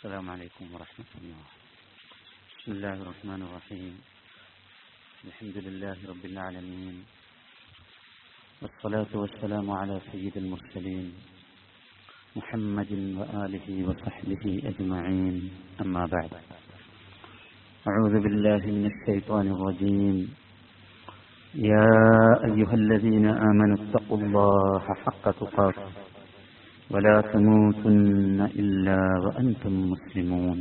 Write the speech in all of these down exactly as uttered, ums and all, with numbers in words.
السلام عليكم ورحمة الله. بسم الله الرحمن الرحيم. الحمد لله رب العالمين، والصلاة والسلام على سيد المرسلين محمد وآله وصحبه أجمعين، أما بعد. أعوذ بالله من الشيطان الرجيم. يا أيها الذين آمنوا اتقوا الله حق تقاته ولا تموتن إلا وأنتم مسلمون.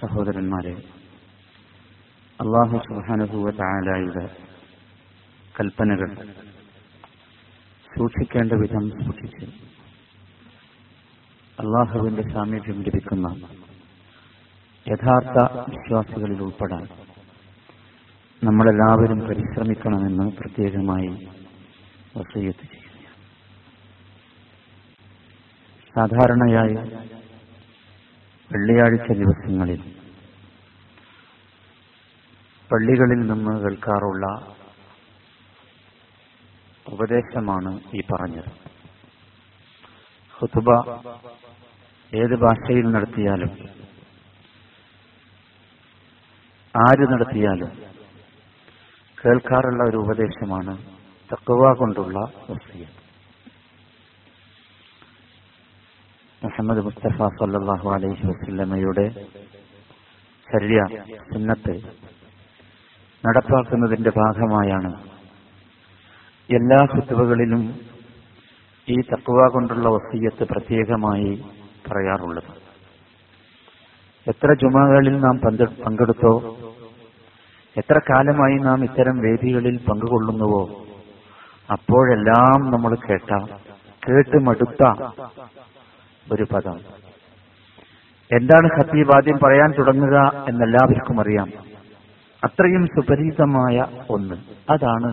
സഹോദരന്മാരെ, അല്ലാഹു സുബ്ഹാനഹു വ തആലയുടെ കൽപ്പനകൾ സൂക്ഷിക്കേണ്ട വിധം സൂക്ഷിച്ച് അല്ലാഹുവിന്റെ സാമീപ്യം ലഭിക്കുന്ന യഥാർത്ഥ വിശ്വാസികളിൽ ഉൾപ്പെടാൻ നമ്മളെല്ലാവരും പരിശ്രമിക്കണമെന്ന് പ്രത്യേകമായി വസീയത്ത് ചെയ്യുന്നു. സാധാരണയായി വെള്ളിയാഴ്ച ദിവസങ്ങളിൽ പള്ളികളിൽ നിന്ന് കേൾക്കാറുള്ള ഉപദേശമാണ് ഈ പറഞ്ഞത്. ഖുതുബ ഏത് ഭാഷയിൽ നടത്തിയാലും ആര് നടത്തിയാലും കേൾക്കാറുള്ള ഒരു ഉപദേശമാണ് തഖ്വ കൊണ്ടുള്ള വസീയത്ത്. മുഹമ്മദ് മുസ്തഫ സല്ലല്ലാഹു അലൈഹി വസല്ലമയുടെ ശരിയ സുന്നത്ത് നടപ്പാക്കുന്നതിന്റെ ഭാഗമായാണ് എല്ലാ ഖുതുബകളിലും ഈ തഖ്വ കൊണ്ടുള്ള വസീയത്ത് പ്രത്യേകമായി പറയാറുള്ളത്. എത്ര ജുമകളിൽ നാം പങ്കെടുത്തോ, എത്ര കാലമായി നാം ഇത്തരം വേദികളിൽ പങ്കുകൊള്ളുന്നുവോ, അപ്പോഴെല്ലാം നമ്മൾ കേട്ട കേട്ട് മടുത്ത ഒരു പദം എന്താണ്? ഖതീബ് ആദ്യം പറയാൻ തുടങ്ങുക എന്നെല്ലാവർക്കും അറിയാം. അത്രയും സുപരിചിതമായ ഒന്ന്, അതാണ്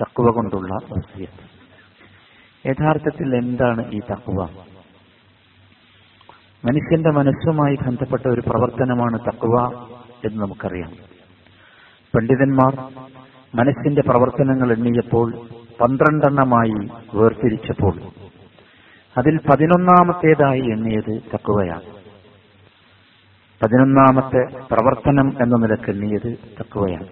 തഖ്വ കൊണ്ടുള്ള വസീയത്ത്. യഥാർത്ഥത്തിൽ എന്താണ് ഈ തഖ്വ? മനുഷ്യന്റെ മനസ്സുമായി ബന്ധപ്പെട്ട ഒരു പ്രവർത്തനമാണ് തഖ്വ എന്ന് നമുക്കറിയാം. പണ്ഡിതന്മാർ മനസ്സിന്റെ പ്രവർത്തനങ്ങൾ എണ്ണിയപ്പോൾ പന്ത്രണ്ടെണ്ണമായി വേർതിരിച്ചപ്പോൾ അതിൽ പതിനൊന്നാമത്തേതായി എണ്ണിയത് തഖ്വയാണ്. പതിനൊന്നാമത്തെ പ്രവർത്തനം എന്ന നിലക്ക് എണ്ണിയത് തഖ്വയാണ്.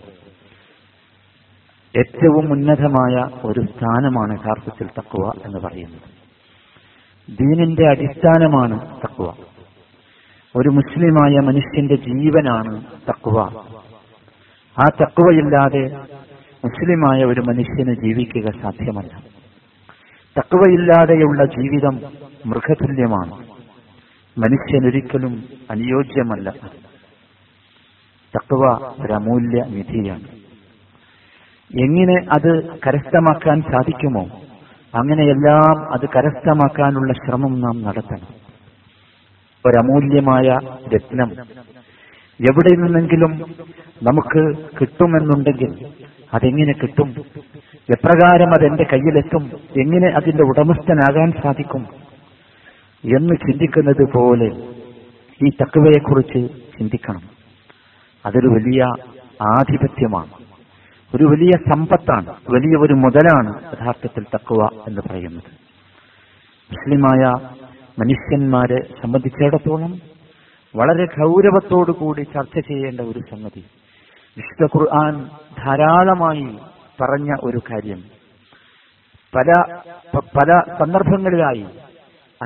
ഏറ്റവും ഉന്നതമായ ഒരു സ്ഥാനമാണ് യഥാർത്ഥത്തിൽ തഖ്വ എന്ന് പറയുന്നത്. ദീനിന്റെ അടിസ്ഥാനമാണ് തഖ്വ. ഒരു മുസ്ലിമായ മനുഷ്യന്റെ ജീവനാണ് തഖ്വ. ആ തഖ്വയില്ലാതെ മുസ്ലിമായ ഒരു മനുഷ്യന് ജീവിക്കുക സാധ്യമല്ല. തഖ്വയില്ലാതെയുള്ള ജീവിതം മൃഗതുല്യമാണ്, മനുഷ്യനൊരിക്കലും അനുയോജ്യമല്ല. തഖ്വ ഒരമൂല്യ നിധിയാണ്. എങ്ങനെ അത് കരസ്ഥമാക്കാൻ സാധിക്കുമോ അങ്ങനെയെല്ലാം അത് കരസ്ഥമാക്കാനുള്ള ശ്രമം നാം നടത്തണം. ഒരമൂല്യമായ രത്നം എവിടെ നിന്നെങ്കിലും നമുക്ക് കിട്ടുമെന്നുണ്ടെങ്കിൽ അതെങ്ങനെ കിട്ടും? എപ്രകാരം അതെന്റെ കയ്യിലെത്തും? എങ്ങനെ അതിന്റെ ഉടമസ്ഥനാകാൻ സാധിക്കും എന്ന് ചിന്തിക്കുന്നത് പോലെ ഈ തഖ്വയെക്കുറിച്ച് ചിന്തിക്കണം. അതൊരു വലിയ ആധിപത്യമാണ്, ഒരു വലിയ സമ്പത്താണ്, വലിയ ഒരു മുതലാണ് യഥാർത്ഥത്തിൽ തഖ്വ എന്ന് പറയുന്നത്. മുസ്ലിമായ മനുഷ്യന്മാരെ സംബന്ധിച്ചിടത്തോളം വളരെ ഗൗരവത്തോടു കൂടി ചർച്ച ചെയ്യേണ്ട ഒരു സംഗതി, വിശുദ്ധ ഖുർആൻ ധാരാളമായി പറഞ്ഞ ഒരു കാര്യം, പല പല സന്ദർഭങ്ങളിലായി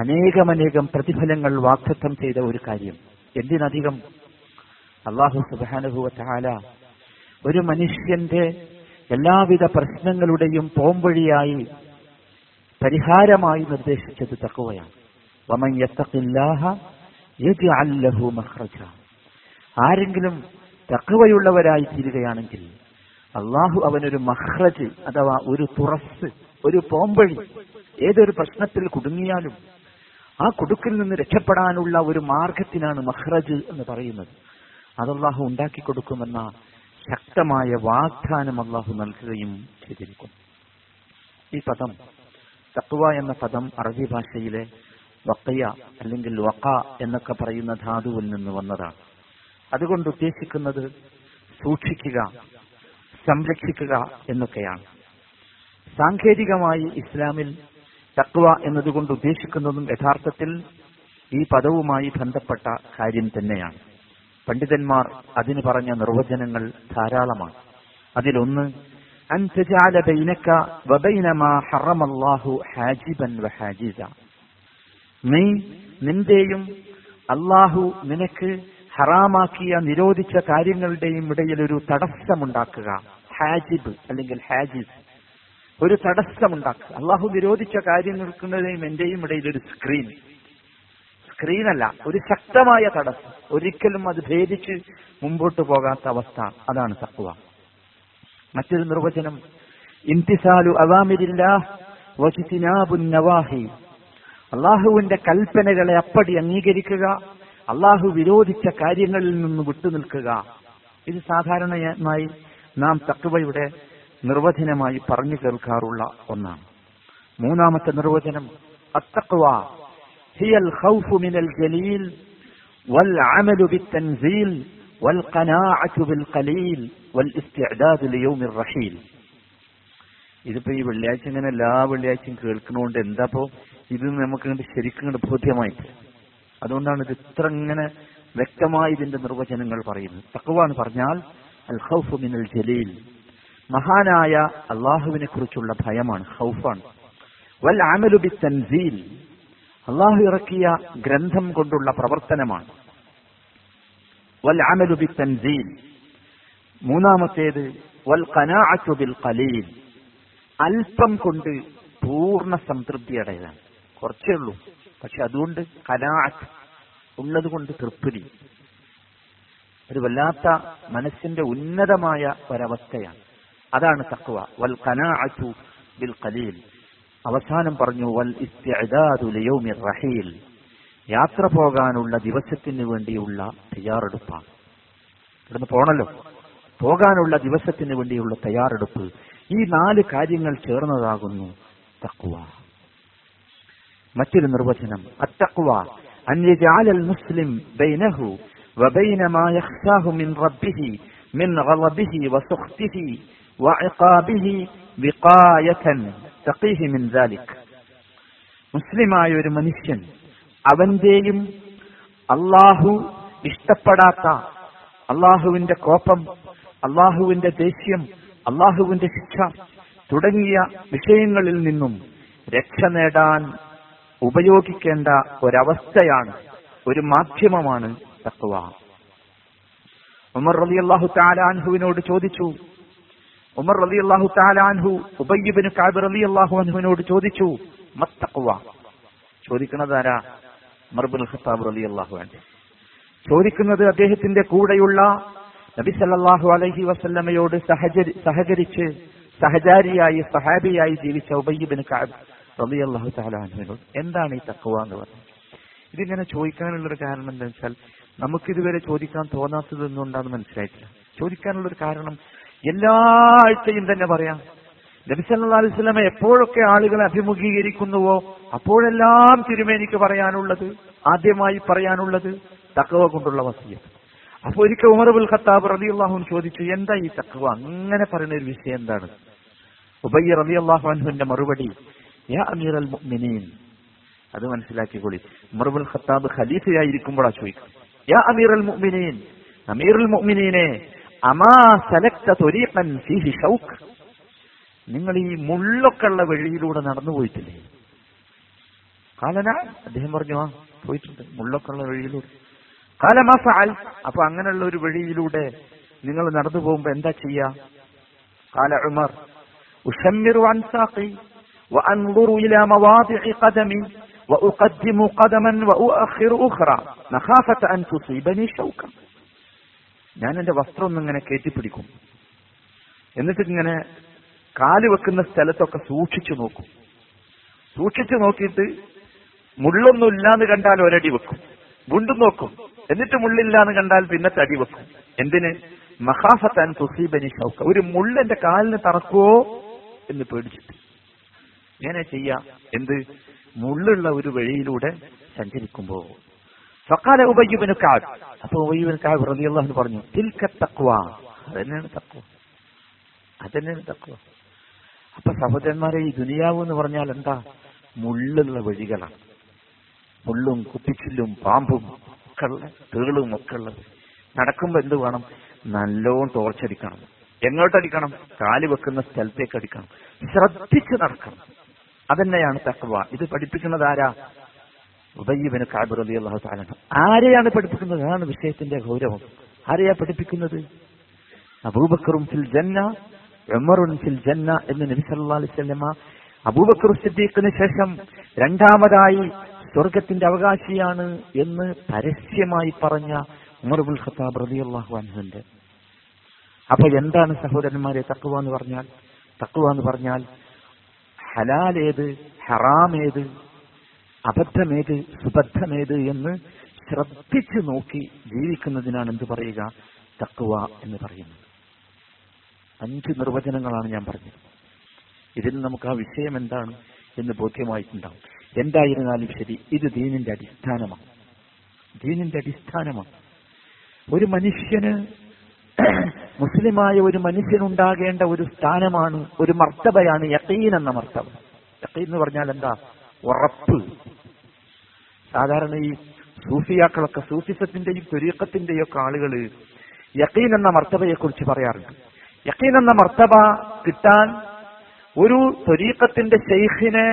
അനേകമനേകം പ്രതിഫലങ്ങൾ വാഗ്ദത്തം ചെയ്ത ഒരു കാര്യം. എന്തിനധികം, അല്ലാഹു സുബ്ഹാനഹു വ തആല ഒരു മനുഷ്യന്റെ എല്ലാവിധ പ്രശ്നങ്ങളുടെയും പോംവഴിയായി പരിഹാരമായി നിർദ്ദേശിച്ചത് തഖ്വയാണ്. വമൻ യത്തഖില്ലാഹ യജ്അൽ ലഹു മഖ്റജ. ആരെങ്കിലും തഖ്വയുള്ളവരായി തീരുകയാണെങ്കിൽ അള്ളാഹു അവനൊരു മഖ്റജ് അഥവാ ഒരു തുറസ്, ഒരു പോംവഴി, ഏതൊരു പ്രശ്നത്തിൽ കുടുങ്ങിയാലും ആ കുടുക്കിൽ നിന്ന് രക്ഷപ്പെടാനുള്ള ഒരു മാർഗത്തിനാണ് മഖ്റജ് എന്ന് പറയുന്നത്. അത് അള്ളാഹു ഉണ്ടാക്കി കൊടുക്കുമെന്ന ശക്തമായ വാഗ്ദാനം അള്ളാഹു നൽകുകയും ചെയ്തിരിക്കുന്നു. ഈ പദം തഖ്വ എന്ന പദം അറബി ഭാഷയിലെ വഖയ അല്ലെങ്കിൽ വഖ എന്നൊക്കെ പറയുന്ന ധാതുവിൽ നിന്ന് വന്നതാണ്. അതുകൊണ്ട് ഉദ്ദേശിക്കുന്നത് സൂക്ഷിക്കുക, സംരക്ഷിക്കുക എന്നൊക്കെയാണ്. സാങ്കേതികമായി ഇസ്ലാമിൽ തഖ്വ എന്നതുകൊണ്ട് ഉദ്ദേശിക്കുന്നതും യഥാർത്ഥത്തിൽ ഈ പദവുമായി ബന്ധപ്പെട്ട കാര്യം തന്നെയാണ്. പണ്ഡിതന്മാർ അതിന് പറഞ്ഞ നിർവചനങ്ങൾ ധാരാളമാണ്. അതിലൊന്ന് അൻ തജഅല ബൈനക വബൈന മാ ഹറമല്ലാഹു ഹാജിബൻ വഹാജിസ, നീ നിന്റെയും അള്ളാഹു നിനക്ക് ഹറാമാക്കിയ നിരോധിച്ച കാര്യങ്ങളുടെയും ഇടയിൽ ഒരു തടസ്സമുണ്ടാക്കുക. ഹാജിബ് അല്ലെങ്കിൽ ഹാജിസ്, ഒരു തടസ്സമുണ്ടാക്കുക. അള്ളാഹു നിരോധിച്ച കാര്യങ്ങൾക്കുള്ളതെയും എന്റെയും ഇടയിൽ ഒരു സ്ക്രീൻ സ്ക്രീനല്ല ഒരു ശക്തമായ തടസ്സം, ഒരിക്കലും അത് ഭേദിച്ച് മുമ്പോട്ട് പോകാത്ത അവസ്ഥ. അതാണ് തഖ്വ. മറ്റൊരു നിർവചനം ഇംതിസാലു അവാമിരില്ലാഹ് വജ്തിനാബുൻ നവാഹി, അള്ളാഹുവിന്റെ കൽപ്പനകളെ അപ്പടി അംഗീകരിക്കുക, അള്ളാഹു വിരോധിച്ച കാര്യങ്ങളിൽ നിന്ന് വിട്ടുനിൽക്കുക. ഇത് സാധാരണയായി നാം തഖ്വയുടെ നിർവചനമായി പറഞ്ഞു കേൾക്കാറുള്ള ഒന്നാണ്. മൂന്നാമത്തെ നിർവചനം അത്തഖ്വ ഹിയൽ ഖൗഫു മിനൽ ജലീൽ വൽ അമലു ബിത്തൻസീൽ വൽ ഖനാഅതു ബിൽ ഖലീൽ വൽ ഇസ്തിഅദാദു ലിയൗമിർ റഹീൽ. ഇതിപ്പോ ഈ വെള്ളിയാഴ്ച ഇങ്ങനെ എല്ലാ വെള്ളിയാഴ്ചയും കേൾക്കുന്നതുകൊണ്ട് എന്താപ്പോ ഇത് നമുക്ക് ഇങ്ങോട്ട് ശരിക്കും ബോധ്യമായിട്ട്, അതുകൊണ്ടാണ് ഇത് ഇത്ര ഇങ്ങനെ വ്യക്തമായി ഇതിന്റെ നിർവചനങ്ങൾ പറയുന്നത്. തഖ്വ എന്ന് പറഞ്ഞാൽ അൽ ഖൗഫു മിനൽ ജലീൽ, മഹാനായ അള്ളാഹുവിനെ കുറിച്ചുള്ള ഭയമാണ്, ഖൗഫാണ്. വൽ അമലു ബിത്തൻസീൽ, അള്ളാഹു ഇറക്കിയ ഗ്രന്ഥം കൊണ്ടുള്ള പ്രവർത്തനമാണ്. വൽ അമലു ബിത്തൻസീൽ, മൂന്നാമത്തേത് വൽ ഖനാഅതു ബിൽ ഖലീൽ, അല്പം കൊണ്ട് പൂർണ്ണ സംതൃപ്തി അടയതാണ്. കുറച്ചേ ഉള്ളൂ, പക്ഷെ അതുകൊണ്ട് ഖനാഅത്ത്, ഉള്ളത് കൊണ്ട് തൃപ്തി. ഒരു വല്ലാത്ത മനസ്സിന്റെ ഉന്നതമായ ഒരവസ്ഥയാണ്. അതാണ് തഖ്വ, വൽ ഖനാഅതു ബിൽ ഖലീൽ. അവസാനം പറഞ്ഞു വൽ ഇസ്തിഅദാദു ലിയൗമിർ റഹീൽ, യാത്ര പോകാനുള്ള ദിവസത്തിന് വേണ്ടിയുള്ള തയ്യാറെടുപ്പാണ്. ഇവിടുന്ന് പോണല്ലോ, പോകാനുള്ള ദിവസത്തിന് വേണ്ടിയുള്ള തയ്യാറെടുപ്പ്. ഈ നാല് കാര്യങ്ങൾ ചേർന്നതാകുന്നു തഖ്വ. മറ്റൊരു നിർവചനം അത്തഖ്വ അൻ യജഅലൽ മുസ്ലിം ബൈനഹു വബൈന മാ യഖ്ശാഹു മിൻ റബ്ബിഹി മിൻ ഗളബിഹി വസുഖ്തിഹി വഇഖാബിഹി വിഖായതൻ തഖീഹി മിൻ ദാലിക്. മുസ്ലിമായ ഒരു മനുഷ്യൻ അവന്റെയും അള്ളാഹു ഇഷ്ടപ്പെടാത്ത, അള്ളാഹുവിന്റെ കോപം, അള്ളാഹുവിന്റെ ദേഷ്യം, അള്ളാഹുവിന്റെ ശിക്ഷ തുടങ്ങിയ വിഷയങ്ങളിൽ നിന്നും രക്ഷ നേടാൻ ഉപയോഗിക്കേണ്ട ഒരവസ്ഥയാണ്, ഒരു മാധ്യമമാണ് തഖ്വ. ഉമർ റളിയല്ലാഹു തആല അൻഹുവിനോട് ചോദിച്ചു, ഉമർ റളിയല്ലാഹു തആല അൻഹു ഉബയ്യ് ഇബ്നു കഅബ് റളിയല്ലാഹു അൻഹുവിനോട് ചോദിച്ചു മത് തഖ്വ. ചോദിക്കുന്നത് ആരാ? ഉമർ ഇബ്നുൽ ഖത്താബ് റളിയല്ലാഹു അൻഹു. ചോദിക്കുന്നത് അദ്ദേഹത്തിന്റെ കൂടെയുള്ള നബി സല്ലല്ലാഹു അലൈഹി വസല്ലമയോട് സഹകരിച്ച് സഹചാരിയായി സഹാബിയായി ജീവിച്ച ഉബയ്യ് ഇബ്നു കഅബ് റളിയല്ലാഹു തആല അൻഹുവിനോട്. എന്താണ് ഈ തഖ്വ എന്ന് പറഞ്ഞത്? ഇതിങ്ങനെ ചോദിക്കാനുള്ളൊരു കാരണം എന്താ വെച്ചാൽ, നമുക്കിതുവരെ ചോദിക്കാൻ തോന്നാത്തത് എന്തുകൊണ്ടാണെന്ന് മനസ്സിലായിട്ടില്ല. ചോദിക്കാനുള്ളൊരു കാരണം എല്ലാ ആഴ്ചയും തന്നെ പറയാം, നബി സല്ലല്ലാഹു അലൈഹി വസല്ലം എപ്പോഴൊക്കെ ആളുകളെ അഭിമുഖീകരിക്കുന്നുവോ അപ്പോഴെല്ലാം തിരുമേനിക്ക് പറയാനുള്ളത്, ആദ്യമായി പറയാനുള്ളത് തഖ്വ കൊണ്ടുള്ള വസിയത്ത്. അപ്പൊ ഒരിക്കൽ ഉമർ ഇബ്നുൽ ഖത്താബ് റളിയല്ലാഹു അൻഹു ചോദിച്ചു, എന്താ ഈ തഖ്വ, അങ്ങനെ പറയുന്ന ഒരു വിഷയം എന്താണ്? ഉബയ്യ് റളിയല്ലാഹു അൻഹുവിന്റെ മറുപടി യാ അമീറൽ മുഅ്മിനീൻ. അത് മനസ്സിലാക്കിക്കൊള്ളി, ഉമർ ഇബ്നുൽ ഖത്താബ് ഖലീഫയായിരിക്കുമ്പോഴാ ചോദിക്കും, യാ അമീറൽ മുഅ്മിനീൻ, അമീറുൽ മുഅ്മിനീനെ, അമാ സലക്ത ത്വരീഖൻ ഫീഹി ശൗഖ്, നിങ്ങൾ ഈ മുള്ളൊക്കെയുള്ള വഴിയിലൂടെ നടന്നു പോയിട്ടില്ലേ? കാലന, അദ്ദേഹം പറഞ്ഞു ആ പോയിട്ടുണ്ട് മുള്ളൊക്കെയുള്ള വഴിയിലൂടെ. കാലമാ ഫഅൽ, അപ്പൊ അങ്ങനെയുള്ള ഒരു വഴിയിലൂടെ നിങ്ങൾ നടന്നു പോകുമ്പോ എന്താ ചെയ്യാ? കാല ഉമർ ഉശമ്മിറു അൻ സാഖി വഅൻദുറു ഇലാ മവാദിഇ ഖദമി വഉഖദ്ദിമു ഖദമൻ വഉഅഖിറു ഉഖ്റാ മഖാഫത അൻ തുസീബനി ശൗഖ. ഞാൻ എന്റെ വസ്ത്രം ഒന്നിങ്ങനെ കയറ്റിപ്പിടിക്കും, എന്നിട്ട് ഇങ്ങനെ കാല് വെക്കുന്ന സ്ഥലത്തൊക്കെ സൂക്ഷിച്ചു നോക്കും. സൂക്ഷിച്ചു നോക്കിയിട്ട് മുള്ളൊന്നും ഇല്ലാന്ന് കണ്ടാൽ ഒരടി വെക്കും, വീണ്ടും നോക്കും, എന്നിട്ട് മുള്ളില്ലാന്ന് കണ്ടാൽ പിന്നെ തടി വെക്കും. എന്തിന്? മഖാഫതൻ തുസീബനി ശൗഖ, ഒരു മുള്ള എന്റെ കാലിന് തറക്കുവോ എന്ന് പേടിച്ചിട്ട്. ഇങ്ങനെ ചെയ്യാ എന്ത്? മുള്ളുള്ള ഒരു വഴിയിലൂടെ സഞ്ചരിക്കുമ്പോ. ഫഖാല ഉബയ്യ് ഇബ്നു കഅബ്, അപ്പോൾ ഉബയ്യ് ഇബ്നു കഅബ് റളിയല്ലാഹു അൻഹു പറഞ്ഞു തിൽക തഖ്വ, അതന്നെയാണ് തഖ്വ, അതന്നെയാണ് തഖ്വ. അപ്പൊ സഹോദരന്മാരെ, ഈ ദുനിയാവ് എന്ന് പറഞ്ഞാൽ എന്താ? മുള്ളുള്ള വഴികളാണ്. മുള്ളും കുപ്പിച്ചില്ലും പാമ്പും ഒക്കെയുള്ള തേളും ഒക്കെ ഉള്ളത്. നടക്കുമ്പോ എന്ത് വേണം? നല്ലോണം ടോർച്ചടിക്കണം. എങ്ങോട്ടടിക്കണം? കാല് വെക്കുന്ന സ്ഥലത്തേക്ക് അടിക്കണം. ശ്രദ്ധിച്ച് നടക്കണം. അതന്നെയാണ് തഖ്വ. ഇത് പഠിപ്പിക്കുന്നത് ആരാ? ഉബയ്യ് ഇബ്നു കഅബ് റളിയല്ലാഹു തആല. ആരെയാണ് പഠിപ്പിക്കുന്നത്? ആണ് വിഷയത്തിന്റെ ഗൗരവം. ആരെയാ പഠിപ്പിക്കുന്നത്? അബൂബക്കറും ഫിൽ ജന്ന, ഉമറുൻ ഫിൽ ജന്ന എന്ന് നബി സല്ലല്ലാഹു അലൈഹി വസല്ലമ. അബൂബക്കർ സിദ്ദീഖിന് ശേഷം രണ്ടാമതായി സ്വർഗത്തിന്റെ അവകാശിയാണ് എന്ന് പരസ്യമായി പറഞ്ഞ ഉമർ ഇബ്നുൽ ഖത്താബ് റളിയല്ലാഹു അൻഹുന്റെ. അപ്പോൾ എന്താണ് സഹോദരന്മാരെ തഖ്വ എന്ന് പറഞ്ഞാൽ? തഖ്വ എന്ന് പറഞ്ഞാൽ ഹലാൽ ഏത്, ഹറാം ഏത്, അബദ്ധമേത്, സുബദ്ധമേത് എന്ന് ശ്രദ്ധിച്ചു നോക്കി ജീവിക്കുന്നതിനാണ് എന്ത് പറയുക? തഖ്വ എന്ന് പറയുന്നത്. അഞ്ച് നിർവചനങ്ങളാണ് ഞാൻ പറഞ്ഞത്. ഇതിൽ നമുക്ക് ആ വിഷയം എന്താണ് എന്ന് ബോധ്യമായിട്ടുണ്ടാവും. എന്തായിരുന്നാലും ശരി, ഇത് ദീനിന്റെ അടിസ്ഥാനമാണ്. ദീനിന്റെ അടിസ്ഥാനമാണ്. ഒരു മനുഷ്യന്, മുസ്ലിമായ ഒരു മനുഷ്യനുണ്ടാകേണ്ട ഒരു സ്ഥാനമാണ്, ഒരു മർത്തബയാണ് യഖീൻ എന്ന മർത്തബ. യഖീൻ എന്ന് പറഞ്ഞാൽ എന്താ? ഉറപ്പ്. സാധാരണ ഈ സൂഫിയാക്കളൊക്കെ, സൂഫിസത്തിന്റെയും ത്വരീഖത്തിന്റെയും ഒക്കെ ആളുകൾ യഖീൻ എന്ന മർത്തബയെക്കുറിച്ച് പറയാറുണ്ട്. യഖീൻ എന്ന മർത്തബ കിട്ടാൻ ഒരു ത്വരീഖത്തിന്റെ ശൈഖിനെ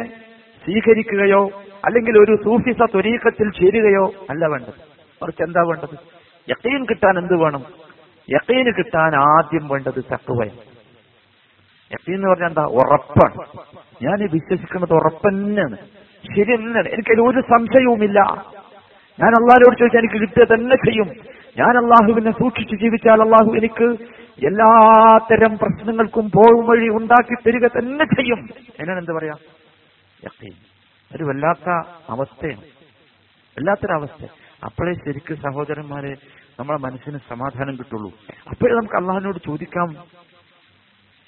സ്വീകരിക്കുകയോ അല്ലെങ്കിൽ ഒരു സൂഫിസ ത്വരീഖത്തിൽ ചേരുകയോ അല്ല വേണ്ടത്. കുറച്ച് എന്താ വേണ്ടത്? യഖീൻ കിട്ടാൻ എന്ത് വേണം? യഖീന് കിട്ടാൻ ആദ്യം വേണ്ടത് തഖ്വയാണ്. യഖീൻ എന്ന് പറഞ്ഞാൽ എന്താ? ഉറപ്പാണ്. ഞാൻ വിശ്വസിക്കുന്നത് ഉറപ്പന്നെയാണ്, ശരി തന്നെയാണ്, എനിക്കതിൽ ഒരു സംശയവുമില്ല. ഞാൻ അള്ളാഹുവിനോട് ചോദിച്ചാൽ എനിക്ക് കിട്ടുക തന്നെ ചെയ്യും. ഞാൻ അള്ളാഹുവിനെ സൂക്ഷിച്ചു ജീവിച്ചാൽ അള്ളാഹു എനിക്ക് എല്ലാത്തരം പ്രശ്നങ്ങൾക്കും പോകും വഴി ഉണ്ടാക്കി തരിക തന്നെ ചെയ്യും. എന്നാണ് എന്താ പറയാ യഖീൻ. ഒരു വല്ലാത്ത അവസ്ഥയാണ്, വല്ലാത്തൊരവസ്ഥ. അപ്പോഴേ ശരിക്കും സഹോദരന്മാരെ നമ്മളെ മനസ്സിന് സമാധാനം കിട്ടുള്ളൂ. അപ്പോഴേ നമുക്ക് അള്ളാഹുവിനോട് ചോദിക്കാൻ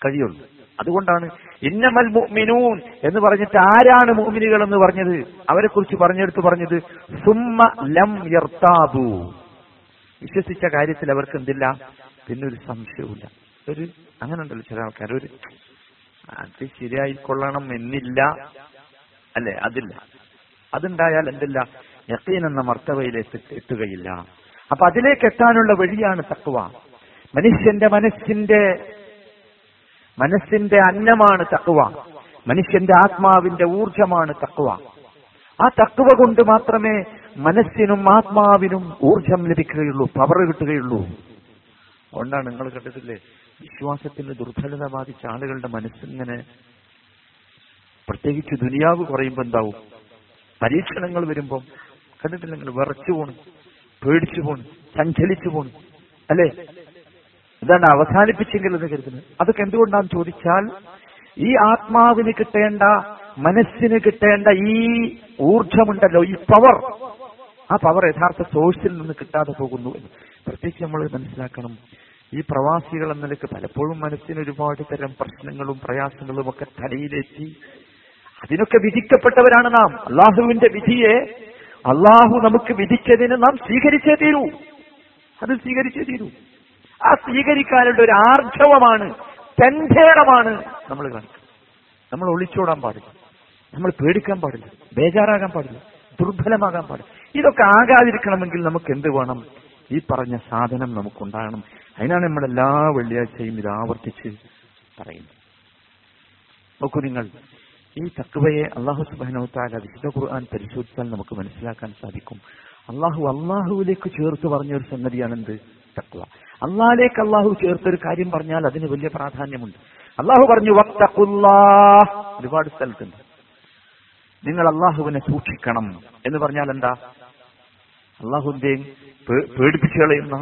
കഴിയുള്ളൂ. അതുകൊണ്ടാണ് ഇന്നമൽ മുഅ്മിനൂൻ എന്ന് പറഞ്ഞിട്ട് ആരാണ് മുഅ്മിനുകൾ എന്ന് പറഞ്ഞത്, അവരെ കുറിച്ച് പറഞ്ഞെടുത്ത് പറഞ്ഞത് സുമ്മ ലം യർതാബു. വിശ്വസിച്ച കാര്യത്തിൽ അവർക്ക് എന്തില്ല? പിന്നൊരു സംശയവുമില്ല. ഒരു അങ്ങനെ ഉണ്ടല്ലോ ചില ആൾക്കാർ, ഒരു അത് ശരിയായിക്കൊള്ളണം എന്നില്ല, അല്ലെ? അതില്ല. അതുണ്ടായാൽ എന്തില്ല? യഖീൻ എന്ന മർത്തബയിലേക്ക് എത്തുകയില്ല. അപ്പൊ അതിലേക്ക് എത്താനുള്ള വഴിയാണ് തഖ്വ. മനുഷ്യന്റെ മനസ്സിന്റെ മനസ്സിന്റെ അന്നമാണ് തഖ്വ. മനുഷ്യന്റെ ആത്മാവിന്റെ ഊർജമാണ് തഖ്വ. ആ തഖ്വ കൊണ്ട് മാത്രമേ മനസ്സിനും ആത്മാവിനും ഊർജം ലഭിക്കുകയുള്ളൂ, പവർ കിട്ടുകയുള്ളൂ. അതുകൊണ്ടാണ് നിങ്ങൾ കണ്ടിട്ടില്ലേ, വിശ്വാസത്തിന് ദുർബലത ബാധിച്ച ആളുകളുടെ മനസ്സിങ്ങനെ, പ്രത്യേകിച്ച് ദുനിയാവ് കുറയുമ്പോ എന്താവും? പരീക്ഷണങ്ങൾ വരുമ്പം കണ്ടിട്ടില്ല നിങ്ങൾ? വിറച്ചു പോണു, പേടിച്ചു പോണു, സഞ്ചലിച്ചു പോണു, അല്ലെ? ഇതാണ് അവസാനിപ്പിച്ചെങ്കിൽ എന്ന് കരുതുന്നത്. അതൊക്കെ എന്തുകൊണ്ടാന്ന് ചോദിച്ചാൽ, ഈ ആത്മാവിന് കിട്ടേണ്ട, മനസ്സിന് കിട്ടേണ്ട ഈ ഊർജമുണ്ടല്ലോ, ഈ പവർ, ആ പവർ യഥാർത്ഥ സോഴ്സിൽ നിന്ന് കിട്ടാതെ പോകുന്നു. പ്രത്യേകിച്ച് നമ്മൾ മനസ്സിലാക്കണം, ഈ പ്രവാസികൾ എന്ന നിലയ്ക്ക് പലപ്പോഴും മനസ്സിന് ഒരുപാട് തരം പ്രശ്നങ്ങളും പ്രയാസങ്ങളും ഒക്കെ തലയിലെത്തി അതിനൊക്കെ വിധിക്കപ്പെട്ടവരാണ് നാം. അള്ളാഹുവിന്റെ വിധിയെ, അള്ളാഹു നമുക്ക് വിധിച്ചതിന് നാം സ്വീകരിച്ചേ തീരൂ. അത് സ്വീകരിച്ചേ തീരൂ. ആ സ്വീകരിക്കാനുള്ള ഒരു ആർജവമാണ്, തൻധേടമാണ് നമ്മൾ കാണിക്കുക. നമ്മൾ ഒളിച്ചോടാൻ പാടില്ല, നമ്മൾ പേടിക്കാൻ പാടില്ല, ബേജാറാകാൻ പാടില്ല, ദുർബലമാകാൻ പാടില്ല. ഇതൊക്കെ ആകാതിരിക്കണമെങ്കിൽ നമുക്ക് എന്ത് വേണം? ഈ പറഞ്ഞ സാധനം നമുക്കുണ്ടാകണം. അതിനാണ് നമ്മൾ എല്ലാ വെള്ളിയാഴ്ചയും ഇത് ആവർത്തിച്ച് പറയുന്നത്. നോക്കൂ നിങ്ങൾ, ഈ തഖ്വയെ അല്ലാഹു സുബ്ഹാനഹു വ തആല വിശുദ്ധ ഖുർആൻ പരിശോധിച്ചാൽ നമുക്ക് മനസ്സിലാക്കാൻ സാധിക്കും. അല്ലാഹു അല്ലാഹുവിലേക്ക് ചേർത്ത് പറഞ്ഞൊരു സംഗതിയാണെന്ത്? തഖ്വ. അല്ലാഹുവിലേക്ക് അല്ലാഹു ചേർത്തൊരു കാര്യം പറഞ്ഞാൽ അതിന് വലിയ പ്രാധാന്യമുണ്ട്. അല്ലാഹു പറഞ്ഞു വത്തഖുല്ലാഹ്, ഒരുപാട് സ്ഥലത്തുണ്ട്. നിങ്ങൾ അല്ലാഹുവിനെ സൂക്ഷിക്കണം എന്ന് പറഞ്ഞാൽ എന്താ? അല്ലാഹുവിനെയും പേടിപ്പിച്ചു കളയുന്ന,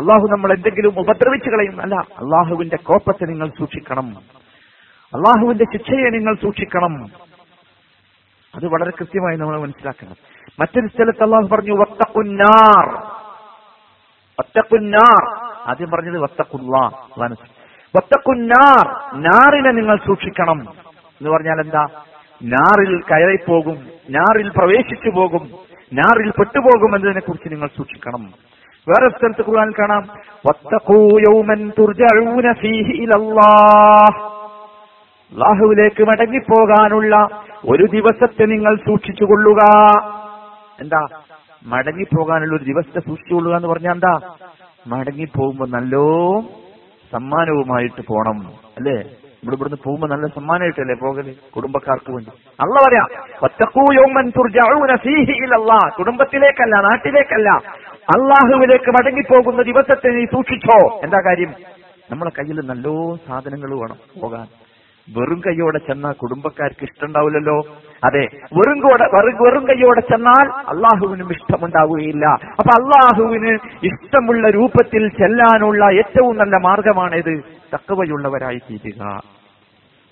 അല്ലാഹു നമ്മൾ എന്തെങ്കിലും ഉപദ്രവിച്ചു കളയുന്ന അല്ല, അല്ലാഹുവിന്റെ കോപത്തെ നിങ്ങൾ സൂക്ഷിക്കണം, അള്ളാഹുവിന്റെ ശിക്ഷയെ നിങ്ങൾ സൂക്ഷിക്കണം. അത് വളരെ കൃത്യമായി നമ്മൾ മനസ്സിലാക്കണം. മറ്റൊരു സ്ഥലത്ത് അള്ളാഹു പറഞ്ഞു വത്തഖുന്നാർ. വത്തഖുന്നാർ ആദ്യം പറഞ്ഞത് വത്തഖുല്ലാഹ്. വത്തഖുന്നാർ, നാറിനെ നിങ്ങൾ സൂക്ഷിക്കണം എന്ന് പറഞ്ഞാൽ എന്താ? നാറിൽ കയറിപ്പോകും, നാറിൽ പ്രവേശിച്ചു പോകും, നാറിൽ പെട്ടുപോകും എന്നതിനെ കുറിച്ച് നിങ്ങൾ സൂക്ഷിക്കണം. വേറെ സ്ഥലത്ത് ഖുർആനിൽ കാണാം വത്തഖൂ യൗമൻ തുർജഊന ഫീഹി ഇലല്ലാഹ്. അല്ലാഹുവിലേക്ക് മടങ്ങിപ്പോകാനുള്ള ഒരു ദിവസത്തെ നിങ്ങൾ സൂക്ഷിച്ചു കൊള്ളുക. എന്താ മടങ്ങിപ്പോകാനുള്ള ഒരു ദിവസത്തെ സൂക്ഷിച്ചു കൊള്ളുക എന്ന് പറഞ്ഞാൽ എന്താ? മടങ്ങിപ്പോകുമ്പോ നല്ലോ സമ്മാനവുമായിട്ട് പോണം അല്ലേ? ഇവിടെ ഇവിടുന്ന് പോകുമ്പോ നല്ല സമ്മാനമായിട്ടല്ലേ പോകല് കുടുംബക്കാർക്ക് വേണ്ടി. അള്ളാഹ് പറയാ വത്തഖൂ യൗമൻ തുർജഊന ഫീഹി ഇലല്ലാഹ്, കുടുംബത്തിലേക്കല്ല നാട്ടിലേക്കല്ല അള്ളാഹുവിലേക്ക് മടങ്ങിപ്പോകുന്ന ദിവസത്തെ നീ സൂക്ഷിച്ചോ. എന്താ കാര്യം? നമ്മളെ കയ്യിൽ നല്ലോ സാധനങ്ങൾ വേണം പോകാൻ. വെറും കൈയോടെ ചെന്നാൽ കുടുംബക്കാർക്ക് ഇഷ്ടമുണ്ടാവില്ലല്ലോ. അതെ, വെറും കൂടെ വെറും കൈയോടെ ചെന്നാൽ അള്ളാഹുവിനും ഇഷ്ടമുണ്ടാവുകയില്ല. അപ്പൊ അള്ളാഹുവിന് ഇഷ്ടമുള്ള രൂപത്തിൽ ചെല്ലാനുള്ള ഏറ്റവും നല്ല മാർഗമാണേത്? തഖ്വയുള്ളവരായി തീരുക.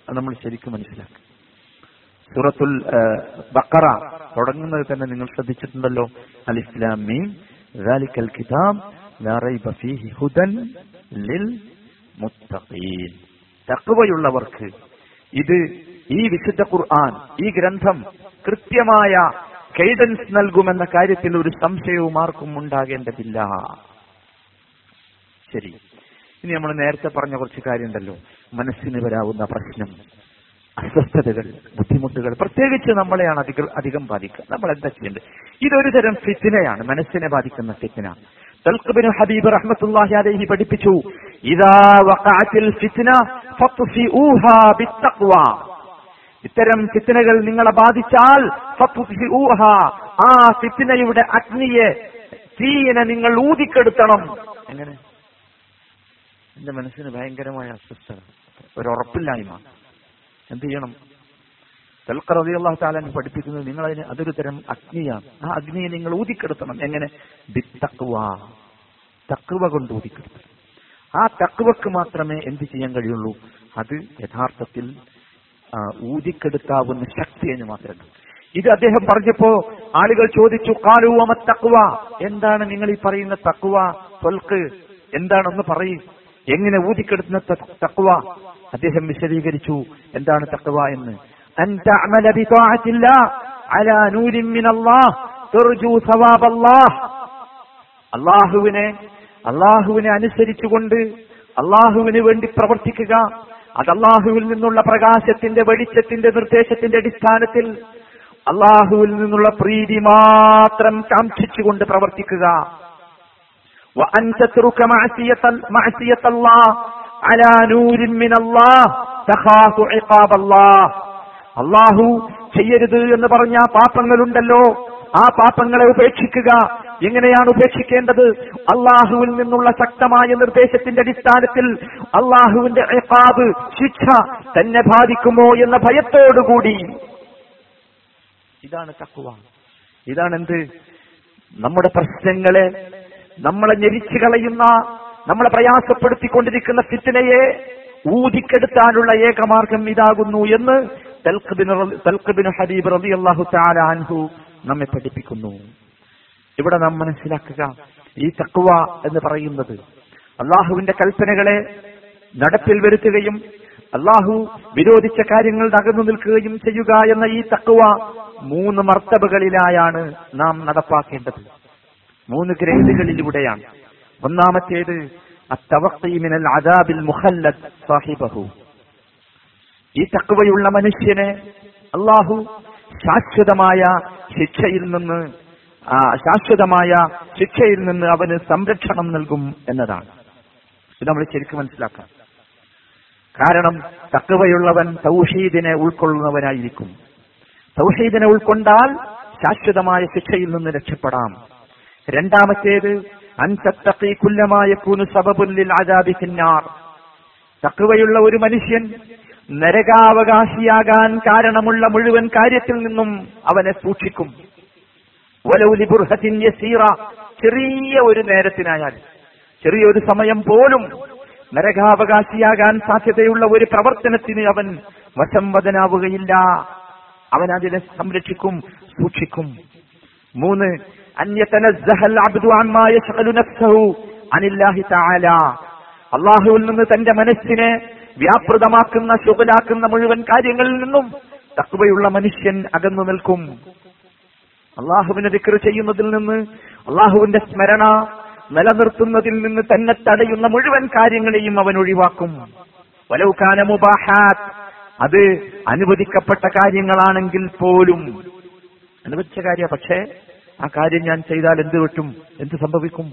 അത് നമ്മൾ ശരിക്കും മനസ്സിലാക്കുക. സൂറത്തുൽ ബഖറ തുടങ്ങുന്നത് തന്നെ നിങ്ങൾ ശ്രദ്ധിച്ചിട്ടുണ്ടല്ലോ, അലിഫ് ലാം മീം ദാലിക്കൽ കിതാബ് ലാ റൈബ ഫീഹി ഹുദൻ ലിൽ മുത്തഖീൻ. തഖ്വയുള്ളവർക്ക് ഇത് ഈ വിശുദ്ധ ഖുർആൻ ഈ ഗ്രന്ഥം കൃത്യമായ ഗൈഡൻസ് നൽകുമെന്ന കാര്യത്തിൽ ഒരു സംശയവും ആർക്കും ഉണ്ടാകേണ്ടതില്ല. ശരി, ഇനി നമ്മൾ നേരത്തെ പറഞ്ഞ കുറച്ച് കാര്യമുണ്ടല്ലോ, മനസ്സിന് വരാവുന്ന പ്രശ്നം, അസ്വസ്ഥതകൾ, ബുദ്ധിമുട്ടുകൾ, പ്രത്യേകിച്ച് നമ്മളെയാണ് അധികം അധികം ബാധിക്കുക. നമ്മൾ എന്താ ചെയ്യേണ്ടത്? ഇതൊരു തരം ഫിത്നയാണ്, മനസ്സിനെ ബാധിക്കുന്ന ഫിത്ന. തൽഖ് ബിൻ ഹബീബ് റഹ്മത്തുള്ളാഹി അലൈഹി പഠിപ്പിച്ചു, ഇദാ വഖഅത്തിൽ ഫിത്ന ഫത്ഫിഊഹാ ബിത്തഖ്വ. ഇത്തരം ഫിത്നകൾ നിങ്ങളെ ബാധിച്ചാൽ ഫത്ഫിഊഹാ, ആ ഫിത്നയുടെ അഗ്നിയെ തീയിനെ നിങ്ങൾ ഊതിക്കെടുത്തണം. എങ്ങനെ? എന്റെ മനസ്സിന് ഭയങ്കരമായ അസ്വസ്ഥത, ഒരു ഉറപ്പില്ലായ്മ. എന്ത് ചെയ്യണം? തൽഖ് റളിയല്ലാഹു തആല പഠിപ്പിക്കുന്നത് നിങ്ങളതിന് അതൊരു തരം അഗ്നിയാണ്, ആ അഗ്നിയെ നിങ്ങൾ ഊതിക്കെടുത്തണം. എങ്ങനെ? ബിത്തഖ്വ, തഖ്വ കൊണ്ട് ഊതിക്കെടുത്തണം. ആ തഖ്വക്ക് മാത്രമേ എന്ത് ചെയ്യാൻ കഴിയുള്ളൂ? അത് യഥാർത്ഥത്തിൽ ഊതിക്കെടുക്കാവുന്ന ശക്തിയെന്ന് മാത്രമേ. ഇത് അദ്ദേഹം പറഞ്ഞപ്പോ ആളുകൾ ചോദിച്ചു, ഖാലൂ വമ തഖ്വ, എന്താണ് നിങ്ങൾ ഈ പറയുന്ന തഖ്വ? തൽഖ് എന്താണെന്ന് പറയും, എങ്ങനെ ഊതിക്കെടുത്തുന്ന തഖ്വ? അദ്ദേഹം വിശദീകരിച്ചു എന്താണ് തഖ്വ എന്ന്. അൻ തഅമല ബി തഅത്തില്ലാഹ് അലാ നൂരിൻ മിനല്ലാഹ് തർജു സവാബല്ലാഹ്. അല്ലാഹുവിനെ അല്ലാഹുവിനെ അനുസരിച്ചുകൊണ്ട് അല്ലാഹുവിന് വേണ്ടി പ്രവർത്തിക്കുക, അത് അല്ലാഹുവിൽ നിന്നുള്ള പ്രകാശത്തിന്റെ വെളിച്ചത്തിന്റെ നിർദ്ദേശത്തിന്റെ അടിസ്ഥാനത്തിൽ അല്ലാഹുവിൽ നിന്നുള്ള പ്രീതി മാത്രം കാംക്ഷിച്ചുകൊണ്ട് പ്രവർത്തിക്കുക. വഅൻ തതറുക മഅസിയത മഅസിയതല്ലാഹ് അലാ നൂരിൻ മിനല്ലാഹ് തഖാഫു ഇഖാബല്ലാഹ്. അല്ലാഹു ചെയ്യരുത് എന്ന് പറഞ്ഞ പാപങ്ങളുണ്ടല്ലോ, ആ പാപങ്ങളെ ഉപേക്ഷിക്കുക. എങ്ങനെയാണ് ഉപേക്ഷിക്കേണ്ടത്? അള്ളാഹുവിൽ നിന്നുള്ള ശക്തമായ നിർദ്ദേശത്തിന്റെ അടിസ്ഥാനത്തിൽ അള്ളാഹുവിന്റെ ഇഖാബ്, ശിക്ഷ തന്നെ ബാധിക്കുമോ എന്ന ഭയത്തോടുകൂടി. ഇതാണ് തഖ്വ. ഇതാണെന്ത്? നമ്മുടെ പ്രശ്നങ്ങളെ, നമ്മളെ ഞെരിച്ചു കളയുന്ന, നമ്മളെ പ്രയാസപ്പെടുത്തിക്കൊണ്ടിരിക്കുന്ന ഫിത്നയെ ഊതിക്കെടുത്താനുള്ള ഏകമാർഗം ഇതാകുന്നു എന്ന് Talq bin Talq bin Habib റളിയല്ലാഹു തആല അൻഹു നമ്മെ പഠിപ്പിക്കുന്നു. ഇവിടെ നാം മനസ്സിലാക്കുക, ഈ തഖ്വ എന്ന് പറയുന്നത് അള്ളാഹുവിന്റെ കൽപ്പനകളെ നടപ്പിൽ വരുത്തുകയും അള്ളാഹു വിരോധിച്ച കാര്യങ്ങൾ അകന്നു നിൽക്കുകയും ചെയ്യുക എന്ന ഈ തഖ്വ മൂന്ന് മർത്തബകളിലായാണ് നാം നടപ്പാക്കേണ്ടത്, മൂന്ന് ഗ്രേഡുകളിലൂടെയാണ്. ഒന്നാമത്തേത് അത്തവഖി മിനൽ അദാബിൽ മുഖല്ലദ് സാഹിബഹു. ഈ തഖ്വയുള്ള മനുഷ്യനെ അള്ളാഹു ശാശ്വതമായ ശിക്ഷയിൽ നിന്ന് ശാശ്വതമായ ശിക്ഷയിൽ നിന്ന് അവന് സംരക്ഷണം നൽകും എന്നതാണ്. ഇത് നമ്മൾ ശരിക്കും മനസ്സിലാക്കാം. കാരണം തഖ്വയുള്ളവൻ തൗഹീദിനെ ഉൾക്കൊള്ളുന്നവനായിരിക്കും. തൗഹീദിനെ ഉൾക്കൊണ്ടാൽ ശാശ്വതമായ ശിക്ഷയിൽ നിന്ന് രക്ഷപ്പെടാം. രണ്ടാമത്തേത് അൻ തഖി കുല്ലമാ യകൂനു സബബുൻ ലിൽ അദാബി ഫിന്നാർ. തഖ്വയുള്ള ഒരു മനുഷ്യൻ നരകാവകാശിയാകാൻ കാരണമുള്ള മുഴുവൻ കാര്യത്തിൽ നിന്നും അവനെ സൂക്ഷിക്കും. വലൗ ലിബുർഹത്തിൻ യസീറ, ചെറിയ ഒരു നേരത്തിനായാൽ, ചെറിയൊരു സമയം പോലും നരകാവകാശിയാകാൻ സാധ്യതയുള്ള ഒരു പ്രവർത്തനത്തിന് അവൻ വശംവദനാവുകയില്ല. അവൻ അതിനെ സംരക്ഷിക്കും, സൂക്ഷിക്കും. മൂന്ന് അന്യതനസ്സഹൽ അബ്ദു അമ്മാ യശ്ഗലു നഫ്സഹു അനില്ലാഹി തആല. അല്ലാഹുവിൽ നിന്ന് തന്റെ മനസ്സിനെ വ്യാപൃതമാക്കുന്ന, ശുഭലാക്കുന്ന മുഴുവൻ കാര്യങ്ങളിൽ നിന്നും തഖ്വയുള്ള മനുഷ്യൻ അകന്നു നിൽക്കും. അള്ളാഹുവിനെ ദിക്ർ ചെയ്യുന്നതിൽ നിന്ന്, അള്ളാഹുവിന്റെ സ്മരണ നിലനിർത്തുന്നതിൽ നിന്ന് തന്നെ തടയുന്ന മുഴുവൻ കാര്യങ്ങളെയും അവൻ ഒഴിവാക്കും. വലൗ കാന മുബാഹാത്ത്, അത് അനുവദിക്കപ്പെട്ട കാര്യങ്ങളാണെങ്കിൽ പോലും അനുവദിച്ച കാര്യമാണ്. പക്ഷേ ആ കാര്യം ഞാൻ ചെയ്താൽ എന്ത് പറ്റും, എന്ത് സംഭവിക്കും?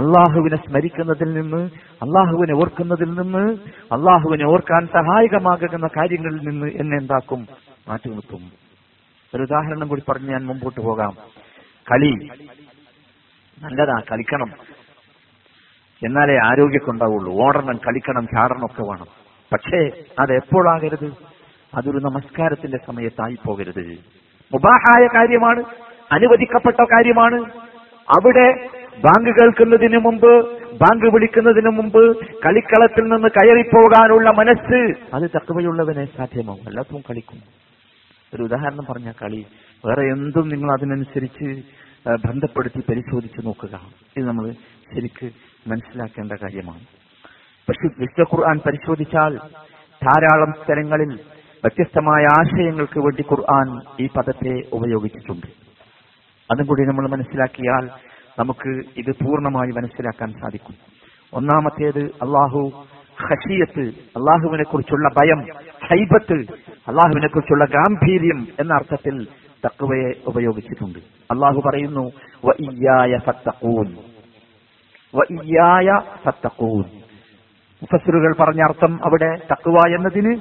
അള്ളാഹുവിനെ സ്മരിക്കുന്നതിൽ നിന്ന്, അള്ളാഹുവിനെ ഓർക്കുന്നതിൽ നിന്ന്, അള്ളാഹുവിനെ ഓർക്കാൻ സഹായകമാകുന്ന കാര്യങ്ങളിൽ നിന്ന് എന്നെ എന്താക്കും, മാറ്റി നിർത്തും. ഒരു ഉദാഹരണം കൂടി പറഞ്ഞ് ഞാൻ മുമ്പോട്ട് പോകാം. കളി നല്ലതാ, കളിക്കണം, എന്നാലേ ആരോഗ്യമൊക്കെ ഉണ്ടാവുള്ളൂ. ഓടണം, കളിക്കണം, ചാടണം ഒക്കെ വേണം. പക്ഷേ അത് എപ്പോഴാകരുത്, അതൊരു നമസ്കാരത്തിന്റെ സമയത്തായി പോകരുത്. മുബാഹായ കാര്യമാണ്, അനുവദിക്കപ്പെട്ട കാര്യമാണ്. അവിടെ ബാങ്ക് കേൾക്കുന്നതിന് മുമ്പ്, ബാങ്ക് വിളിക്കുന്നതിന് മുമ്പ് കളിക്കളത്തിൽ നിന്ന് കയറിപ്പോകാനുള്ള മനസ്സ്, അത് തഖ്വയുള്ളവനെ സാധ്യമാകും. എല്ലാത്തും കളിക്കും. ഒരു ഉദാഹരണം പറഞ്ഞ കളി. വേറെ എന്തും നിങ്ങൾ അതിനനുസരിച്ച് ബന്ധപ്പെടുത്തി പരിശോധിച്ച് നോക്കുക. ഇത് നമ്മൾ ശരിക്ക് മനസ്സിലാക്കേണ്ട കാര്യമാണ്. പക്ഷെ വിശുദ്ധ ഖുർആൻ പരിശോധിച്ചാൽ ധാരാളം സ്ഥലങ്ങളിൽ വ്യത്യസ്തമായ ആശയങ്ങൾക്ക് വേണ്ടി ഖുർആൻ ഈ പദത്തെ ഉപയോഗിച്ചിട്ടുണ്ട്. അതും കൂടി നമ്മൾ മനസ്സിലാക്കിയാൽ നമുക്ക് ഇത് പൂർണ്ണമായി മനസ്സിലാക്കാൻ സാധിക്കും. ഒന്നാമത്തേത് അള്ളാഹു ഖശിയത്ത്, അള്ളാഹുവിനെ കുറിച്ചുള്ള ഭയം, ഹൈബത്ത്, അള്ളാഹുവിനെ കുറിച്ചുള്ള ഗാംഭീര്യം എന്ന അർത്ഥത്തിൽ തഖ്വയെ ഉപയോഗിച്ചിട്ടുണ്ട്. അള്ളാഹു പറയുന്നു വഇയ്യായ ഫത്തഖൂൻ. വഇയ്യായ ഫത്തഖൂൻ മുഫസ്സിറുകൾ പറഞ്ഞ അർത്ഥം അവിടെ തഖ്വ എന്നതിന്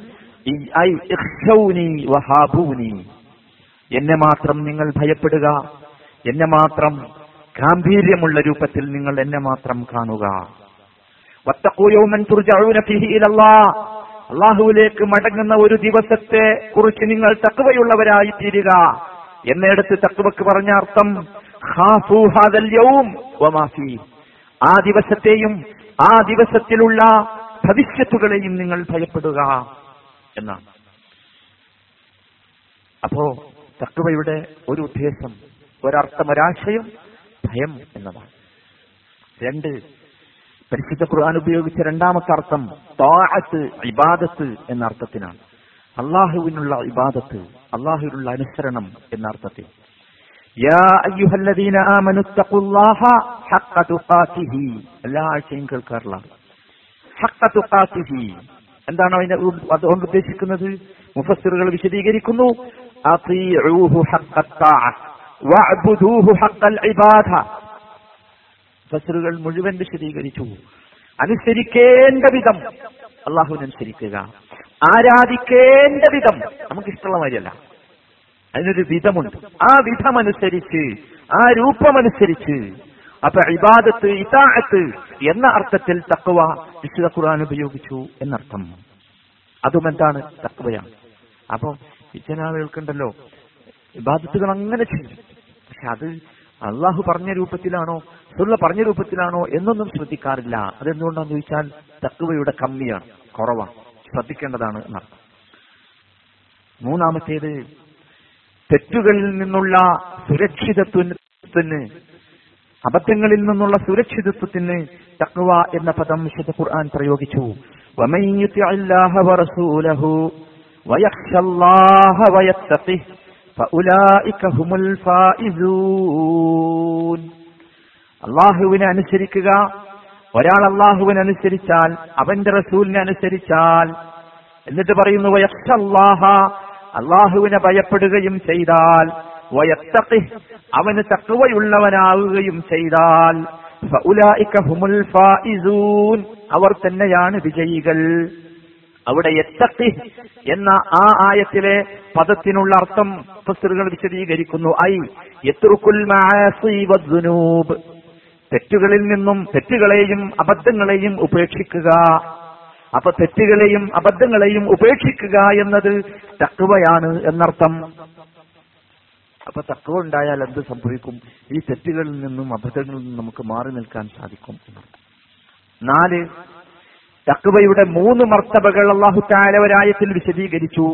ഇഖ്ശൗനി വഹാബൂനി, എന്നെ മാത്രം നിങ്ങൾ ഭയപ്പെടുക, എന്നെ മാത്രം ഗാംഭീര്യമുള്ള രൂപത്തിൽ നിങ്ങൾ എന്നെ മാത്രം കാണുക. വത്തഖൂ യൗമൻ തുർജഊന ഫീഹി ഇലല്ലാഹ്, അല്ലാഹുവിലേക്ക് മടങ്ങുന്ന ഒരു ദിവസത്തെ കുറിച്ച് നിങ്ങൾ തഖ്വയുള്ളവരായി തീരുക. എന്നിടത്ത് തഖ്വക്ക് പറഞ്ഞ അർത്ഥം ഖാഫൂ ഹാദൽ യൗം വമാ ഫീഹി, ആ ദിവസത്തെയും ആ ദിവസത്തിലുള്ള ഭവിഷ്യത്തുകളെയും നിങ്ങൾ ഭയപ്പെടുക എന്നാണ്. അപ്പോ തഖ്വയുടെ ഒരു ഉദ്ദേശം, ഒരർത്ഥം, ഒരാശയം ഭയം എന്നതാണ്. രണ്ട്, പരിശുദ്ധ ഖുർആൻ ഉപയോഗിച്ച രണ്ടാമത്തെ അർത്ഥം ത്വാഅത്ത്, ഇബാദത്ത് എന്ന അർത്ഥത്തിനാണ്. അല്ലാഹുവിനുള്ള ഇബാദത്ത്, അല്ലാഹുവിനുള്ള അനുസരണം എന്ന അർത്ഥത്തിൽ യാ അയ്യുഹല്ലദീന ആമനു തഖുല്ലാഹ ഹഖ്ക തുഖാതിഹി, എല്ലാ ആഴ്ചയും കേൾക്കാറുള്ള ഹഖ്ക തുഖാതിഹി. എന്താണ് അതിന്റെ അതുകൊണ്ട് ഉദ്ദേശിക്കുന്നത്? മുഫസ്സിറുകൾ വിശദീകരിക്കുന്നു അതീഉഹു ഹഖ്ക ത്വാഅ വഅബ്ദൂഹു ഹഖ്ഖൽ ഇബാദ. ഫസ്റുകൾ മുഴുവൻ വിശദീകരിച്ചു. അനുസരിക്കേണ്ട വിധം അല്ലാഹുവിനെ അനുസരിക്കുക, ആരാധിക്കേണ്ട വിധം നമുക്ക് ഇഷ്ടമുള്ള മാതിരിയല്ല, അതിനൊരു വിധമുണ്ട്. ആ വിധമനുസരിച്ച്, ആ രൂപമനുസരിച്ച്. അപ്പൊ ഇബാദത്ത്, ഇതാഅത്ത് എന്ന അർത്ഥത്തിൽ തഖ്വ വിശുദ്ധ ഖുർആൻ ഉപയോഗിച്ചു എന്നർത്ഥം. അതും എന്താണ്, തഖ്വയാണ്. അപ്പൊ ഇജനാളുകൾക്കുണ്ടല്ലോ ഇബാദത്തുകൾ അങ്ങനെ ചെയ്യും, പക്ഷെ അത് അള്ളാഹു പറഞ്ഞ രൂപത്തിലാണോ സുള്ള പറഞ്ഞ രൂപത്തിലാണോ എന്നൊന്നും ശ്രദ്ധിക്കാറില്ല. അതെന്തുകൊണ്ടാന്ന് ചോദിച്ചാൽ തഖ്വയുടെ കമ്മിയാണ്, കുറവാണ്, ശ്രദ്ധിക്കേണ്ടതാണ് എന്നർത്ഥം. മൂന്നാമത്തേത് തെറ്റുകളിൽ നിന്നുള്ള സുരക്ഷിതത്വത്തിന്, അബദ്ധങ്ങളിൽ നിന്നുള്ള സുരക്ഷിതത്വത്തിന് തഖ്വ എന്ന പദം വിശുദ്ധ ഖുർആൻ പ്രയോഗിച്ചു. വമൻ യുതിഇല്ലാഹ വറസൂലഹു വയഖ്ശല്ലാഹ വയത്തഖിഹ് ഫഉലൈക ഹുമുൽ ഫായിസൂൻ. അല്ലാഹുവിനെ അനുസരിക്കുക, ഒരാൾ അല്ലാഹുവിനെ അനുസരിച്ചാൽ, അവന്റെ റസൂലിനെ അനുസരിച്ചാൽ, എന്നിട്ട് പറയുന്നു വയഖ്ശല്ലാഹ, അല്ലാഹുവിനെ ഭയപ്പെടുകയും ചെയ്താൽ, വയത്തഖിഹ്, അവന് തഖ്വയുള്ളവനാവുകയും ചെയ്താൽ, ഫഉലൈക ഹുമുൽ ഫായിസൂൻ, അവർ തന്നെയാണ് വിജയികൾ. അവിടെ യത്തഖിഹ് എന്ന ആ ആയത്തിലെ പദത്തിനുള്ള അർത്ഥം ഫസ്റുകൾ വിശദീകരിക്കുന്നു ഐ യത്റുകുൽ മആസി വദ്ദുനൂബ്, തെറ്റുകളിൽ നിന്നും തെറ്റുകളെയും അബദ്ധങ്ങളെയും ഉപേക്ഷിക്കുക. അപ്പൊ തെറ്റുകളെയും അബദ്ധങ്ങളെയും ഉപേക്ഷിക്കുക എന്നത് തഖ്വയാണ് എന്നർത്ഥം. അപ്പൊ തഖ്വ ഉണ്ടായാൽ എന്ത് സംഭവിക്കും? ഈ തെറ്റുകളിൽ നിന്നും അബദ്ധങ്ങളിൽ നിന്നും നമുക്ക് മാറി നിൽക്കാൻ സാധിക്കും. നാല്, തഖ്വയുടെ മൂന്ന് മർത്തബകൾ അല്ലാഹു തആല ഒരായത്തിൽ വിശദീകരിച്ചു.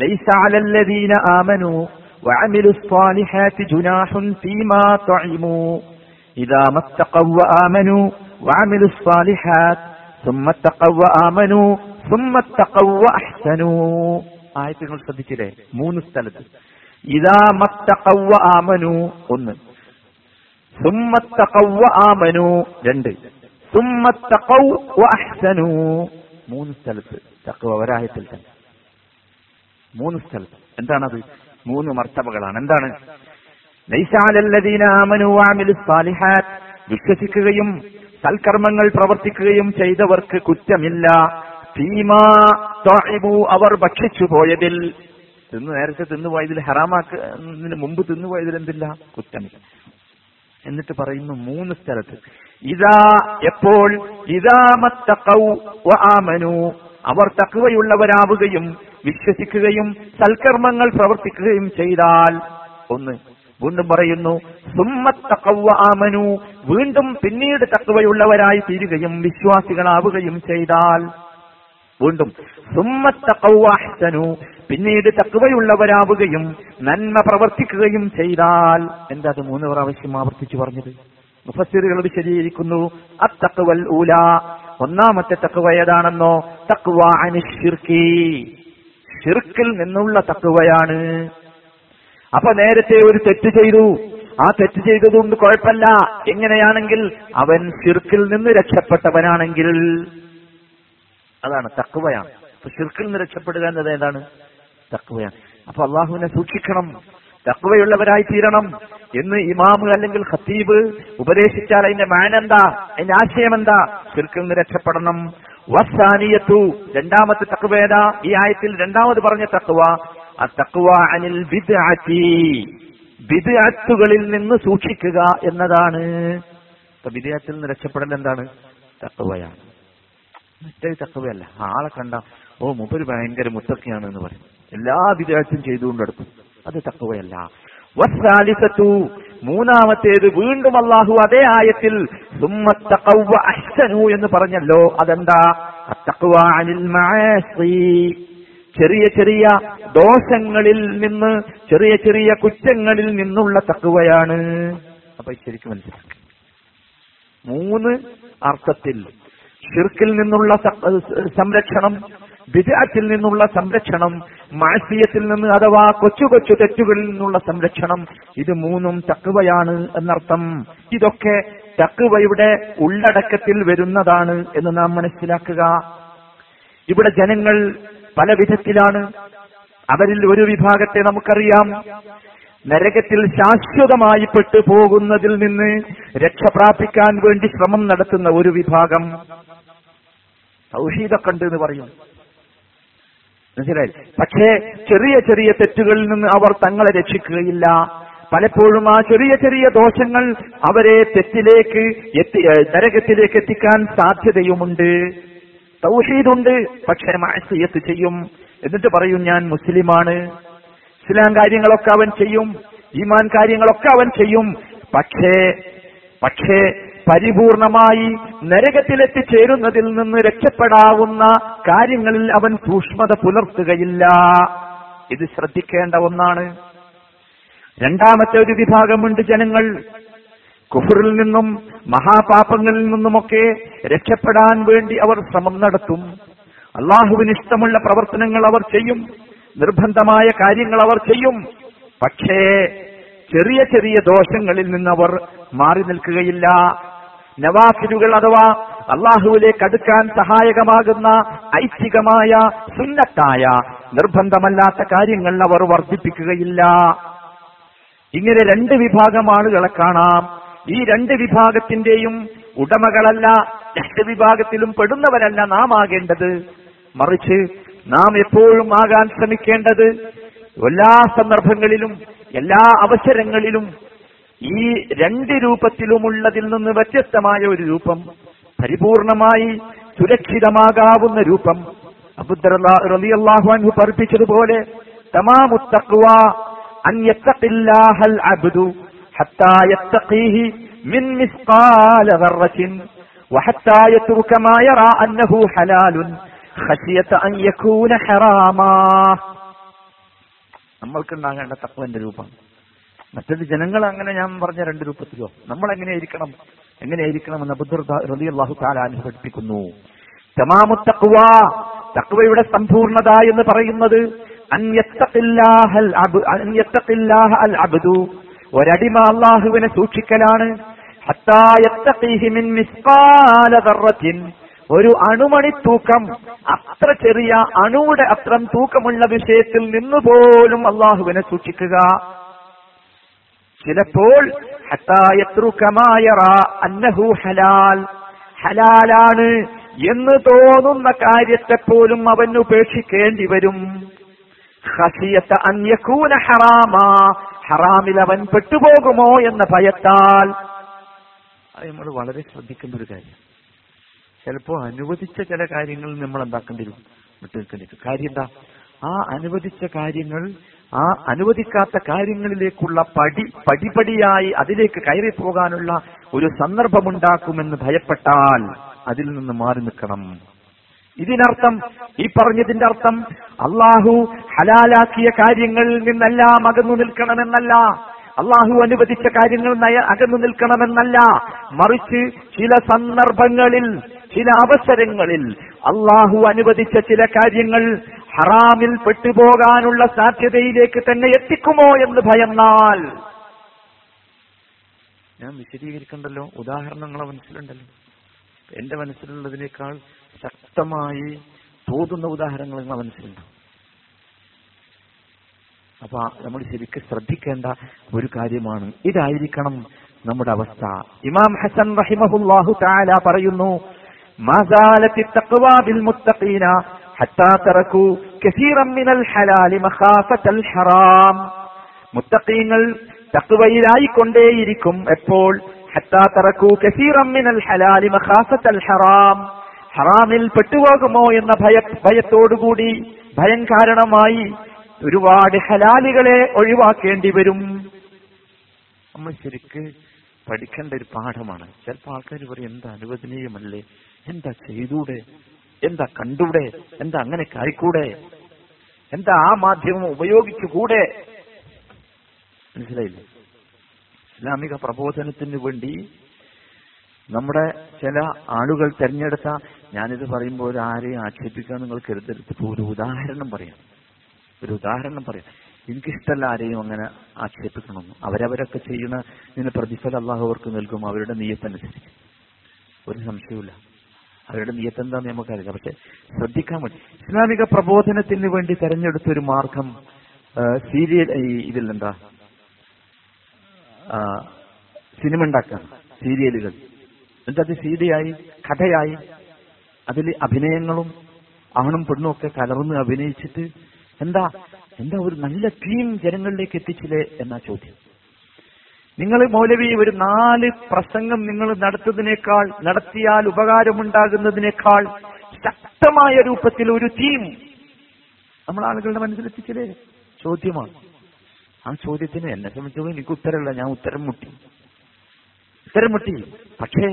ലൈസ അലല്ലദീന ആമനൂ വഅമിലുസ്സാലിഹാത്തി ജുനാഹുൻ ഫീമാ തഇമൂ ഇദാ മത്തഖൗ വആമനൂ വഅമിലുസ്സാലിഹാത്ത് സുമ്മ തഖൗ വആമനൂ സുമ്മ തഖൗ വഅഹ്സനൂ. ആയത്തുകൾ ശ്രദ്ധിച്ചില്ലേ? മൂന്ന് സ്ഥലത്ത് ഇദാ മത്തഖൗ വആമനൂ ഒന്ന്, സുമ്മ തഖൗ വആമനൂ രണ്ട്, സുമ്മ തഖൗ വഅഹ്സനൂ മൂന്ന് സ്ഥലത്ത് തഖ്വ ഒരായത്തിൽ തന്നെ. മൂന്ന് സ്ഥലത്ത്. എന്താണത്? മൂന്ന് മർത്തബകളാണ്. എന്താണ്? വിശ്വസിക്കുകയും സൽക്കർമ്മങ്ങൾ പ്രവർത്തിക്കുകയും ചെയ്തവർക്ക് കുറ്റമില്ല. ഫീമാ തഅബു, അവർ ഭക്ഷിച്ചു പോയതിൽ, തിന്നു നേരത്തെ തിന്നുപോയതിൽ, ഹറാമാക്കുന്നതിന് മുമ്പ് തിന്നുപോയതിൽ എന്തില്ല? കുറ്റമില്ല. എന്നിട്ട് പറയുന്നു മൂന്ന് സ്ഥലത്ത് ഇദാ, എപ്പോൾ ഇദാ മത്തഖൗ വആമനു, അവർ തഖ്വയുള്ളവരാവുകയും വിശ്വസിക്കുകയും സൽക്കർമ്മങ്ങൾ പ്രവർത്തിക്കുകയും ചെയ്താൽ. ഒന്ന്, വീണ്ടും പറയുന്നു സുമ്മ തഖ്വ വആമനു, വീണ്ടും പിന്നീട് തഖ്വയുള്ളവരായി തീരുകയും വിശ്വാസികളാവുകയും ചെയ്താൽ. വീണ്ടും സുമ്മ തഖ്വ വഅഹ്സനു, പിന്നീട് തഖ്വയുള്ളവരാവുകയും നന്മ പ്രവർത്തിക്കുകയും ചെയ്താൽ. എന്താ അത് മൂന്ന് പ്രാവശ്യം ആവർത്തിച്ചു പറഞ്ഞത്? മുഫസ്സിറുകൾ വിശദീകരിക്കുന്നു അത്തഖ്വൽ ഊല, ഒന്നാമത്തെ തഖ്വ ഏതാണെന്നോ? തഖ്വ അനിശ് ശിർക്കി, ശിർക്കിൽ നിന്നുള്ള തഖ്വയാണ്. അപ്പൊ നേരത്തെ ഒരു തെറ്റ് ചെയ്തു, ആ തെറ്റ് ചെയ്തതുകൊണ്ട് കുഴപ്പമില്ല, എങ്ങനെയാണെങ്കിൽ അവൻ ശിർക്കിൽ നിന്ന് രക്ഷപ്പെട്ടവനാണെങ്കിൽ അതാണ് തഖ്വയാണ്. അപ്പൊ ശിർക്കിൽ നിന്ന് രക്ഷപ്പെടുക എന്നത് ഏതാണ്? തഖ്വയാണ്. അപ്പൊ അള്ളാഹുവിനെ സൂക്ഷിക്കണം, തഖ്വയുള്ളവരായി തീരണം എന്ന് ഇമാമ് അല്ലെങ്കിൽ ഖത്തീബ് ഉപദേശിച്ചാൽ അതിന്റെ മാന എന്താ, അതിന്റെ ആശയം എന്താ? ശിർക്കിൽ നിന്ന് രക്ഷപ്പെടണം. വസ്സാനിയത്തു, രണ്ടാമത്തെ തഖ്വ ഏതാ? ഈ ആയത്തിൽ രണ്ടാമത് പറഞ്ഞ തഖ്വ തഖ്വ അനിൽ ബിദ്അത്തി, ബിദ്അത്തുകളിൽ നിന്ന് സൂക്ഷിക്കുക എന്നതാണ്. അപ്പോൾ ബിദ്അത്തിൽ നിന്ന് രക്ഷപ്പെടൽ എന്താണ്? തഖ്വയാണ്. മറ്റേ തഖ്വയല്ല. ആളെ കണ്ട ഓ മൂപ്പര് ഭയങ്കര മുത്തഖിയാണ് എന്ന് പറയും, എല്ലാ ബിദ്അത്തും ചെയ്തുകൊണ്ട് നടക്കും, അത് തഖ്വയല്ല. വസ്സാലിസത്തു, മൂന്നാമത്തേത് വീണ്ടും അല്ലാഹു അതേ ആയത്തിൽ സുമ്മ തഖൗ അഹ്സനു എന്ന് പറഞ്ഞല്ലോ, അതെന്താ? തഖ്വ അനിൽ മാഅസി, ചെറിയ ചെറിയ ദോഷങ്ങളിൽ നിന്ന്, ചെറിയ ചെറിയ കുറ്റങ്ങളിൽ നിന്നുള്ള തഖ്വയാണ്. അപ്പൊ ശരിക്കും മനസ്സിലാക്കി മൂന്ന് അർത്ഥത്തിൽ ശിർക്കിൽ നിന്നുള്ള സംരക്ഷണം, ബിദ്അത്തിൽ നിന്നുള്ള സംരക്ഷണം, മഅസിയത്തിൽ നിന്ന് അഥവാ കൊച്ചു കൊച്ചു തെറ്റുകളിൽ നിന്നുള്ള സംരക്ഷണം, ഇത് മൂന്നും തഖ്വയാണ് എന്നർത്ഥം. ഇതൊക്കെ തഖ്വയുടെ ഉള്ളടക്കത്തിൽ വരുന്നതാണ് എന്ന് നാം മനസ്സിലാക്കുക. ഇവിടെ ജനങ്ങൾ പല വിധത്തിലാണ്. അവരിൽ ഒരു വിഭാഗത്തെ നമുക്കറിയാം, നരകത്തിൽ ശാശ്വതമായി പെട്ടു പോകുന്നതിൽ നിന്ന് രക്ഷ പ്രാപിക്കാൻ വേണ്ടി ശ്രമം നടത്തുന്ന ഒരു വിഭാഗം. തൗഹീദൊക്കെ ഉണ്ട് എന്ന് പറയും, മനസ്സിലായി. പക്ഷേ ചെറിയ ചെറിയ തെറ്റുകളിൽ നിന്ന് അവർ തങ്ങളെ രക്ഷിക്കുകയില്ല. പലപ്പോഴും ആ ചെറിയ ചെറിയ ദോഷങ്ങൾ അവരെ തെറ്റിലേക്ക് എത്തി, നരകത്തിലേക്ക് എത്തിക്കാൻ സാധ്യതയുമുണ്ട്. തൗഹീദുണ്ട്, പക്ഷേ മഅസിയത്ത് ചെയ്യും. എന്നിട്ട് പറയും ഞാൻ മുസ്ലിമാണ്, ഇസ്ലാം കാര്യങ്ങളൊക്കെ അവൻ ചെയ്യും, ഈമാൻ കാര്യങ്ങളൊക്കെ അവൻ ചെയ്യും, പക്ഷേ പക്ഷേ പരിപൂർണമായി നരകത്തിലെത്തിച്ചേരുന്നതിൽ നിന്ന് രക്ഷപ്പെടാവുന്ന കാര്യങ്ങളിൽ അവൻ സൂക്ഷ്മത പുലർത്തുകയില്ല. ഇത് ശ്രദ്ധിക്കേണ്ട ഒന്നാണ്. രണ്ടാമത്തെ ഒരു വിഭാഗമുണ്ട് ജനങ്ങൾ, കുഫറിൽ നിന്നും മഹാപാപങ്ങളിൽ നിന്നുമൊക്കെ രക്ഷപ്പെടാൻ വേണ്ടി അവർ ശ്രമം നടത്തും. അള്ളാഹുവിന് ഇഷ്ടമുള്ള പ്രവർത്തനങ്ങൾ അവർ ചെയ്യും, നിർബന്ധമായ കാര്യങ്ങൾ അവർ ചെയ്യും, പക്ഷേ ചെറിയ ചെറിയ ദോഷങ്ങളിൽ നിന്നവർ മാറി നിൽക്കുകയില്ല. നവാഫിലുകൾ അഥവാ അള്ളാഹുവിലേക്ക് അടുക്കാൻ സഹായകമാകുന്ന ഐച്ഛികമായ സുന്നത്തായ നിർബന്ധമല്ലാത്ത കാര്യങ്ങൾ അവർ വർദ്ധിപ്പിക്കുകയില്ല. ഇങ്ങനെ രണ്ട് വിഭാഗം ആളുകളെ കാണാം. ഈ രണ്ട് വിഭാഗത്തിന്റെയും ഉടമകളല്ല, രണ്ട് വിഭാഗത്തിലും പെടുന്നവരല്ല നാം ആകേണ്ടത്. മറിച്ച് നാം എപ്പോഴും ആകാൻ ശ്രമിക്കേണ്ടത് എല്ലാ സന്ദർഭങ്ങളിലും എല്ലാ അവസരങ്ങളിലും ഈ രണ്ട് രൂപത്തിലുമുള്ളതിൽ നിന്ന് വ്യത്യസ്തമായ ഒരു രൂപം, പരിപൂർണമായി സുരക്ഷിതമാകാവുന്ന രൂപം. അബ്ദുറഹ്മാൻ റളിയല്ലാഹു അൻഹു പഠിപ്പിച്ചതുപോലെ തമാമു തഖ്വ അൻ യത്തഖില്ലാഹൽ അബ്ദു ഹത്താ യത്തഖീഹി മിൻ മിസ്ഖാല ദർറത്തിൻ വഹത്താ യത്റുക മാ യറാ അന്നഹു ഹലാലുൻ ഖശിയത അൻ യകൂന ഹറാമാ. നമ്മൾക്കുണ്ടാകേണ്ട തഖ്വന്റെ രൂപം. മറ്റൊരു ജനങ്ങൾ അങ്ങനെ ഞാൻ പറഞ്ഞ രണ്ട് രൂപത്തിലോ നമ്മൾ എങ്ങനെയായിരിക്കണം എങ്ങനെയായിരിക്കണമെന്ന് അബൂദർദാ റളിയല്ലാഹു തആല അൻഹു പഠിപ്പിക്കുന്നു. തമാമു തഖ്വ, തഖ്വയുടെ സമ്പൂർണത എന്ന് പറയുന്നത് അൻ യത്തഖില്ലാഹൽ അബ്ദു അൻ യത്തഖില്ലാഹൽ അബ്ദു, ഒരടിമ അള്ളാഹുവിനെ സൂക്ഷിക്കലാണ്. ഹത്താ യത്തഖീഹി മിൻ മിസ്ഖാല ദർറത്തിൻ ഒരു അണുമണി തൂക്കം, അത്ര ചെറിയ അണുവിടെ അത്രം തൂക്കമുള്ള വിഷയത്തിൽ നിന്നുപോലും അള്ളാഹുവിനെ സൂക്ഷിക്കുക. ചിലപ്പോൾ ഹലാലാണ് എന്ന് തോന്നുന്ന കാര്യത്തെ പോലും അവൻ ഉപേക്ഷിക്കേണ്ടി വരും. ഖശിയത അൻ യകൂന ഹറാമ, ഹറാമിൽ അവൻ പെട്ടുപോകുമോ എന്ന ഭയത്താൽ. അത് നമ്മൾ വളരെ ശ്രദ്ധിക്കുന്ന ഒരു കാര്യം. ചിലപ്പോൾ അനുവദിച്ച ചില കാര്യങ്ങൾ നമ്മൾ എന്താക്കേണ്ടി വരും, വിട്ടു നിൽക്കേണ്ടി വരും. കാര്യം എന്താ? ആ അനുവദിച്ച കാര്യങ്ങൾ ആ അനുവദിക്കാത്ത കാര്യങ്ങളിലേക്കുള്ള പടി പടിപടിയായി അതിലേക്ക് കയറി പോകാനുള്ള ഒരു സന്ദർഭമുണ്ടാക്കുമെന്ന് ഭയപ്പെട്ടാൽ അതിൽ നിന്ന് മാറി നിൽക്കണം. ഇതിനർത്ഥം, ഈ പറഞ്ഞതിന്റെ അർത്ഥം, അള്ളാഹു ഹലാലാക്കിയ കാര്യങ്ങളിൽ നിന്നെല്ലാം അകന്നു നിൽക്കണമെന്നല്ല, അള്ളാഹു അനുവദിച്ച കാര്യങ്ങൾ അകന്നു നിൽക്കണമെന്നല്ല, മറിച്ച് ചില സന്ദർഭങ്ങളിൽ, ചില അവസരങ്ങളിൽ അള്ളാഹു അനുവദിച്ച ചില കാര്യങ്ങൾ ഹറാമിൽ പെട്ടുപോകാനുള്ള സാധ്യതയിലേക്ക് തന്നെ എത്തിക്കുമോ എന്ന് ഭയന്നാൽ. ഞാൻ വിശദീകരിക്കണ്ടല്ലോ, ഉദാഹരണങ്ങളെ മനസ്സിലുണ്ടല്ലോ. എന്റെ മനസ്സിലുള്ളതിനേക്കാൾ ശക്തമായി തോന്നുന്ന ഉദാഹരണങ്ങൾ നിങ്ങളെ മനസ്സിലുണ്ടാവും. അപ്പൊ നമ്മൾ ശരിക്കും ശ്രദ്ധിക്കേണ്ട ഒരു കാര്യമാണ്. ഇതായിരിക്കണം നമ്മുടെ അവസ്ഥ. ഇമാം ഹസൻ റഹിമഹുല്ലാഹു തആല പറയുന്നു, മസാലത്തി തഖ്വാ ബിൽ മുത്തഖീന ഹത്താ തറകൂ കസീറൻ മിനൽ ഹലാലി മഖാഫത്തൽ ഹറാം. മുത്തഖീങ്ങൾ തഖ്വയിലായിക്കൊണ്ടേയിരിക്കും എപ്പോൾ. ഹത്താ തറകൂ കസീറൻ മിനൽ ഹലാലി മഖാഫത്തൽ ഹറാം, ഹറാമിൽ പെട്ടുപോകുമോ എന്ന ഭയ ഭയത്തോടുകൂടി ഭയം കാരണമായി ഒരുപാട് ഹലാലുകളെ ഒഴിവാക്കേണ്ടി വരും. നമ്മൾ ശരിക്ക് പഠിക്കേണ്ട ഒരു പാഠമാണ്. ചിലപ്പോൾ ആൾക്കാർ പറയും, എന്താ അനുവദനീയമല്ലേ, എന്താ ചെയ്തൂടെ, എന്താ കണ്ടൂടെ, എന്താ അങ്ങനെ കായിക്കൂടെ, എന്താ ആ മാധ്യമം ഉപയോഗിച്ചുകൂടെ. മനസ്സിലായില്ലേ? ഇസ്ലാമിക പ്രബോധനത്തിന് വേണ്ടി നമ്മുടെ ചില ആളുകൾ തെരഞ്ഞെടുത്ത, ഞാനിത് പറയുമ്പോൾ ആരെയും ആക്ഷേപിക്കാൻ നിങ്ങൾ കരുതരുത്. ഒരു ഉദാഹരണം പറയാം ഒരു ഉദാഹരണം പറയാം എനിക്കിഷ്ടമല്ല ആരെയും അങ്ങനെ ആക്ഷേപിക്കണമെന്ന്. അവരവരൊക്കെ ചെയ്യുന്ന ഇതിന് പ്രതിഫലം അള്ളാഹു അവർക്ക് നൽകും, അവരുടെ നിയ്യത്തനുസരിച്ച്. ഒരു സംശയമില്ല, അവരുടെ നിയ്യത്തെന്താന്ന് നമുക്കറിയില്ല. പക്ഷെ ശ്രദ്ധിക്കാൻ വേണ്ടി ഇസ്ലാമിക പ്രബോധനത്തിന് വേണ്ടി തെരഞ്ഞെടുത്ത ഒരു മാർഗം സീരിയൽ, ഇതിൽ എന്താ സിനിമ ഉണ്ടാക്കാൻ, സീരിയലുകൾ. എന്നിട്ട് അത് സീഡിയായി, കഥയായി, അതിൽ അഭിനയങ്ങളും ആണും പെണ്ണും ഒക്കെ കലർന്ന് അഭിനയിച്ചിട്ട് എന്താ എന്താ ഒരു നല്ല ടീം ജനങ്ങളിലേക്ക് എത്തിച്ചില്ലേ എന്നാ ചോദ്യം. നിങ്ങൾ മൗലവി ഒരു നാല് പ്രസംഗം നിങ്ങൾ നടത്തുന്നതിനേക്കാൾ, നടത്തിയാൽ ഉപകാരമുണ്ടാകുന്നതിനേക്കാൾ ശക്തമായ രൂപത്തിൽ ഒരു ടീം നമ്മൾ ആളുകളുടെ മനസ്സിലെത്തിച്ചില്ലേ ചോദ്യമാണ്. ആ ചോദ്യത്തിന് എന്നെ സംബന്ധിച്ചോ എനിക്ക് ഉത്തരമില്ല. ഞാൻ ഉത്തരം മുട്ടി ഉത്തരം മുട്ടി പക്ഷേ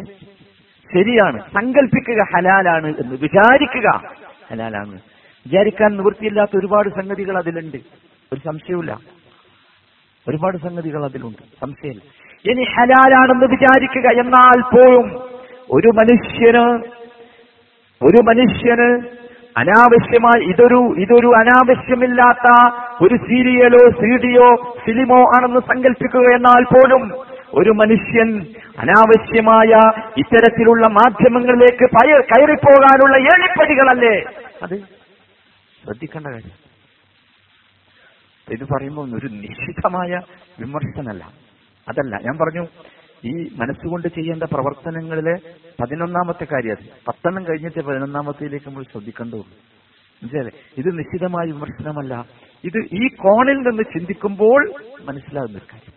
ശരിയാണ്. സങ്കല്പിക്കുക ഹലാലാണ് എന്ന് വിചാരിക്കുക, ഹലാലാണ് വിചാരിക്കാൻ നിവൃത്തിയില്ലാത്ത ഒരുപാട് സംഗതികൾ അതിലുണ്ട്. ഒരു സംശയമില്ല, ഒരുപാട് സംഗതികൾ അതിലുണ്ട്, സംശയമില്ല. ഇനി ഹലാലാണെന്ന് വിചാരിക്കുക, എന്നാൽ പോലും ഒരു മനുഷ്യന് ഒരു മനുഷ്യന് അനാവശ്യമായി ഇതൊരു ഇതൊരു അനാവശ്യമില്ലാത്ത ഒരു സീരിയലോ സീഡിയോ ഫിലിമോ ആണെന്ന് സങ്കല്പിക്കുക, എന്നാൽ പോലും ഒരു മനുഷ്യൻ അനാവശ്യമായ ഇത്തരത്തിലുള്ള മാധ്യമങ്ങളിലേക്ക് കയറിപ്പോകാനുള്ള ഏണിപ്പടികളല്ലേ അത്. ശ്രദ്ധിക്കേണ്ട കാര്യം. ഇത് പറയുമ്പോൾ ഒരു നിശ്ചിതമായ വിമർശനമല്ല, അതല്ല ഞാൻ പറഞ്ഞു. ഈ മനസ്സുകൊണ്ട് ചെയ്യേണ്ട പ്രവർത്തനങ്ങളിലെ പതിനൊന്നാമത്തെ കാര്യം അത്. പത്തെണ്ണം കഴിഞ്ഞിട്ട് പതിനൊന്നാമത്തേക്ക് നമ്മൾ ശ്രദ്ധിക്കേണ്ടതുള്ളൂ. മനസ്സിലല്ലേ? ഇത് നിശ്ചിതമായ വിമർശനമല്ല. ഇത് ഈ കോണിൽ നിന്ന് ചിന്തിക്കുമ്പോൾ മനസ്സിലാകുന്ന ഒരു കാര്യം,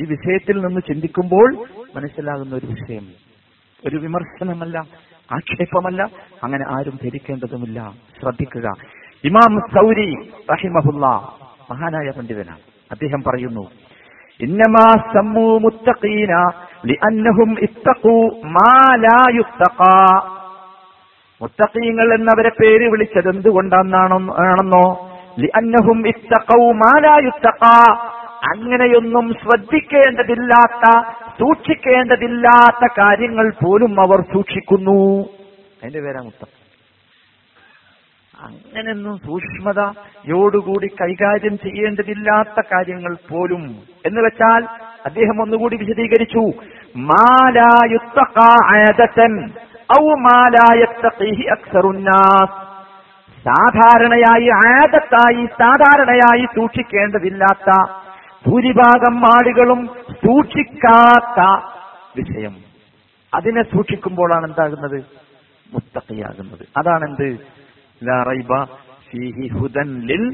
ഈ വിഷയത്തിൽ നിന്ന് ചിന്തിക്കുമ്പോൾ മനസ്സിലാകുന്ന ഒരു വിഷയം. ഒരു വിമർശനമല്ല, ആക്ഷേപമല്ല. അങ്ങനെ ആരും ധരിക്കേണ്ടതുമില്ല. ശ്രദ്ധിക്കുക. ഇമാം സൗരി റഹിമഹുല്ലാ മഹാനായ പണ്ഡിതനാണ്. അദ്ദേഹം പറയുന്നു, ഇന്നമാ സമ്മൂ മുത്തഖീന ലിഅന്നഹും ഇത്തഖൂ മാ ലാ യുത്തഖാ. മുത്തഖീങ്ങൾ എന്നവരെ പേര് വിളിച്ചത് എന്തുകൊണ്ടാണെന്നാണെന്നോ, ലിഅന്നഹും ഇത്തഖൂ മാ ലാ യുത്തഖാ, അങ്ങനെയൊന്നും ശ്രദ്ധിക്കേണ്ടതില്ലാത്ത, സൂക്ഷിക്കേണ്ടതില്ലാത്ത കാര്യങ്ങൾ പോലും അവർ സൂക്ഷിക്കുന്നു. അതിന്റെ പേരാ മുത്തം. അങ്ങനെയൊന്നും സൂക്ഷ്മതയോടുകൂടി കൈകാര്യം ചെയ്യേണ്ടതില്ലാത്ത കാര്യങ്ങൾ പോലും എന്ന് വെച്ചാൽ, അദ്ദേഹം ഒന്നുകൂടി വിശദീകരിച്ചു, മാലാ യുത്തഖാ ആദതൻ, സാധാരണയായി ആദത്തായി സാധാരണയായി സൂക്ഷിക്കേണ്ടതില്ലാത്ത ഭൂരിഭാഗം ആളുകളും സൂക്ഷിക്കാത്ത വിഷയം, അതിനെ സൂക്ഷിക്കുമ്പോഴാണ് എന്താകുന്നത്? മുത്തഖിയാകുന്നത്. അതാണെന്ത്? ലാ റൈബ ഫീഹി ഹുദൻ ലിൽ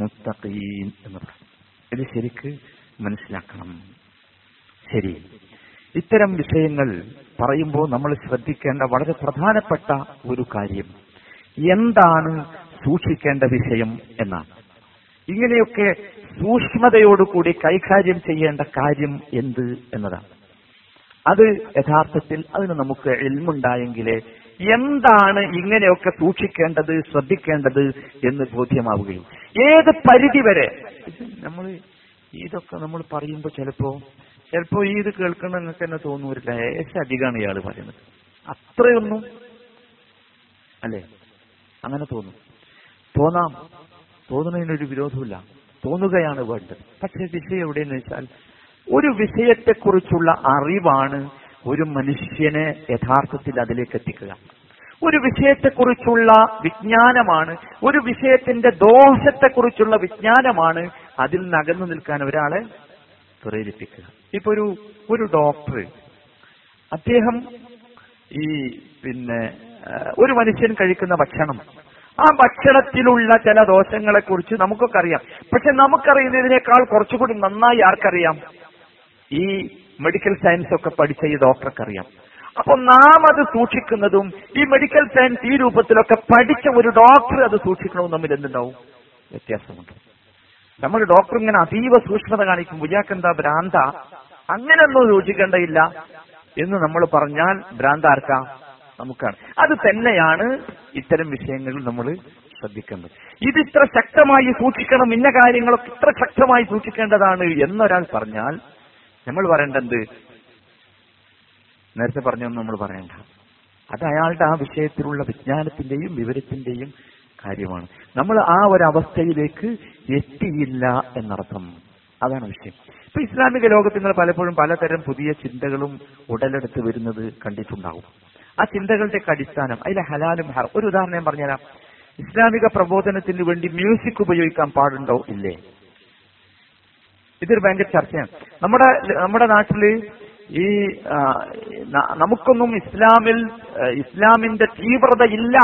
മുത്തഖീൻ എന്ന് പറയും. ഇത് ശരിക്ക് മനസ്സിലാക്കണം. ശരി, ഇത്തരം വിഷയങ്ങൾ പറയുമ്പോൾ നമ്മൾ ശ്രദ്ധിക്കേണ്ട വളരെ പ്രധാനപ്പെട്ട ഒരു കാര്യം എന്താണ് സൂക്ഷിക്കേണ്ട വിഷയം എന്നാണ്. ഇങ്ങനെയൊക്കെ സൂക്ഷ്മതയോടുകൂടി കൈകാര്യം ചെയ്യേണ്ട കാര്യം എന്ത് എന്നതാണ്. അത് യഥാർത്ഥത്തിൽ അതിന് നമുക്ക് ഇൽമുണ്ടായെങ്കിലേ എന്താണ് ഇങ്ങനെയൊക്കെ സൂക്ഷിക്കേണ്ടത്, ശ്രദ്ധിക്കേണ്ടത് എന്ന് ബോധ്യമാവുകയും ഏത് പരിധിവരെ നമ്മൾ ഇതൊക്കെ നമ്മൾ പറയുമ്പോൾ ചിലപ്പോൾ ചിലപ്പോൾ ഈ ഇത് കേൾക്കണം എന്നൊക്കെ തന്നെ തോന്നുന്നു, ഒരു ലേശം അധികമാണ് ഇയാൾ പറയുന്നത്, അത്രയൊന്നും അല്ലേ, അങ്ങനെ തോന്നും. തോന്നാം, തോന്നുന്നതിനൊരു വിരോധമില്ല, തോന്നുകയാണ് വേണ്ടത്. പക്ഷേ വിഷയം എവിടെയെന്ന് വെച്ചാൽ ഒരു വിഷയത്തെക്കുറിച്ചുള്ള അറിവാണ് ഒരു മനുഷ്യനെ യഥാർത്ഥത്തിൽ അതിലേക്ക് എത്തിക്കുക. ഒരു വിഷയത്തെക്കുറിച്ചുള്ള വിജ്ഞാനമാണ്, ഒരു വിഷയത്തിന്റെ ദോഷത്തെക്കുറിച്ചുള്ള വിജ്ഞാനമാണ് അതിൽ നിന്ന് അകന്നു നിൽക്കാൻ ഒരാളെ പ്രേരിപ്പിക്കുക. ഇപ്പൊ ഒരു ഒരു ഡോക്ടർ, അദ്ദേഹം ഈ പിന്നെ ഒരു മനുഷ്യൻ കഴിക്കുന്ന ഭക്ഷണം, ആ ഭക്ഷണത്തിലുള്ള ചില ദോഷങ്ങളെ കുറിച്ച് നമുക്കൊക്കെ അറിയാം. പക്ഷെ നമുക്കറിയുന്നതിനേക്കാൾ കുറച്ചുകൂടി നന്നായി ആർക്കറിയാം? ഈ മെഡിക്കൽ സയൻസ് ഒക്കെ പഠിച്ച ഈ ഡോക്ടർക്ക് അറിയാം. അപ്പൊ നാം അത് സൂക്ഷിക്കുന്നതും ഈ മെഡിക്കൽ സയൻസ് ഈ രൂപത്തിലൊക്കെ പഠിച്ച ഒരു ഡോക്ടർ അത് സൂക്ഷിക്കണമെന്ന് തമ്മിൽ എന്തുണ്ടാവും? വ്യത്യാസമുണ്ട്. നമ്മൾ ഡോക്ടർ ഇങ്ങനെ അതീവ സൂക്ഷ്മത കാണിക്കും, ബുജാക്കെന്താ ഭ്രാന്ത, അങ്ങനെയൊന്നും സൂക്ഷിക്കേണ്ടയില്ല എന്ന് നമ്മൾ പറഞ്ഞാൽ ഭ്രാന്ത ആർക്കാ? നമുക്കാണ്. അത് തന്നെയാണ് ഇത്തരം വിഷയങ്ങൾ നമ്മൾ ശ്രദ്ധിക്കേണ്ടത്. ഇതിത്ര ശക്തമായി സൂക്ഷിക്കണം, ഇന്ന കാര്യങ്ങളൊക്കെ ഇത്ര ശക്തമായി സൂക്ഷിക്കേണ്ടതാണ് എന്നൊരാൾ പറഞ്ഞാൽ നമ്മൾ പറയേണ്ടത് നേരത്തെ പറഞ്ഞൊന്നും നമ്മൾ പറയണ്ട. അത് അയാളുടെ ആ വിഷയത്തിലുള്ള വിജ്ഞാനത്തിന്റെയും വിവരത്തിന്റെയും കാര്യമാണ്. നമ്മൾ ആ ഒരവസ്ഥയിലേക്ക് എത്തിയില്ല എന്നർത്ഥം. അതാണ് വിഷയം. ഇപ്പൊ ഇസ്ലാമിക ലോകത്ത് നിങ്ങൾ പലപ്പോഴും പലതരം പുതിയ ചിന്തകളും ഉടലെടുത്ത് വരുന്നത് കണ്ടിട്ടുണ്ടാകും. ആ ചിന്തകളുടെ അടിസ്ഥാനം അതിലെ ഹലാലും ഹറാം. ഒരു ഉദാഹരണം ഞാൻ പറഞ്ഞുതരാം. ഇസ്ലാമിക പ്രബോധനത്തിന് വേണ്ടി മ്യൂസിക് ഉപയോഗിക്കാൻ പാടുണ്ടോ? ഇല്ലേ? ഇതൊരു ഭയങ്കര ചർച്ചയാണ്. നമ്മുടെ നമ്മുടെ നാട്ടിൽ ഈ നമുക്കൊന്നും ഇസ്ലാമിൽ ഇസ്ലാമിന്റെ തീവ്രത ഇല്ല,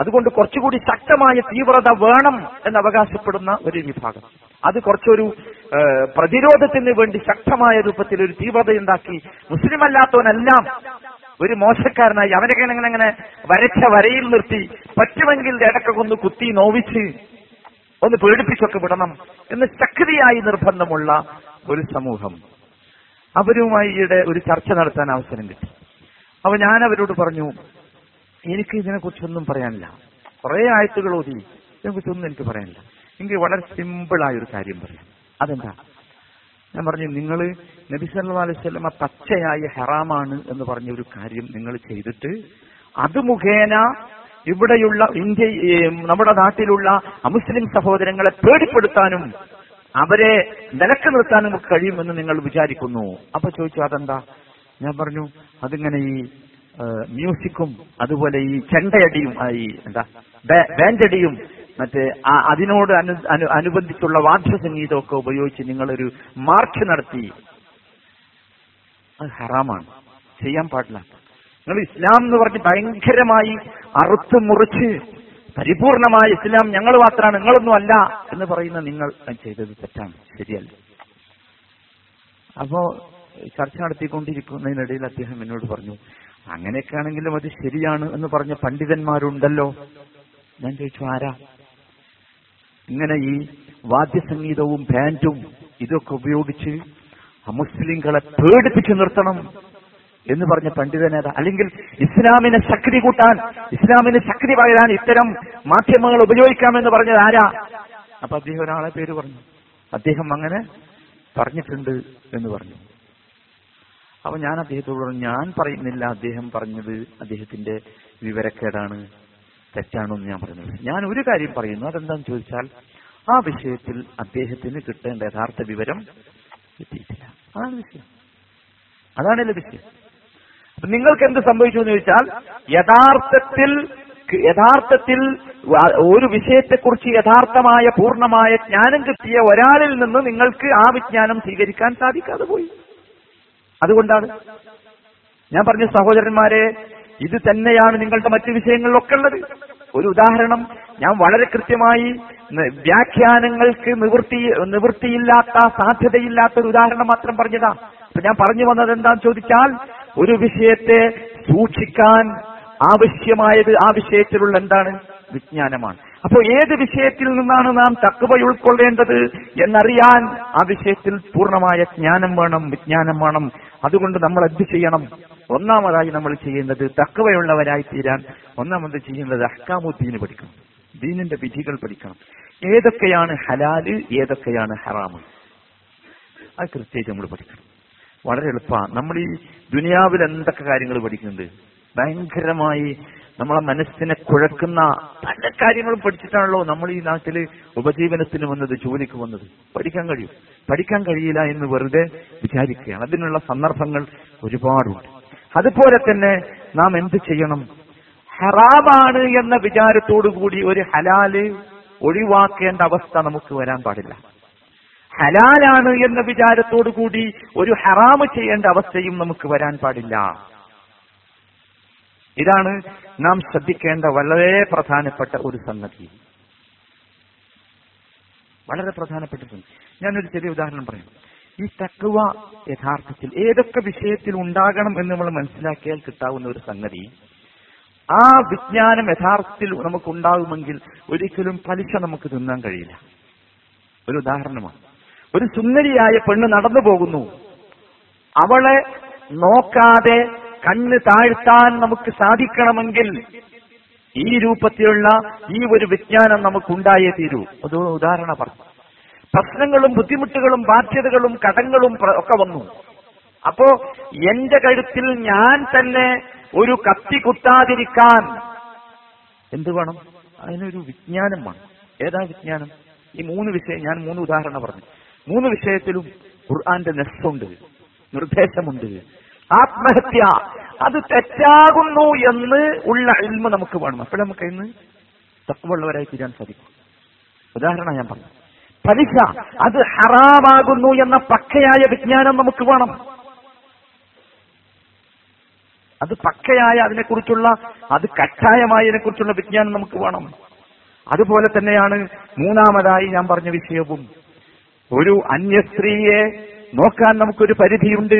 അതുകൊണ്ട് കുറച്ചുകൂടി ശക്തമായ തീവ്രത വേണം എന്ന് അവകാശപ്പെടുന്ന ഒരു വിഭാഗം, അത് കുറച്ചൊരു പ്രതിരോധത്തിന് വേണ്ടി ശക്തമായ രൂപത്തിൽ ഒരു തീവ്രതയുണ്ടാക്കി മുസ്ലിം അല്ലാത്തവനെല്ലാം ഒരു മോശക്കാരനായി അവനൊക്കെ അങ്ങനെ അങ്ങനെ വരച്ച വരയിൽ നിർത്തി, പറ്റുമെങ്കിൽ ഇടക്കൊക്കെ ഒന്ന് കുത്തി നോവിച്ച് ഒന്ന് പേടിപ്പിച്ചൊക്കെ വിടണം എന്ന് ശക്തിയായി നിർബന്ധമുള്ള ഒരു സമൂഹം. അവരുമായി ഇവിടെ ഒരു ചർച്ച നടത്താൻ അവസരം കിട്ടി. അപ്പൊ ഞാൻ അവരോട് പറഞ്ഞു, എനിക്ക് ഇതിനെക്കുറിച്ചൊന്നും പറയാനില്ല, കുറെ ആയത്തുകൾ ഓതി, ഇതിനെക്കുറിച്ചൊന്നും എനിക്ക് പറയാനില്ല, എനിക്ക് വളരെ സിമ്പിളായൊരു കാര്യം പറയാം. അതെന്താ? ഞാൻ പറഞ്ഞു, നിങ്ങൾ നബി സല്ലല്ലാഹു അലൈഹി വസല്ലമ പച്ചയായ ഹറാമാണ് എന്ന് പറഞ്ഞ ഒരു കാര്യം നിങ്ങൾ ചെയ്തിട്ട് അത് മുഖേന ഇവിടെയുള്ള ഇന്ത്യ നമ്മുടെ നാട്ടിലുള്ള അമുസ്ലിം സഹോദരങ്ങളെ പേടിപ്പെടുത്താനും അവരെ നിലക്ക് നിർത്താനും കഴിയുമെന്ന് നിങ്ങൾ വിചാരിക്കുന്നു. അപ്പൊ ചോദിച്ചു, അതെന്താ? ഞാൻ പറഞ്ഞു, അതിങ്ങനെ ഈ മ്യൂസിക്കും അതുപോലെ ഈ ചെണ്ടയടിയും ഈ എന്താ ബാൻഡടിയും മറ്റേ അതിനോട് അനു അനുബന്ധിച്ചുള്ള വാദ്യസംഗീതമൊക്കെ ഉപയോഗിച്ച് നിങ്ങളൊരു മാർച്ച് നടത്തി, അത് ഹറാമാണ്, ചെയ്യാൻ പാടില്ല. നിങ്ങൾ ഇസ്ലാം എന്ന് പറഞ്ഞ് ഭയങ്കരമായി അറുത്ത് മുറിച്ച് പരിപൂർണമായ ഇസ്ലാം ഞങ്ങൾ മാത്രമാണ്, നിങ്ങളൊന്നും അല്ല എന്ന് പറയുന്ന നിങ്ങൾ ചെയ്തത് തെറ്റാണ്, ശരിയല്ല. അപ്പോ ചർച്ച നടത്തിക്കൊണ്ടിരിക്കുന്നതിനിടയിൽ അദ്ദേഹം എന്നോട് പറഞ്ഞു, അങ്ങനെയൊക്കെ ആണെങ്കിലും അത് ശരിയാണ് എന്ന് പറഞ്ഞ പണ്ഡിതന്മാരുണ്ടല്ലോ. ഞാൻ ചോദിച്ചു, ആരാ? ഇങ്ങനെ ഈ വാദ്യസംഗീതവും ബാൻഡും ഇതൊക്കെ ഉപയോഗിച്ച് മുസ്ലിങ്ങളെ പേടിപ്പിച്ചു നിർത്തണം എന്ന് പറഞ്ഞ പണ്ഡിതനേതാ? അല്ലെങ്കിൽ ഇസ്ലാമിനെ ശക്തി കൂട്ടാൻ, ഇസ്ലാമിന് ശക്തി പകരാൻ ഇത്തരം മാധ്യമങ്ങൾ ഉപയോഗിക്കാമെന്ന് പറഞ്ഞത് ആരാ? അപ്പൊ അദ്ദേഹം ഒരാളെ പേര് പറഞ്ഞു, അദ്ദേഹം അങ്ങനെ പറഞ്ഞിട്ടുണ്ട് എന്ന് പറഞ്ഞു. അപ്പൊ ഞാൻ അദ്ദേഹത്തോട് പറഞ്ഞു, ഞാൻ പറയുന്നില്ല അദ്ദേഹം പറഞ്ഞത് അദ്ദേഹത്തിന്റെ വിവരക്കേടാണ്, തെറ്റാണെന്ന് ഞാൻ പറയുന്നത്. ഞാൻ ഒരു കാര്യം പറയുന്നു, അതെന്താന്ന് ചോദിച്ചാൽ ആ വിഷയത്തിൽ അദ്ദേഹത്തിന് കിട്ടേണ്ട യഥാർത്ഥ വിവരം കിട്ടിയിട്ടില്ല. അതാണ് വിഷയം, അതാണല്ലോ വിഷയം. നിങ്ങൾക്ക് എന്ത് സംഭവിച്ചു എന്ന് ചോദിച്ചാൽ, യഥാർത്ഥത്തിൽ യഥാർത്ഥത്തിൽ ഒരു വിഷയത്തെക്കുറിച്ച് യഥാർത്ഥമായ പൂർണ്ണമായ ജ്ഞാനം കിട്ടിയ ഒരാളിൽ നിന്ന് നിങ്ങൾക്ക് ആ വിജ്ഞാനം സ്വീകരിക്കാൻ സാധിക്കാതെ പോയി. അതുകൊണ്ടാണ് ഞാൻ പറഞ്ഞ സഹോദരന്മാരെ, ഇത് തന്നെയാണ് നിങ്ങളുടെ മറ്റു വിഷയങ്ങളിലൊക്കെ ഉള്ളത്. ഒരു ഉദാഹരണം ഞാൻ വളരെ കൃത്യമായി വ്യാഖ്യാനങ്ങൾക്ക് നിവൃത്തി നിവൃത്തിയില്ലാത്ത സാധ്യതയില്ലാത്ത ഒരു ഉദാഹരണം മാത്രം പറഞ്ഞതാ. അപ്പൊ ഞാൻ പറഞ്ഞു വന്നത് എന്താന്ന് ചോദിച്ചാൽ, ഒരു വിഷയത്തെ സൂക്ഷിക്കാൻ ആവശ്യമായത് ആ വിഷയത്തിലുള്ള എന്താണ്? വിജ്ഞാനമാണ്. അപ്പോൾ ഏത് വിഷയത്തിൽ നിന്നാണ് നാം തക്വ ഉൾക്കൊള്ളേണ്ടത് എന്നറിയാൻ ആ വിഷയത്തിൽ പൂർണ്ണമായ ജ്ഞാനം വേണം, വിജ്ഞാനം വേണം. അതുകൊണ്ട് നമ്മൾ എന്ത് ചെയ്യണം? ഒന്നാമതായി നമ്മൾ ചെയ്യുന്നത് തക്വയുള്ളവരായി തീരാൻ ഒന്നാമത് ചെയ്യുന്നത് അഹ്കാമുദ്ദീന് പഠിക്കണം, ദീനിന്റെ വിധികൾ പഠിക്കണം. ഏതൊക്കെയാണ് ഹലാല്, ഏതൊക്കെയാണ് ഹറാമ്, അത് കൃത്യമായിട്ട് നമ്മൾ പഠിക്കണം. വളരെ എളുപ്പമാണ്. നമ്മൾ ഈ ദുനിയാവിൽ എന്തൊക്കെ കാര്യങ്ങൾ പഠിക്കുന്നത്, ഭയങ്കരമായി നമ്മളെ മനസ്സിനെ കുഴക്കുന്ന പല കാര്യങ്ങളും പഠിച്ചിട്ടാണല്ലോ നമ്മൾ ഈ നാട്ടില് ഉപജീവനത്തിന് വന്നത്, ജോലിക്ക് വന്നത്. പഠിക്കാൻ കഴിയും, പഠിക്കാൻ കഴിയില്ല എന്ന് വെറുതെ വിചാരിക്കുകയാണ്. അതിനുള്ള സന്ദർഭങ്ങൾ ഒരുപാടുണ്ട്. അതുപോലെ തന്നെ നാം എന്ത് ചെയ്യണം? ഹറാമാണ് എന്ന വിചാരത്തോടു കൂടി ഒരു ഹലാല് ഒഴിവാക്കേണ്ട അവസ്ഥ നമുക്ക് വരാൻ പാടില്ല. ഹലാലാണ് എന്ന വിചാരത്തോടു കൂടി ഒരു ഹറാമ് ചെയ്യേണ്ട അവസ്ഥയും നമുക്ക് വരാൻ പാടില്ല. ഇതാണ് നാം ശ്രദ്ധിക്കേണ്ട വളരെ പ്രധാനപ്പെട്ട ഒരു സംഗതി, വളരെ പ്രധാനപ്പെട്ട സംഗതി. ഞാനൊരു ചെറിയ ഉദാഹരണം പറയാം. ഈ തഖ്വ യഥാർത്ഥത്തിൽ ഏതൊക്കെ വിഷയത്തിൽ ഉണ്ടാകണം എന്ന് നമ്മൾ മനസ്സിലാക്കിയാൽ കിട്ടാവുന്ന ഒരു സംഗതി, ആ വിജ്ഞാനം യഥാർത്ഥത്തിൽ നമുക്കുണ്ടാകുമെങ്കിൽ ഒരിക്കലും പലിശ നമുക്ക് തിന്നാൻ കഴിയില്ല. ഒരു ഉദാഹരണമാണ്, ഒരു സുന്ദരിയായ പെണ്ണ് നടന്നു പോകുന്നു. അവളെ നോക്കാതെ കണ്ണ് താഴ്ത്താൻ നമുക്ക് സാധിക്കണമെങ്കിൽ ഈ രൂപത്തിലുള്ള ഈ ഒരു വിജ്ഞാനം നമുക്കുണ്ടായേ തീരൂ. അത് ഉദാഹരണ പറഞ്ഞു. പ്രശ്നങ്ങളും ബുദ്ധിമുട്ടുകളും ബാധ്യതകളും കടങ്ങളും ഒക്കെ വന്നു. അപ്പോ എന്റെ കഴുത്തിൽ ഞാൻ തന്നെ ഒരു കത്തി കുത്താതിരിക്കാൻ എന്ത് വേണം? അതിനൊരു വിജ്ഞാനം വേണം. ഏതാ വിജ്ഞാനം? ഈ മൂന്ന് വിഷയം ഞാൻ മൂന്ന് ഉദാഹരണം പറഞ്ഞു. മൂന്ന് വിഷയത്തിലും ഖുർആന്റെ നസ്സുണ്ട്, നിർദ്ദേശമുണ്ട്. ആത്മഹത്യ അത് തെറ്റാകുന്നു എന്ന് ഉള്ള ഇൽമ് നമുക്ക് വേണം. അപ്പോൾ നമുക്ക് ഇന്ന് തഖ്വയുള്ളവരായി തീരാൻ സാധിക്കും. ഉദാഹരണം ഞാൻ പറഞ്ഞു. പലിശ അത് ഹറാമാകുന്നു എന്ന പക്കയായ വിജ്ഞാനം നമുക്ക് വേണം. അത് പക്കയായ അതിനെക്കുറിച്ചുള്ള അത് കഷായമായതിനെക്കുറിച്ചുള്ള വിജ്ഞാനം നമുക്ക് വേണം. അതുപോലെ തന്നെയാണ് മൂന്നാമതായി ഞാൻ പറഞ്ഞ വിഷയവും, ഒരു അന്യസ്ത്രീയെ നോക്കാൻ നമുക്കൊരു പരിധിയുണ്ട്,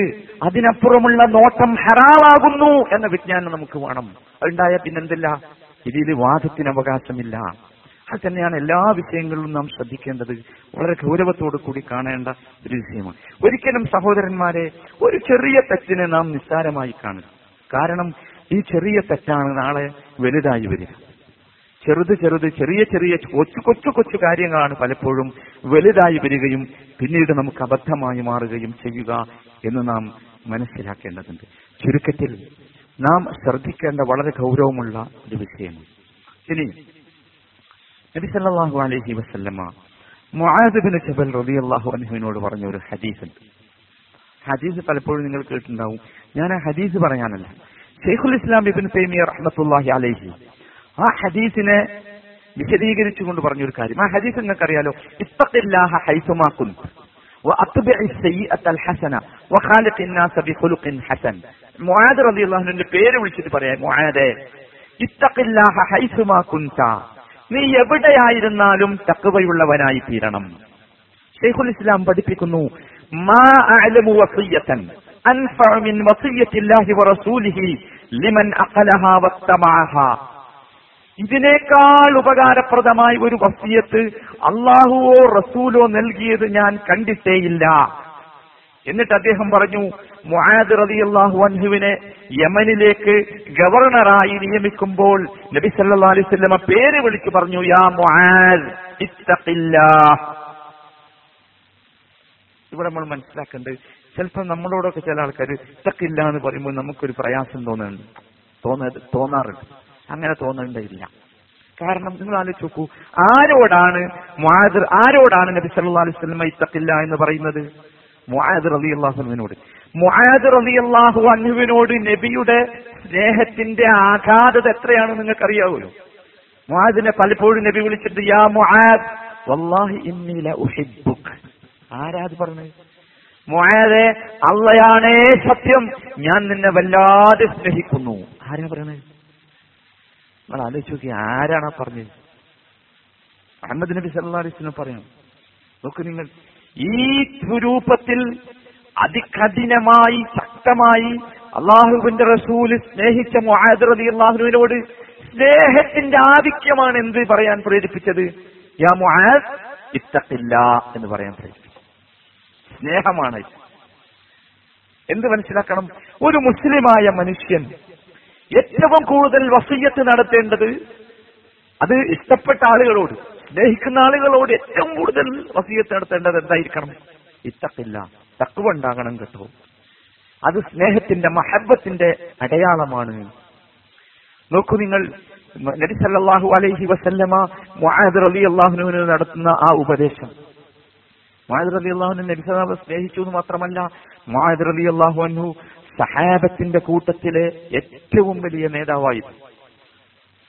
അതിനപ്പുറമുള്ള നോട്ടം ഹറാമാകുന്നു എന്ന വിജ്ഞാനം നമുക്ക് വേണം. അതുണ്ടായ പിന്നെന്തില്ല, ഇതിൽ വാദത്തിന് അവകാശമില്ല. അത് തന്നെയാണ് എല്ലാ വിഷയങ്ങളിലും നാം ശ്രദ്ധിക്കേണ്ടത്. വളരെ ഗൗരവത്തോടു കൂടി കാണേണ്ട ഒരു വിഷയമാണ്. ഒരിക്കലും സഹോദരന്മാരെ ഒരു ചെറിയ തെറ്റിനെ നാം നിസ്സാരമായി കാണുക. കാരണം ഈ ചെറിയ തെറ്റാണ് നാളെ വലുതായി വരിക. ചെറുത് ചെറുത് ചെറിയ ചെറിയ കൊച്ചു കൊച്ചു കൊച്ചു കാര്യങ്ങളാണ് പലപ്പോഴും വലുതായി വരികയും പിന്നീട് നമുക്ക് അബദ്ധമായി മാറുകയും ചെയ്യുക എന്ന് നാം മനസ്സിലാക്കേണ്ടതുണ്ട്. ചുരുക്കത്തിൽ നാം ശ്രദ്ധിക്കേണ്ട വളരെ ഗൗരവമുള്ള ഒരു വിഷയമാണ്. ഇനി നബി സല്ലല്ലാഹു അലൈഹി വസല്ലമ മുആദ് ബിൻ ജബൽ റളിയല്ലാഹു അൻഹുവിനോട് പറഞ്ഞ ഒരു ഹദീസുണ്ട്. ഹദീസ് പലപ്പോഴും നിങ്ങൾ കേട്ടിട്ടുണ്ടാവും. ഞാൻ ആ ഹദീസ് പറയാനല്ല, ശൈഖുൽ ഇസ്ലാം ഇബ്ൻ തൈമിയ റഹ്മത്തുള്ളാഹി അലൈഹി ആ ഹദീസിനെ വിശദീകരിച്ചുകൊണ്ട് പറഞ്ഞൊരു കാര്യം. ആ ഹദീസ് നിങ്ങൾക്കറിയാലോ, ഇത്തഖില്ലാഹ ഹൈസുമാ കുന്ത വഅത്ബഇ സയ്യിഅത്തൽ ഹസന വഖാലിഖിന്നാസ ബിഖുലുഖിൻ ഹസൻ. മുആദ് റളിയല്ലാഹു അൻഹുവിന്റെ പേര് വിളിച്ചിട്ട് പറയാം, മുആദേ ഇത്തഖില്ലാഹ ഹൈസുമാ കുന്ത, നീ എവിടെയായിരുന്നാലും തഖ്വയുള്ളവനായി തീരണം. ശൈഖുൽ ഇസ്ലാം പഠിപ്പിക്കുന്നു, മാ അഅ്ലമു വസിയ്യതൻ അൻഫഉ മിൻ വസിയ്യത്തില്ലാഹി വറസൂലിഹി ലിമൻ അഖലഹാ വസ്തമഅഹാ. ഇതിനേക്കാൾ ഉപകാരപ്രദമായി ഒരു വസിയത്ത് അല്ലാഹുവോ റസൂലോ നൽകിയത് ഞാൻ കണ്ടിട്ടേയില്ല. എന്നിട്ട് അദ്ദേഹം പറഞ്ഞു, മുആദ് റളിയല്ലാഹു അൻഹുവിനെ യമനിലേക്ക് ഗവർണറായി നിയമിക്കുമ്പോൾ നബി സല്ലല്ലാഹു അലൈഹി വസല്ലമ പേര് വിളിച്ചു പറഞ്ഞു, യാ മുആദ് ഇത്തഖില്ലാഹ്. ഇവിടെ നമ്മൾ മനസ്സിലാക്കേണ്ടത്, ചിലപ്പോൾ നമ്മളോടൊക്കെ ചില ആൾക്കാർ ഇത്തഖില്ലാ എന്ന് പറയുമ്പോൾ നമുക്കൊരു പ്രയാസം തോന്നുന്നുണ്ട്, തോന്നാ തോന്നാറുണ്ട് അങ്ങനെ തോന്നേണ്ടതില്ല. കാരണം നിങ്ങൾ ആലോചിച്ച് നോക്കൂ, ആരോടാണ് മുആദ് ആരോടാണ് നബി സല്ലല്ലാഹു അലൈഹി വസല്ലം ഇത്തഖില്ലാ എന്ന് പറയുന്നത്? മുആദ് റളിയല്ലാഹു അൻഹുവിനോട് മുആദ് റളിയല്ലാഹു അൻഹുവിനോട് നബിയുടെ സ്നേഹത്തിന്റെ ആഘാതത എത്രയാണ് നിങ്ങൾക്ക് അറിയാവൂലോ. മുആദിനെ പലപ്പോഴും നബി വിളിച്ചിട്ട് യാ മുആദ് വല്ലാഹി ഇന്നി ല ഉഹിബ്ബുക. ആരാത് പറഞ്ഞു? മുആദേ, അള്ളയാണേ സത്യം, ഞാൻ നിന്നെ വല്ലാതെ സ്നേഹിക്കുന്നു. ആരാ പറഞ്ഞത്? നമ്മൾ ആലോചിച്ച് നോക്കി, ആരാണാ പറഞ്ഞത്? മുഹമ്മദ് നബി സല്ലല്ലാഹു അലൈഹി വസല്ലം പറയും. നോക്ക് നിങ്ങൾ, ഈ സ്വരൂപത്തിൽ അതികഠിനമായി ശക്തമായി അള്ളാഹുവിന്റെ റസൂൽ സ്നേഹിച്ച മുആദ് റളിയല്ലാഹു അൻഹുവിനോട് സ്നേഹത്തിന്റെ ആധിക്യമാണ് എന്ത് പറയാൻ പ്രേരിപ്പിച്ചത്? യാ മുആദ് ഇത്തഖില്ലാഹ് എന്ന് പറയാൻ പ്രേരിപ്പിച്ചു. സ്നേഹമാണ്. എന്ത് മനസ്സിലാക്കണം? ഒരു മുസ്ലിമായ മനുഷ്യൻ ഏറ്റവും കൂടുതൽ വസിയ്യത്ത് നടത്തേണ്ടത് അത് ഇഷ്ടപ്പെട്ട ആളുകളോട്, സ്നേഹിക്കുന്ന ആളുകളോട് ഏറ്റവും കൂടുതൽ വസിയ്യത്ത് നടത്തേണ്ടത് എന്തായിരിക്കണം? ഇത്തഖില്ലാഹ്, തഖ്വ ഉണ്ടാകണം കേട്ടോ. അത് സ്നേഹത്തിന്റെ മഹബ്ബത്തിന്റെ അടയാളമാണ്. നോക്കൂ നിങ്ങൾ, നബി സല്ലല്ലാഹു അലൈഹി വസല്ലമ മുആദ് റളിയല്ലാഹു അൻഹു നടത്തുന്ന ആ ഉപദേശം. മുആദ് റളിയല്ലാഹു അൻഹു നബി സല്ലല്ലാഹു അലൈഹി സ്നേഹിച്ചു എന്ന് മാത്രമല്ല, മുആദ് റളിയല്ലാഹു അൻഹു സഹാബത്തിന്റെ കൂട്ടത്തിലെ ഏറ്റവും വലിയ നേതാവായിരുന്നു.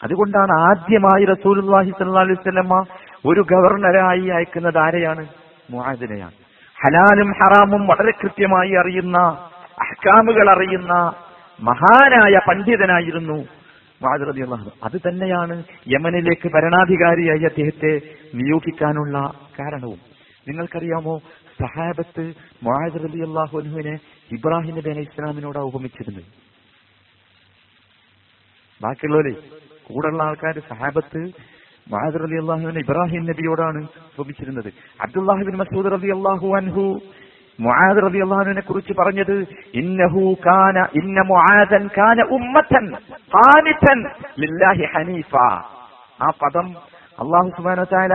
അതുകൊണ്ടാണ് ആദ്യമായി റസൂലുള്ളാഹി സ്വല്ലല്ലാഹു അലൈഹി വസല്ലമ ഒരു ഗവർണറായി അയക്കുന്നത് ആരെയാണ്? മുആദിനെയാണ്. ഹലാലും ഹറാമും വളരെ കൃത്യമായി അറിയുന്ന, അഹ്കാമുകൾ അറിയുന്ന മഹാനായ പണ്ഡിതനായിരുന്നു മുആദ് റളിയല്ലാഹു അൻഹു. അത് തന്നെയാണ് യമനിലേക്ക് ഭരണാധികാരിയായി അദ്ദേഹത്തെ നിയോഗിക്കാനുള്ള കാരണവും. നിങ്ങൾക്കറിയാമോ, സഹാബത്ത് മുആദ് റളിയല്ലാഹു അൻഹുവിനെ ഇബ്രാഹിം നബി അലൈഹി ഇസ്ലാമിനോട് ഉപമിച്ചിരുന്നത്. ബാക്കിയുള്ളവരെ കൂടുള്ള ആൾക്കാർ സഹാബത്ത് മുആദ് റളിയല്ലാഹു അൻഹു ഇബ്രാഹിം നബിയോടാണ് ഉപമിച്ചിരുന്നത്. അബ്ദുല്ലാഹി ഇബ്നു മസ്ഊദ് റളിയല്ലാഹു അൻഹു മുആദ് റളിയല്ലാഹു അൻഹുവിനെ കുറിച്ച് പറഞ്ഞു, ഇന്നഹു കാന ഇന്ന മുആദൻ കാന ഉമ്മതൻ ഖാനിതൻ ലില്ലാഹി ഹനീഫ. ആ പദം അല്ലാഹു സുബ്ഹാനഹു വ തആല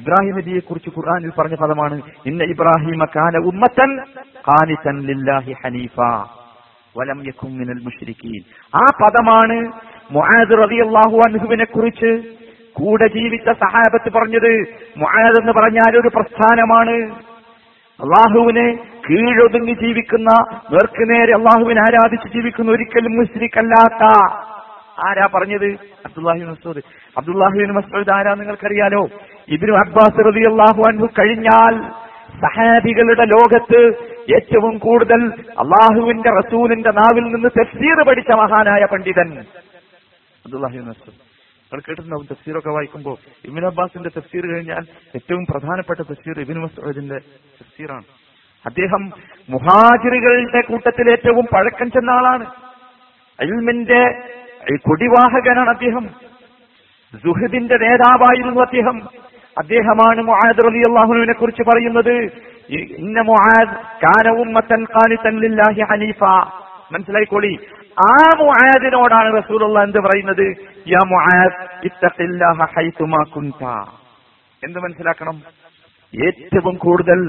ഇബ്രാഹിം നബിയെ കുറിച്ച് ഖുർആനിൽ പറഞ്ഞ പദമാണ്. ഇന്ന ഇബ്രാഹിമ കാന ഉമ്മതൻ ഖാനിതൻ ലില്ലാഹി ഹനീഫ വലം യകുൻ മിനൽ മുശ്രികീൻ. ആ പദമാണ് മുആദ് റളിയല്ലാഹു അൻഹുവിനെ കുറിച്ച് കൂടെ ജീവിച്ച സഹാബത്ത് പറഞ്ഞത്. മുആദ് എന്ന് പറഞ്ഞാൽ ഒരു പ്രസ്ഥാനമാണ്, അള്ളാഹുവിനെ കീഴൊതുങ്ങി ജീവിക്കുന്ന, നേർക്കുനേരെ അള്ളാഹുവിനെ ആരാധിച്ച് ജീവിക്കുന്ന, ഒരിക്കലും മുശ്രിക്കല്ലാത്ത. ആരാ പറഞ്ഞത്? അബ്ദുല്ലാഹി ഇബ്നു മസ്ഊദ്. അബ്ദുല്ലാഹി ഇബ്നു മസ്ഊദ് ആരാ നിങ്ങൾക്കറിയാലോ? ഇബ്നു അബ്ബാസ് റളിയല്ലാഹു അൻഹു കഴിഞ്ഞാൽ സഹാബികളുടെ ലോകത്ത് ഏറ്റവും കൂടുതൽ അള്ളാഹുവിന്റെ റസൂലിന്റെ നാവിൽ നിന്ന് തഫ്സീർ പഠിച്ച മഹാനായ പണ്ഡിതൻ അബ്ദുല്ലാഹി ഇബ്നു മസ്ഊദ്. കേട്ടിട്ടുണ്ടാവും തഫ്സീറൊക്കെ വായിക്കുമ്പോൾ, ഇബ്നു അബ്ബാസിന്റെ തഫ്സീർ കഴിഞ്ഞാൽ ഏറ്റവും പ്രധാനപ്പെട്ട തഫ്സീർ ഇബ്നു മസ്ഊദിന്റെ തഫ്സീറാണ്. അദ്ദേഹം മുഹാജിറുകളുടെ കൂട്ടത്തിൽ ഏറ്റവും പഴക്കം ചെന്ന ആളാണ്. ഇൽമിന്റെ കൊടിവാഹകനാണ് അദ്ദേഹം. സുഹദിന്റെ നേതാവായിരുന്നു അദ്ദേഹം. അദ്ദേഹമാണ് മുആദ് റളിയല്ലാഹു അൻഹുവിനെ കുറിച്ച് പറയുന്നത്, ഇന്ന മുആദ് കാന ഉമ്മതൻ ഖാനിതൻ ലില്ലാഹി ഹനീഫ. മനസ്സിലായിക്കോളി, ആ മുആദിനോടാണ് റസൂലുള്ളാഹി എന്ത് പറയുന്നത്? യാ മുആദ് ഇത്തഖില്ലാഹ ഹൈതുമാ കുന്ത. എന്ന് മനസ്സിലാക്കണം, ഏറ്റവും കൂടുതൽ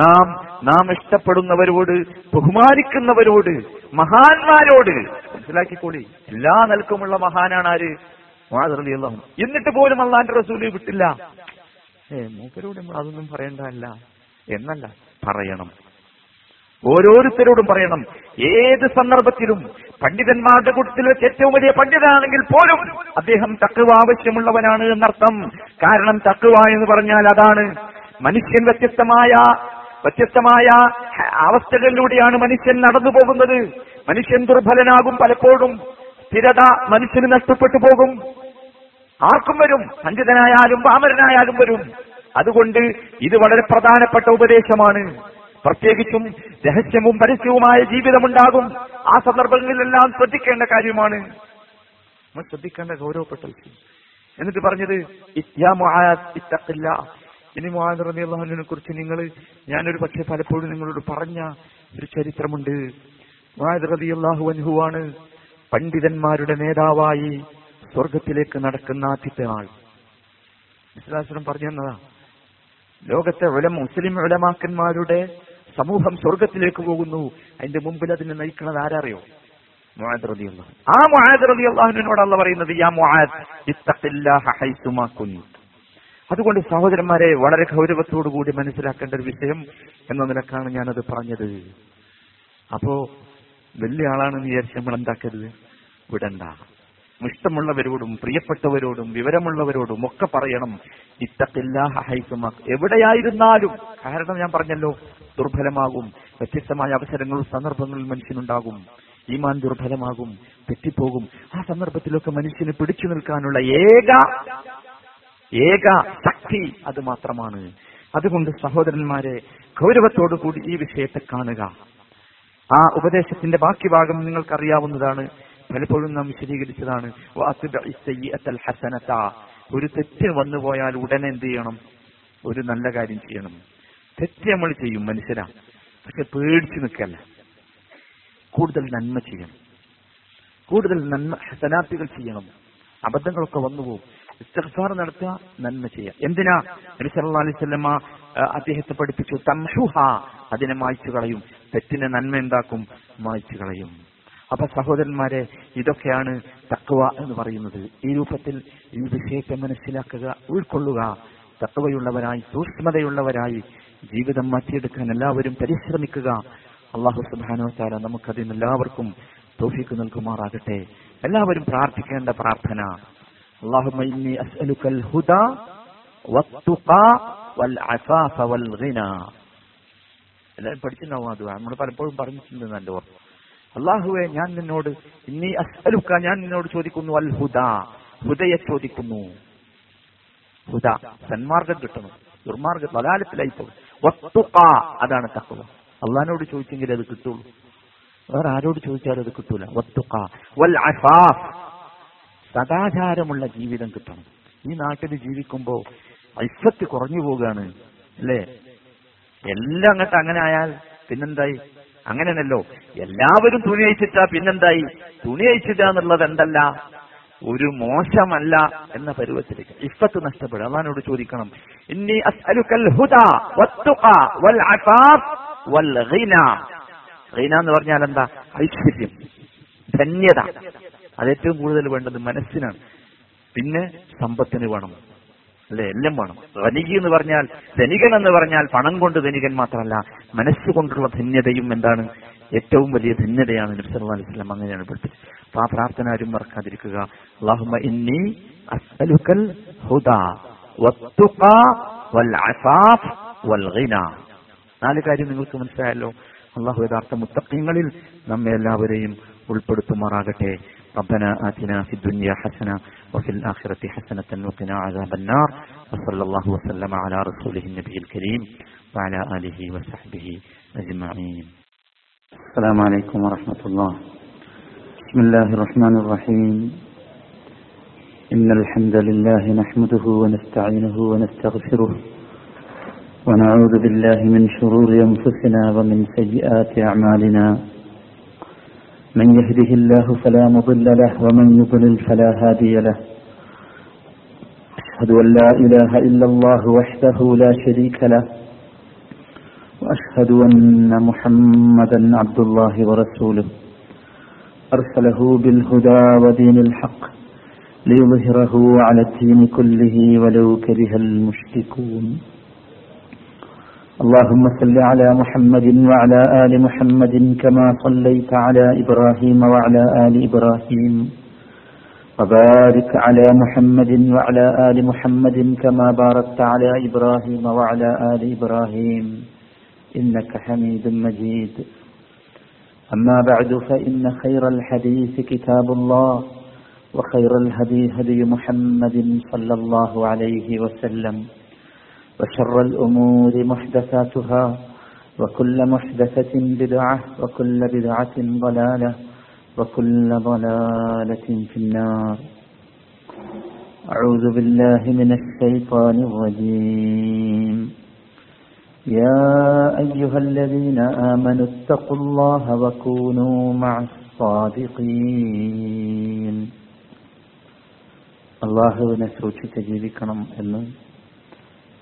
നാം നാം ഇഷ്ടപ്പെടുന്നവരോട്, ബഹുമാനിക്കുന്നവരോട്, മഹാന്മാരോട്, മനസ്സിലാക്കിക്കോളി, എല്ലാ നിലക്കുമുള്ള മഹാനാണ് ആര്? മുആദ് റളിയല്ലാഹു. എന്നിട്ട് പോലും അള്ളാഹുവിന്റെ റസൂല് വിട്ടില്ല. ഏ മൂപ്പരോട് അതൊന്നും പറയണ്ടല്ല എന്നല്ല, പറയണം. ഓരോരുത്തരോടും പറയണം, ഏത് സന്ദർഭത്തിലും. പണ്ഡിതന്മാരുടെ കൂട്ടത്തിൽ ഏറ്റവും വലിയ പണ്ഡിതനാണെങ്കിൽ പോലും അദ്ദേഹം തഖ്വ ആവശ്യമുള്ളവനാണ് എന്നർത്ഥം. കാരണം തഖ്വ എന്ന് പറഞ്ഞാൽ അതാണ്. മനുഷ്യൻ വ്യത്യസ്തമായ വ്യത്യസ്തമായ അവസ്ഥകളിലൂടെയാണ് മനുഷ്യൻ നടന്നു പോകുന്നത്. മനുഷ്യൻ ദുർബലനാകും പലപ്പോഴും. സ്ഥിരത മനുഷ്യന് നഷ്ടപ്പെട്ടു പോകും. ആർക്കും വരും, പണ്ഡിതനായാലും പാമരനായാലും വരും. അതുകൊണ്ട് ഇത് വളരെ പ്രധാനപ്പെട്ട ഉപദേശമാണ്. പ്രത്യേകിച്ചും രഹസ്യവും പരസ്യവുമായ ജീവിതമുണ്ടാകും. ആ സന്ദർഭങ്ങളിലെല്ലാം ശ്രദ്ധിക്കേണ്ട കാര്യമാണ്, നമ്മൾ ശ്രദ്ധിക്കേണ്ട ഗൗരവപ്പെട്ട വിഷയം. എന്നിട്ട് പറഞ്ഞത് യാ മുആദ് ഇത്തഖില്ലാഹ്. ഇനി മുആദ് റളിയല്ലാഹു അൻഹുവിനെ കുറിച്ച് നിങ്ങൾ, ഞാനൊരു പക്ഷെ പലപ്പോഴും നിങ്ങളോട് പറഞ്ഞ ഒരു ചരിത്രമുണ്ട്. മുആദ് റളിയല്ലാഹു അൻഹുവാണ് പണ്ഡിതന്മാരുടെ നേതാവായി സ്വർഗത്തിലേക്ക് നടക്കുന്ന ആദ്യത്തെ ആൾ. വിശ്വാസം പറഞ്ഞു തന്നതാ. ലോകത്തെ ഉലമ മുസ്ലിം ഉലമാക്കന്മാരുടെ സമൂഹം സ്വർഗത്തിലേക്ക് പോകുന്നു. അതിന്റെ മുമ്പിൽ അതിനെ നയിക്കുന്നത് ആരറിയോ? മുആദ് റളിയല്ലാഹു. ആ മുആദ് റളിയല്ലാഹുവിനോട് അല്ലാഹു പറയുന്നത് യാ മുആദ് ഇത്തഖില്ലാഹ ഹൈതുമാ കുന്ത. അതുകൊണ്ട് സഹോദരന്മാരെ, വളരെ ഗൗരവത്തോടുകൂടി മനസ്സിലാക്കേണ്ട ഒരു വിഷയം എന്ന നിലക്കാണ് ഞാനത് പറഞ്ഞത്. അപ്പോ വലിയ ആളാണെന്ന് വിചാരിച്ച് നമ്മൾ എന്താക്കരുത്, വിടണ്ട. ഇഷ്ടമുള്ളവരോടും പ്രിയപ്പെട്ടവരോടും വിവരമുള്ളവരോടും ഒക്കെ പറയണം ഇത്തഖില്ലാഹ ഹൈതുമ, എവിടെയായിരുന്നാലും. കാരണം ഞാൻ പറഞ്ഞല്ലോ, ദുർബലമാകും, വ്യത്യസ്തമായ അവസരങ്ങളും സന്ദർഭങ്ങളിൽ മനുഷ്യനുണ്ടാകും, ഈമാൻ ദുർബലമാകും, തെറ്റിപ്പോകും. ആ സന്ദർഭത്തിലൊക്കെ മനുഷ്യന് പിടിച്ചു നിൽക്കാനുള്ള ഏക ഏക ശക്തി അത് മാത്രമാണ്. അതുകൊണ്ട് സഹോദരന്മാരെ, ഗൗരവത്തോടു കൂടി ഈ വിഷയത്തെ കാണുക. ആ ഉപദേശത്തിന്റെ ബാക്കി ഭാഗം നിങ്ങൾക്കറിയാവുന്നതാണ്, പലപ്പോഴും നാം വിശദീകരിച്ചതാണ്. ഒരു തെറ്റ് വന്നുപോയാൽ ഉടനെ എന്ത് ചെയ്യണം? ഒരു നല്ല കാര്യം ചെയ്യണം. തെറ്റ് നമ്മൾ ചെയ്യും മനുഷ്യരാ, പക്ഷെ പേടിച്ചു നിൽക്കല്ല, കൂടുതൽ നന്മ ചെയ്യണം, കൂടുതൽ നന്മ ഹസനാത്തുകൾ ചെയ്യണം. അബദ്ധങ്ങളൊക്കെ വന്നുപോകും, ഇസ്തിഗ്ഫാർ നടത്തുക, നന്മ ചെയ്യുക. എന്തിനാ? നബി സല്ലല്ലാഹു അലൈഹി വസല്ലമ അദ്ദേഹത്തെ പഠിപ്പിച്ചു തംഹുഹ, അതിനെ മായ്ച്ചു കളയും. തെറ്റിനെ നന്മ എന്താക്കും? മായ്ച്ചു കളയും. അപ്പൊ സഹോദരന്മാരെ, ഇതൊക്കെയാണ് തഖ്വ എന്ന് പറയുന്നത്. ഈ രൂപത്തിൽ ഈ വിഷയത്തെ മനസ്സിലാക്കുക, ഉൾക്കൊള്ളുക. തഖ്വയുള്ളവരായി, സൂക്ഷ്മതയുള്ളവരായി ജീവിതം മാറ്റിയെടുക്കാൻ എല്ലാവരും പരിശ്രമിക്കുക. അല്ലാഹു സുബ്ഹാനഹു വ തആല നമുക്കതിന് എല്ലാവർക്കും തൗഫീഖ് നൽകുമാറാകട്ടെ. എല്ലാവരും പ്രാർത്ഥിക്കേണ്ട പ്രാർത്ഥന: اللهم إني أسألك الهدى والتقى والعفاف والغنى. എല്ലാവരും പഠിച്ചിട്ടുണ്ടാവും ആ ദുആ. നമ്മൾ പലപ്പോഴും പറഞ്ഞിട്ടുണ്ട് നല്ല ഓർമ്മ. അല്ലാഹുവേ, ഞാൻ നിന്നോട് ഇന്നി അസ്അലുക, ഞാൻ നിന്നോട് ചോദിക്കുന്നു അൽ ഹുദ, ഹുദയെ ചോദിക്കുന്നു. ഹുദ സന്മാർഗം കിട്ടണം, ദുർമാർഗം വലാലത്തിലായി പോകും. വത്തുഖ, അതാണ് തഖ്വ. അല്ലാഹുവിനോട് ചോദിച്ചെങ്കിൽ അത് കിട്ടുള്ളൂ, വേറെ ആരോട് ചോദിച്ചാലും അത് കിട്ടൂല. വത്തുഖ വൽ അഫാഫ്, സദാചാരമുള്ള ജീവിതം കിട്ടണം. ഈ നാട്ടിൽ ജീവിക്കുമ്പോൾ ഐഫത്ത് കുറഞ്ഞു പോവുകയാണ് അല്ലേ? എല്ലാം അങ്ങോട്ട് അങ്ങനെ ആയാൽ പിന്നെന്തായി? അങ്ങനെയാണല്ലോ, എല്ലാവരും തുണി അയച്ചിട്ടാ പിന്നെന്തായി? തുണി അയച്ചിട്ടാ എന്നുള്ളത് എന്തല്ല, ഒരു മോശമല്ല എന്ന പരുവത്തിലേക്ക് ഇഫ്ഫത്ത് നഷ്ടപ്പെടും. അല്ലാഹുവോട് ചോദിക്കണം ഇന്നി അസ്അലുക്കൽ ഹുദ വത്തുഖ വൽ അഫാഫ് വൽ ഗിന. ഗിന എന്ന് പറഞ്ഞാൽ എന്താ? ഐശ്വര്യം, ധന്യത. അത് ഏറ്റവും കൂടുതൽ വേണ്ടത് മനസ്സിനാണ്. പിന്നെ സമ്പത്തിന് വേണം അല്ലെ, എല്ലാം വേണം. ധനികി എന്ന് പറഞ്ഞാൽ, ധനികൻ എന്ന് പറഞ്ഞാൽ പണം കൊണ്ട് ധനികൻ മാത്രമല്ല, മനസ്സുകൊണ്ടുള്ള ധന്യതയും എന്താണ്? ഏറ്റവും വലിയ ധന്യതയാണ്. നബി സല്ലല്ലാഹു അലൈഹി വസല്ലം അങ്ങനെയാണ് പഠിപ്പിച്ചത്. അപ്പൊ ആ പ്രാർത്ഥന ആരും മറക്കാതിരിക്കുക. അല്ലാഹുമ്മ ഇന്നി അസ്അലുക്കൽ ഹുദാ വത്തുഖാ വൽ അഫാഫ് വൽ ഗിനാ. നാല് കാര്യം നിങ്ങൾക്ക് മനസ്സിലായല്ലോ. അല്ലാഹു യഥാർത്ഥ മുത്തഖീങ്ങളിൽ നമ്മെ എല്ലാവരെയും ഉൾപ്പെടുത്തുമാറാകട്ടെ. ربنا آتنا في الدنيا حسنة وفي الآخرة حسنة وقنا عذاب النار. وصلى الله وسلم على رسوله النبي الكريم وعلى آله وصحبه أجمعين. السلام عليكم ورحمة الله. بسم الله الرحمن الرحيم. إن الحمد لله نحمده ونستعينه ونستغفره ونعوذ بالله من شرور أنفسنا ومن سيئات أعمالنا. من يهده الله فلا مضل له ومن يضلل فلا هادي له. أشهد أن لا إله إلا الله وحده لا شريك له وأشهد أن محمدا عبد الله ورسوله أرسله بالهدى ودين الحق ليظهره على الدين كله ولو كره المشركون. اللهم صل على محمد وعلى آل محمد كما صليت على إبراهيم وعلى آل إبراهيم وبارك على محمد وعلى آل محمد كما باركت على إبراهيم وعلى آل إبراهيم إنك حميد مجيد. أما بعد فإن خير الحديث كتاب الله وخير الهدي هدي محمد صلى الله عليه وسلم وشر الأمور محدثاتها وكل محدثة بدعة وكل بدعة ضلالة وكل ضلالة في النار. أعوذ بالله من الشيطان الرجيم. يا أيها الذين آمنوا اتقوا الله وكونوا مع الصادقين. الله نسوتك ജീവിക്കണം എന്ന്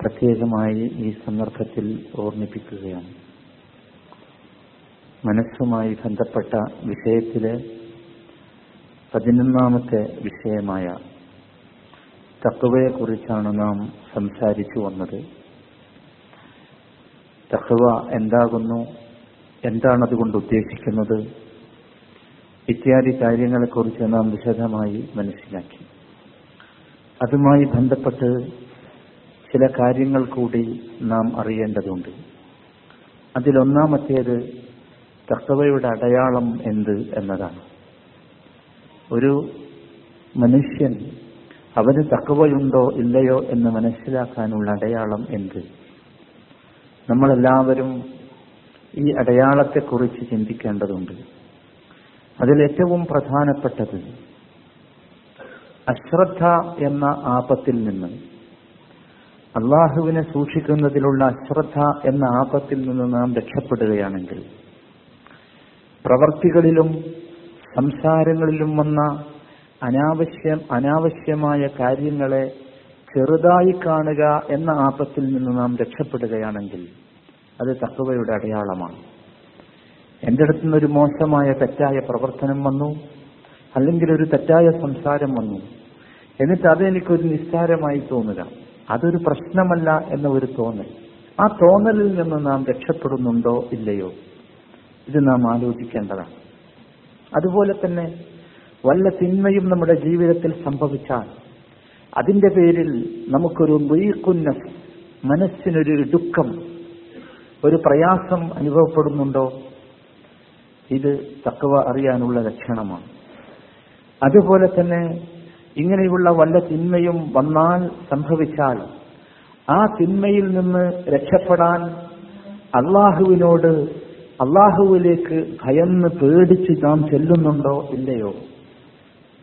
പ്രത്യേകമായി ഈ സന്ദർഭത്തിൽ ഓർമ്മിപ്പിക്കുകയാണ്. മനസ്സുമായി ബന്ധപ്പെട്ട വിഷയത്തിലെ പതിനൊന്നാമത്തെ വിഷയമായ തഖ്വയെക്കുറിച്ചാണ് നാം സംസാരിച്ചു വന്നത്. തഖ്വ എന്താകുന്നു, എന്താണതുകൊണ്ട് ഉദ്ദേശിക്കുന്നത് ഇത്യാദി കാര്യങ്ങളെക്കുറിച്ച് നാം വിശദമായി മനസ്സിലാക്കി. അതുമായി ബന്ധപ്പെട്ട് ചില കാര്യങ്ങൾ കൂടി നാം അറിയേണ്ടതുണ്ട്. അതിലൊന്നാമത്തേത് തഖ്വയുടെ അടയാളം എന്ത് എന്നതാണ്. ഒരു മനുഷ്യൻ അവന് തഖ്വയുണ്ടോ ഇല്ലയോ എന്ന് മനസ്സിലാക്കാനുള്ള അടയാളം എന്ത്? നമ്മളെല്ലാവരും ഈ അടയാളത്തെക്കുറിച്ച് ചിന്തിക്കേണ്ടതുണ്ട്. അതിലേറ്റവും പ്രധാനപ്പെട്ടത് അശ്രദ്ധ എന്ന ആപത്തിൽ നിന്ന്, അള്ളാഹുവിനെ സൂക്ഷിക്കുന്നതിലുള്ള അശ്രദ്ധ എന്ന ആപത്തിൽ നിന്ന് നാം രക്ഷപ്പെടുകയാണെങ്കിൽ പ്രവർത്തികളിലും സംസാരങ്ങളിലും വന്ന അനാവശ്യം അനാവശ്യമായ കാര്യങ്ങളെ ചെറുതായി കാണുക എന്ന ആപത്തിൽ നിന്ന് നാം രക്ഷപ്പെടുകയാണെങ്കിൽ അത് തഖ്വയുടെ അടയാളമാണ്. എൻ്റെ അടുത്ത് നിന്നൊരു മോശമായ തെറ്റായ പ്രവർത്തനം വന്നു, അല്ലെങ്കിൽ ഒരു തെറ്റായ സംസാരം വന്നു, എന്നിട്ട് അതെനിക്കൊരു നിസ്സാരമായി തോന്നുക, അതൊരു പ്രശ്നമല്ല എന്ന ഒരു തോന്നൽ, ആ തോന്നലിൽ നിന്ന് നാം രക്ഷപ്പെടുന്നുണ്ടോ ഇല്ലയോ, ഇത് നാം ആലോചിക്കേണ്ടതാണ്. അതുപോലെ തന്നെ വല്ല തിന്മയും നമ്മുടെ ജീവിതത്തിൽ സംഭവിച്ചാൽ അതിൻ്റെ പേരിൽ നമുക്കൊരു വീക്കുന്ന മനസ്സിനൊരു ദുഃഖം, ഒരു പ്രയാസം അനുഭവപ്പെടുന്നുണ്ടോ, ഇത് തഖ്വ അറിയാനുള്ള ലക്ഷണമാണ്. അതുപോലെ തന്നെ ഇങ്ങനെയുള്ള വല്ല തിന്മയും വന്നാൽ സംഭവിച്ചാൽ ആ തിന്മയിൽ നിന്ന് രക്ഷപ്പെടാൻ അള്ളാഹുവിനോട്, അള്ളാഹുവിലേക്ക് ഭയന്ന് പേടിച്ച് നാം ചെല്ലുന്നുണ്ടോ ഇല്ലയോ,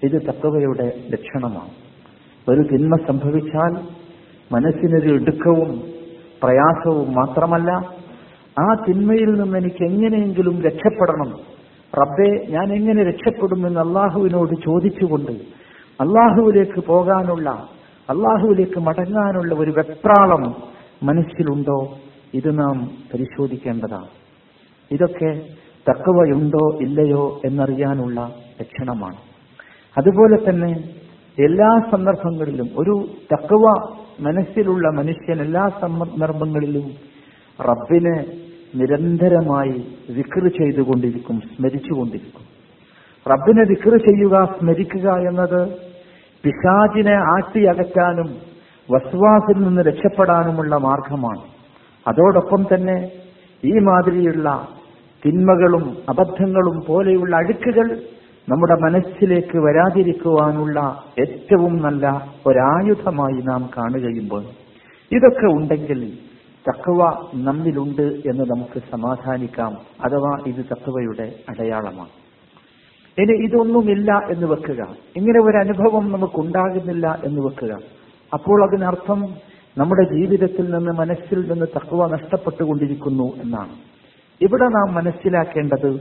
ഇത് തഖ്വയുടെ ലക്ഷണമാണ്. ഒരു തിന്മ സംഭവിച്ചാൽ മനസ്സിനൊരു ഇടുക്കവും പ്രയാസവും മാത്രമല്ല, ആ തിന്മയിൽ നിന്ന് എനിക്ക് എങ്ങനെയെങ്കിലും രക്ഷപ്പെടണം, റബ്ബേ ഞാൻ എങ്ങനെ രക്ഷപ്പെടുമെന്ന് അള്ളാഹുവിനോട് ചോദിച്ചുകൊണ്ട് അള്ളാഹുവിലേക്ക് പോകാനുള്ള, അള്ളാഹുവിലേക്ക് മടങ്ങാനുള്ള ഒരു വെപ്രാളം മനസ്സിലുണ്ടോ, ഇത് നാം പരിശോധിക്കേണ്ടതാണ്. ഇതൊക്കെ തഖ്വയുണ്ടോ ഇല്ലയോ എന്നറിയാനുള്ള ലക്ഷണമാണ്. അതുപോലെ തന്നെ എല്ലാ സന്ദർഭങ്ങളിലും ഒരു തഖ്വ മനസ്സിലുള്ള മനുഷ്യൻ എല്ലാ സന്ദർഭങ്ങളിലും റബ്ബിനെ നിരന്തരമായി ദിക്ർ ചെയ്തുകൊണ്ടിരിക്കും, സ്മരിച്ചുകൊണ്ടിരിക്കും. റബ്ബിനെ ദിക്ർ ചെയ്യുക, സ്മരിക്കുക എന്നത് പിശാചിനെ ആട്ടി അകറ്റാനും വസ്വാസിൽ നിന്ന് രക്ഷപ്പെടാനുമുള്ള മാർഗമാണ്. അതോടൊപ്പം തന്നെ ഈ മാതിരിയുള്ള തിന്മകളും അബദ്ധങ്ങളും പോലെയുള്ള അഴുക്കുകൾ നമ്മുടെ മനസ്സിലേക്ക് വരാതിരിക്കുവാനുള്ള ഏറ്റവും നല്ല ഒരായുധമായി നാം കാണുകയുമ്പോൾ ഇതൊക്കെ ഉണ്ടെങ്കിൽ തഖ്വ നമ്മിലുണ്ട് എന്ന് നമുക്ക് സമാധാനിക്കാം. അഥവാ ഇത് തഖ്വയുടെ അടയാളമാണ്. ഇനി ഇതൊന്നുമില്ല എന്ന് വെക്കുക, ഇങ്ങനെ ഒരു അനുഭവം നമുക്കുണ്ടാകുന്നില്ല എന്ന് വെക്കുക, അപ്പോൾ അതിനർത്ഥം നമ്മുടെ ജീവിതത്തിൽ നിന്ന്, മനസ്സിൽ നിന്ന് തഖ്വ നഷ്ടപ്പെട്ടുകൊണ്ടിരിക്കുന്നു എന്നാണ്. ഇവിടെ നാം മനസ്സിലാക്കേണ്ടത്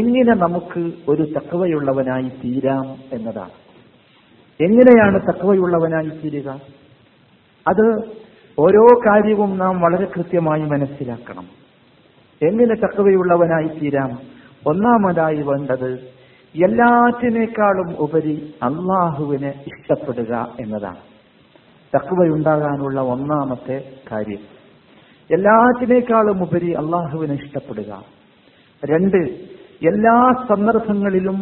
എങ്ങനെ നമുക്ക് ഒരു തഖ്വയുള്ളവനായി തീരാം എന്നതാണ്. എങ്ങനെയാണ് തഖ്വയുള്ളവനായി തീരുക? അത് ഓരോ കാര്യവും നാം വളരെ കൃത്യമായി മനസ്സിലാക്കണം. എങ്ങനെ തഖ്വയുള്ളവനായി തീരാം? ഒന്നാമതായി വേണ്ടത് എല്ലാറ്റിനേക്കാളും ഉപരി അള്ളാഹുവിനെ ഇഷ്ടപ്പെടുക എന്നതാണ് തഖ്വയുണ്ടാകാനുള്ള ഒന്നാമത്തെ കാര്യം. എല്ലാറ്റിനേക്കാളും ഉപരി അള്ളാഹുവിനെ ഇഷ്ടപ്പെടുക. രണ്ട്, എല്ലാ സന്ദർഭങ്ങളിലും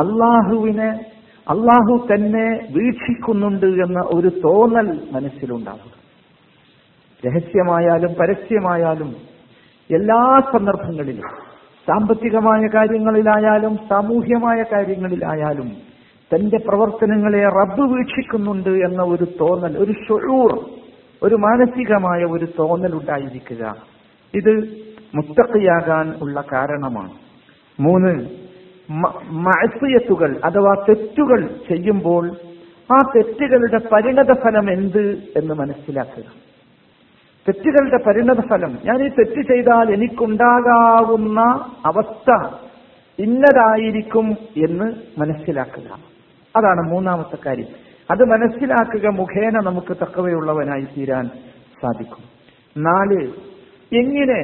അള്ളാഹുവിനെ, അള്ളാഹു തന്നെ വീക്ഷിക്കുന്നുണ്ട് എന്ന ഒരു തോന്നൽ മനസ്സിലുണ്ടാവുക. രഹസ്യമായാലും പരസ്യമായാലും എല്ലാ സന്ദർഭങ്ങളിലും, സാമ്പത്തികമായ കാര്യങ്ങളിലായാലും സാമൂഹ്യമായ കാര്യങ്ങളിലായാലും തന്റെ പ്രവർത്തനങ്ങളെ റബ്ബ് വീക്ഷിക്കുന്നുണ്ട് എന്ന ഒരു തോന്നൽ, ഒരു ശുഊർ, ഒരു മാനസികമായ ഒരു തോന്നൽ ഉണ്ടായിരിക്കുക. ഇത് മുത്തഖിയാകാൻ ഉള്ള കാരണമാണ്. മൂന്ന്, മഅസിയത്തുകൾ അഥവാ തെറ്റുകൾ ചെയ്യുമ്പോൾ ആ തെറ്റുകളുടെ പരിണത ഫലം എന്ത് എന്ന് മനസ്സിലാക്കുക. തെറ്റുകളുടെ പരിണത ഫലം, ഞാൻ ഈ തെറ്റ് ചെയ്താൽ എനിക്കുണ്ടാകാവുന്ന അവസ്ഥ ഇന്നതായിരിക്കും എന്ന് മനസ്സിലാക്കുക. അതാണ് മൂന്നാമത്തെ കാര്യം. അത് മനസ്സിലാക്കുക മുഖേന നമുക്ക് തഖ്വയുള്ളവനായി തീരാൻ സാധിക്കും. നാല്, എങ്ങനെ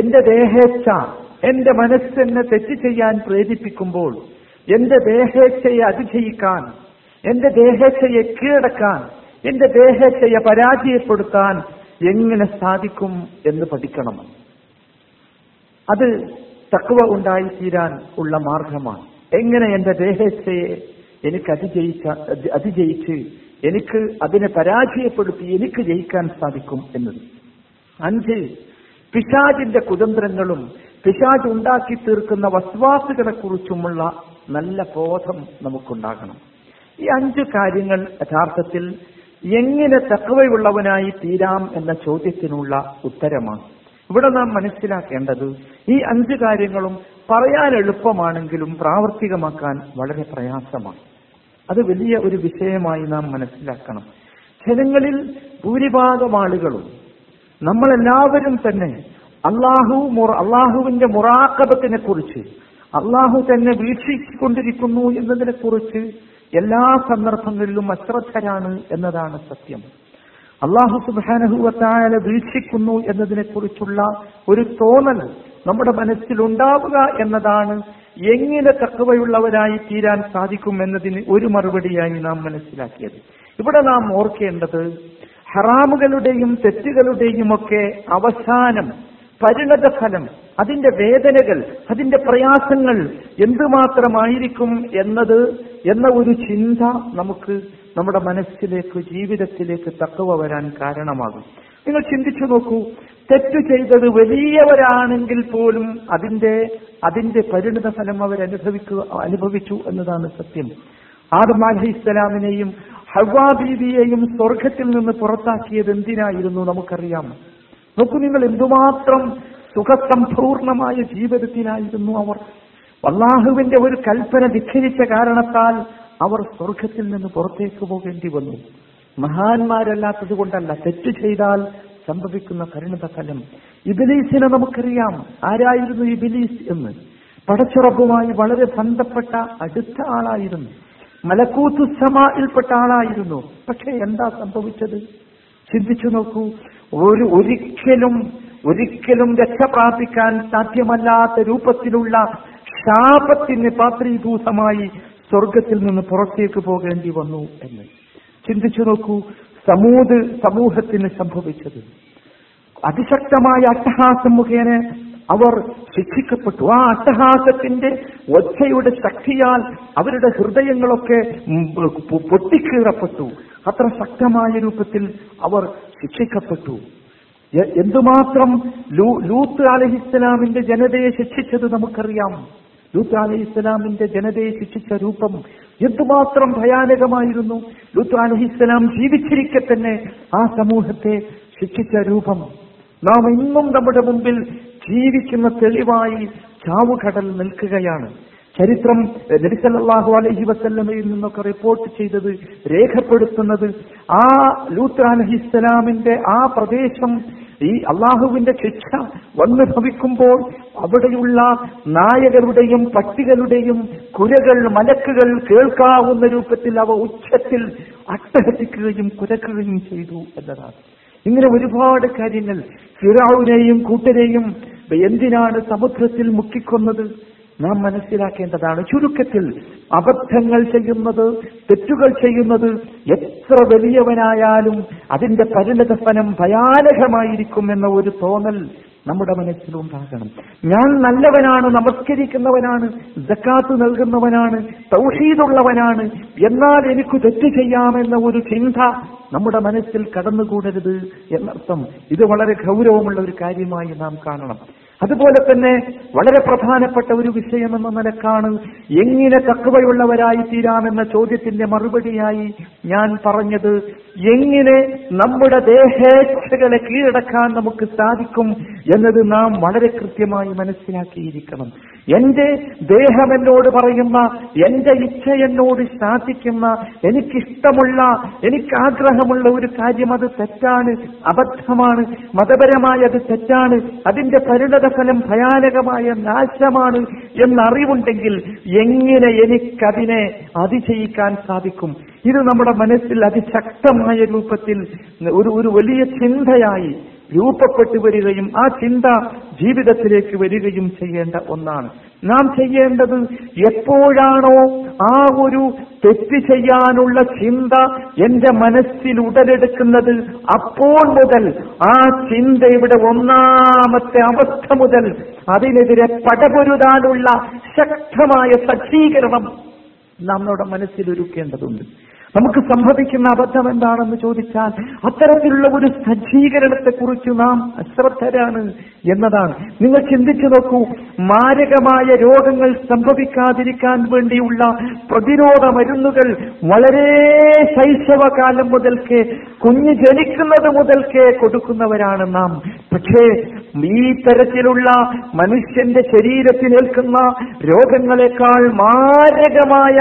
എന്റെ ദേഹേച്ഛ, എന്റെ മനസ്സെന്നെ തെറ്റ് ചെയ്യാൻ പ്രേരിപ്പിക്കുമ്പോൾ എന്റെ ദേഹേച്ഛയെ അതിജയിക്കാൻ, എന്റെ ദേഹേച്ഛയെ കീഴടക്കാൻ, എന്റെ ദേഹേച്ഛയെ പരാജയപ്പെടുത്താൻ എങ്ങനെ സാധിക്കും എന്ന് പഠിക്കണം. അത് തഖ്വ ഉണ്ടായിത്തീരാൻ ഉള്ള മാർഗമാണ്. എങ്ങനെ എന്റെ ദേഹേച്ഛയെ എനിക്ക് അതിജയിച്ച അതിജയിച്ച് എനിക്ക് അതിനെ പരാജയപ്പെടുത്തി എനിക്ക് ജയിക്കാൻ സാധിക്കും എന്നത്. അഞ്ച്, പിശാചിന്റെ കുതന്ത്രങ്ങളും പിശാച് ഉണ്ടാക്കി തീർക്കുന്ന വസ്വാസുകളെ കുറിച്ചുമുള്ള നല്ല ബോധം നമുക്കുണ്ടാകണം. ഈ അഞ്ച് കാര്യങ്ങൾ യഥാർത്ഥത്തിൽ എങ്ങനെ തഖ്വയുള്ളവനായി തീരാം എന്ന ചോദ്യത്തിനുള്ള ഉത്തരമാണ്. ഇവിടെ നാം മനസ്സിലാക്കേണ്ടത് ഈ അഞ്ച് കാര്യങ്ങളും പറയാൻ എളുപ്പമാണെങ്കിലും പ്രാവർത്തികമാക്കാൻ വളരെ പ്രയാസമാണ്. അത് വലിയ ഒരു വിഷയമായി നാം മനസ്സിലാക്കണം. ജനങ്ങളിൽ ഭൂരിഭാഗം ആളുകളും നമ്മളെല്ലാവരും തന്നെ അള്ളാഹു അള്ളാഹുവിന്റെ മുറാഖബത്തിനെ കുറിച്ച്, അള്ളാഹു തന്നെ വീക്ഷിച്ചുകൊണ്ടിരിക്കുന്നു എന്നതിനെ കുറിച്ച് എല്ലാ സന്ദർഭങ്ങളിലും അശ്രദ്ധരാണ് എന്നതാണ് സത്യം. അള്ളാഹു സുബ്ഹാനഹു വ തആല വീക്ഷിക്കുന്നു എന്നതിനെ കുറിച്ചുള്ള ഒരു തോന്നൽ നമ്മുടെ മനസ്സിലുണ്ടാവുക എന്നതാണ് എങ്ങനെ തഖ്വയുള്ളവരായി തീരാൻ സാധിക്കും എന്നതിന് ഒരു മറുപടിയായി നാം മനസ്സിലാക്കിയത്. ഇവിടെ നാം ഓർക്കേണ്ടത് ഹറാമുകളുടെയും തെറ്റുകളുടെയും ഒക്കെ അവസാനം, പരിണത ഫലം, അതിന്റെ വേദനകൾ, അതിന്റെ പ്രയാസങ്ങൾ എന്തുമാത്രമായിരിക്കും എന്നത് എന്ന ഒരു ചിന്ത നമുക്ക് നമ്മുടെ മനസ്സിലേക്ക്, ജീവിതത്തിലേക്ക് തഖ്വ വരാൻ കാരണമാകും. നിങ്ങൾ ചിന്തിച്ചു നോക്കൂ, തെറ്റ് ചെയ്തത് വലിയവരാണെങ്കിൽ പോലും അതിന്റെ അതിന്റെ പരിണിത ഫലം അവരനുഭവിക്കുക അനുഭവിച്ചു എന്നതാണ് സത്യം. ആദം അലൈഹിസ്സലാമിനെയും ഹവ്വാ ബീവിയെയും സ്വർഗത്തിൽ നിന്ന് പുറത്താക്കിയത് എന്തിനായിരുന്നു നമുക്കറിയാം. നോക്കൂ നിങ്ങൾ, എന്തുമാത്രം സുഖസമ്പൂർണമായ ജീവിതത്തിനായിരുന്നു അവർ. അല്ലാഹുവിന്റെ ഒരു കൽപ്പന ധിഖരിച്ച കാരണത്താൽ അവർ സ്വർഗത്തിൽ നിന്ന് പുറത്തേക്ക് പോകേണ്ടി വന്നു. മഹാന്മാരല്ലാത്തത് കൊണ്ടല്ല, തെറ്റ് ചെയ്താൽ സംഭവിക്കുന്ന പരിണിത ഫലം. ഇബ്ലീസിനെ നമുക്കറിയാം, ആരായിരുന്നു ഇബ്ലീസ് എന്ന്. പടച്ചുറപ്പുമായി വളരെ ബന്ധപ്പെട്ട അടുത്ത ആളായിരുന്നു, മലക്കൂത്തു സമാഇൽപ്പെട്ട ആളായിരുന്നു. പക്ഷെ എന്താ സംഭവിച്ചത്? ചിന്തിച്ചു നോക്കൂ. ഒരു ഒരിക്കലും ഒരിക്കലും രക്ഷ പ്രാപിക്കാൻ സാധ്യമല്ലാത്ത രൂപത്തിലുള്ള ശാപത്തിന് പാത്രീഭൂതമായി സ്വർഗത്തിൽ നിന്ന് പുറത്തേക്ക് പോകേണ്ടി വന്നു എന്ന് ചിന്തിച്ചു നോക്കൂ. സമൂത് സമൂഹത്തിന് സംഭവിച്ചത് അതിശക്തമായ അട്ടഹാസം മുഖേന അവർ ശിക്ഷിക്കപ്പെട്ടു. ആ അട്ടഹാസത്തിന്റെ ഒച്ചയുടെ ശക്തിയാൽ അവരുടെ ഹൃദയങ്ങളൊക്കെ പൊട്ടിക്കീറപ്പെട്ടു. അത്ര ശക്തമായ രൂപത്തിൽ അവർ ശിക്ഷിക്കപ്പെട്ടു. എന്തുമാത്രം ലൂത്ത് അലൈഹിസ്സലാമിന്റെ ജനതയെ ശിക്ഷിച്ചത് നമുക്കറിയാം. ലൂത്ത് അലൈഹിസ്സലാമിന്റെ ജനതയെ ശിക്ഷിച്ച രൂപം എന്തുമാത്രം ഭയാനകമായിരുന്നു. ലൂത്ത് അലൈഹിസ്സലാം ജീവിച്ചിരിക്കെ തന്നെ ആ സമൂഹത്തെ ശിക്ഷിച്ച രൂപം നാം ഇന്നും നമ്മുടെ മുമ്പിൽ ജീവിക്കുന്ന തെളിവായി ചാവുകടൽ നിൽക്കുകയാണ്. ചരിത്രം നബി സല്ലല്ലാഹു അലൈഹി വസല്ലമയിൽ നിന്നൊക്കെ റിപ്പോർട്ട് ചെയ്തത്, രേഖപ്പെടുത്തുന്നത്, ആ ലൂത്ത് അലൈഹിസ്സലാമിന്റെ ആ പ്രദേശം ഈ അള്ളാഹുവിന്റെ ശിക്ഷ വന്നു ഭവിക്കുമ്പോൾ അവിടെയുള്ള നായകളുടെയും പട്ടികളുടെയും കുരകൾ, മലക്കുകൾ കേൾക്കാവുന്ന രൂപത്തിൽ അവ ഉച്ചത്തിൽ അട്ടഹസിക്കുകയും കുരക്കുകയും ചെയ്തു എന്നതാണ്. ഇങ്ങനെ ഒരുപാട് കാര്യങ്ങൾ. ഫിറഔനെയും കൂട്ടരെയും എന്തിനാണ് സമുദ്രത്തിൽ മുക്കിക്കൊന്നത്? നാം മനസ്സിലാക്കേണ്ടതാണ്. ചുരുക്കത്തിൽ അബദ്ധങ്ങൾ ചെയ്യുന്നത്, തെറ്റുകൾ ചെയ്യുന്നത് എത്ര വലിയവനായാലും അതിന്റെ പരിണിത ഫലം ഭയാനകമായിരിക്കും എന്ന ഒരു തോന്നൽ നമ്മുടെ മനസ്സിലുണ്ടാകണം. ഞാൻ നല്ലവനാണ്, നമസ്കരിക്കുന്നവനാണ്, സക്കാത്ത് നൽകുന്നവനാണ്, തൗഹീദുള്ളവനാണ്, എന്നാൽ എനിക്ക് തെറ്റ് ചെയ്യാമെന്ന ഒരു ചിന്ത നമ്മുടെ മനസ്സിൽ കടന്നുകൂടരുത് എന്നർത്ഥം. ഇത് വളരെ ഗൗരവമുള്ള ഒരു കാര്യമായി നാം കാണണം. അതുപോലെ തന്നെ വളരെ പ്രധാനപ്പെട്ട ഒരു വിഷയം എന്ന നിലക്കാണ് എങ്ങനെ തഖ്വയുള്ളവരായി തീരാമെന്ന ചോദ്യത്തിന്റെ മറുപടിയായി ഞാൻ പറഞ്ഞത് എങ്ങനെ നമ്മുടെ ദേഹേച്ഛകളെ കീഴടക്കാൻ നമുക്ക് സാധിക്കും എന്നത് നാം വളരെ കൃത്യമായി മനസ്സിലാക്കിയിരിക്കണം. എന്റെ ദേഹം എന്നോട് പറയുന്ന, എന്റെ ഇച്ഛ എന്നോട് ശാസിക്കുന്ന, എനിക്കിഷ്ടമുള്ള, എനിക്ക് ആഗ്രഹമുള്ള ഒരു കാര്യം അത് തെറ്റാണ്, അബദ്ധമാണ്, മതപരമായി അത് തെറ്റാണ്, അതിന്റെ പരിണത ഫലം ഭയാനകമായ നാശമാണ് എന്നറിവുണ്ടെങ്കിൽ എങ്ങനെ എനിക്കതിനെ അതിജയിക്കാൻ സാധിക്കും? ഇത് നമ്മുടെ മനസ്സിൽ അതിശക്തമായ രൂപത്തിൽ ഒരു ഒരു വലിയ ചിന്തയായി രൂപപ്പെട്ടു വരികയും ആ ചിന്ത ജീവിതത്തിലേക്ക് വരികയും ചെയ്യേണ്ട ഒന്നാണ്. നാം ചെയ്യേണ്ടത് എപ്പോഴാണോ ആ ഒരു തെറ്റ് ചെയ്യാനുള്ള ചിന്ത എന്റെ മനസ്സിൽ ഉടലെടുക്കുന്നത്, അപ്പോൾ മുതൽ ആ ചിന്തയുടെ ഒന്നാമത്തെ അവസ്ഥ മുതൽ അതിനെതിരെ പടപൊരുതാനുള്ള ശക്തമായ സജ്ജീകരണം നമ്മുടെ മനസ്സിൽ ഒരുക്കേണ്ടതുണ്ട്. നമുക്ക് സംഭവിക്കുന്ന അബദ്ധം എന്താണെന്ന് ചോദിച്ചാൽ അത്തരത്തിലുള്ള ഒരു സജ്ജീകരണത്തെക്കുറിച്ച് നാം അശ്രദ്ധരാണ് എന്നതാണ്. നിങ്ങൾ ചിന്തിച്ചു നോക്കൂ, മാരകമായ രോഗങ്ങൾ സംഭവിക്കാതിരിക്കാൻ വേണ്ടിയുള്ള പ്രതിരോധ മരുന്നുകൾ വളരെ ശൈശവകാലം മുതൽക്കേ, കുഞ്ഞ് ജനിക്കുന്നത് മുതൽക്കേ കൊടുക്കുന്നവരാണ് നാം. പക്ഷേ ഈ തരത്തിലുള്ള മനുഷ്യന്റെ ശരീരത്തിനേൽക്കുന്ന രോഗങ്ങളെക്കാൾ മാരകമായ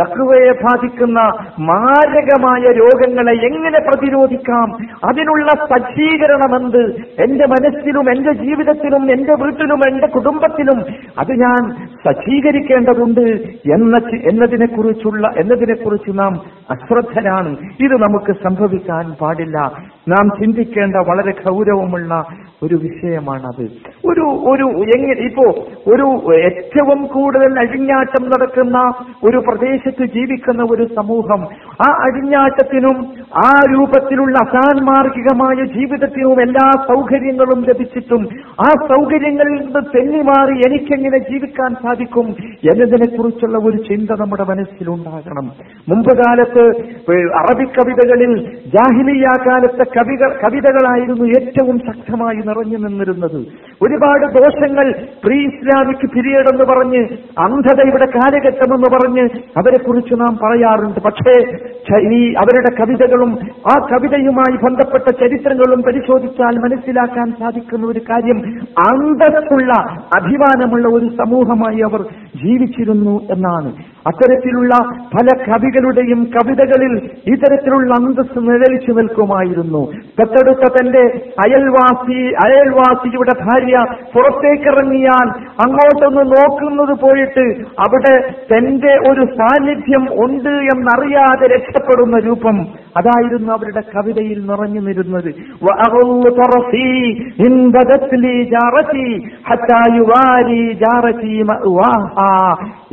തഖ്വയെ ബാധിക്കുന്ന മാരകമായ രോഗങ്ങളെ എങ്ങനെ പ്രതിരോധിക്കാം, അതിനുള്ള സജ്ജീകരണമെന്ത് എന്റെ മനസ്സിലും എന്റെ ജീവിതത്തിലും എന്റെ വീട്ടിലും എന്റെ കുടുംബത്തിലും അത് ഞാൻ സജ്ജീകരിക്കേണ്ടതുണ്ട് എന്ന എന്നതിനെക്കുറിച്ചുള്ള എന്നതിനെക്കുറിച്ച് നാം അശ്രദ്ധരാണ്. ഇത് നമുക്ക് സംഭവിക്കാൻ പാടില്ല. നാം ചിന്തിക്കേണ്ട വളരെ ഗൗരവമുള്ള ഒരു വിഷയമാണത്. ഒരു ഒരു എങ്ങനെ ഇപ്പോ ഒരു ഏറ്റവും കൂടുതൽ അഴിഞ്ഞാട്ടം നടക്കുന്ന ഒരു പ്രദേശത്ത് ജീവിക്കുന്ന ഒരു സമൂഹം, ആ അഴിഞ്ഞാട്ടത്തിനും ആ രൂപത്തിലുള്ള അസാന്മാർഗികമായ ജീവിതത്തിനും എല്ലാ സൗകര്യങ്ങളും ലഭിച്ചിട്ടും ആ സൗകര്യങ്ങളിൽ നിന്ന് തെന്നിമാറി എനിക്കെങ്ങനെ ജീവിക്കാൻ സാധിക്കും എന്നതിനെക്കുറിച്ചുള്ള ഒരു ചിന്ത നമ്മുടെ മനസ്സിലുണ്ടാകണം. മുമ്പ് കാലത്ത് അറബിക്കവിതകളിൽ ജാഹിലിയ്യ കാലത്തെ കവികൾ കവിതകളായിരുന്നു ഏറ്റവും ശക്തമായി നിറഞ്ഞു നിന്നിരുന്നത്. ഒരുപാട് ദോഷങ്ങൾ പ്രീ ഇസ്ലാമിക് പീരിയഡ് എന്ന് പറഞ്ഞ്, അന്ധതയുടെ കാലഘട്ടമെന്ന് പറഞ്ഞ് അവരെക്കുറിച്ച് നാം പറയാറുണ്ട്. പക്ഷേ ഈ അവരുടെ കവിതകളും ആ കവിതയുമായി ബന്ധപ്പെട്ട ചരിത്രങ്ങളും പരിശോധിച്ചാൽ മനസ്സിലാക്കാൻ സാധിക്കുന്ന ഒരു കാര്യം, അന്തസ്സുള്ള അഭിമാനമുള്ള ഒരു സമൂഹമായി അവർ ജീവിച്ചിരുന്നു എന്നാണ്. അത്തരത്തിലുള്ള പല കവികളുടെയും കവിതകളിൽ ഇത്തരത്തിലുള്ള അന്തസ്സ് നിഴലിച്ചു നിൽക്കുമായിരുന്നു. തൊട്ടടുത്ത തന്റെ അയൽവാസി അയൽവാസിയുടെ ഭാര്യ പുറത്തേക്കിറങ്ങിയാൽ അങ്ങോട്ടൊന്ന് നോക്കുന്നത് പോയിട്ട് അവിടെ തന്റെ ഒരു സാന്നിധ്യം ഉണ്ട് എന്നറിയാതെ രക്ഷപ്പെടുന്ന രൂപം, അതായിരുന്നു അവരുടെ കവിതയിൽ നിറഞ്ഞു നിരുന്നത്.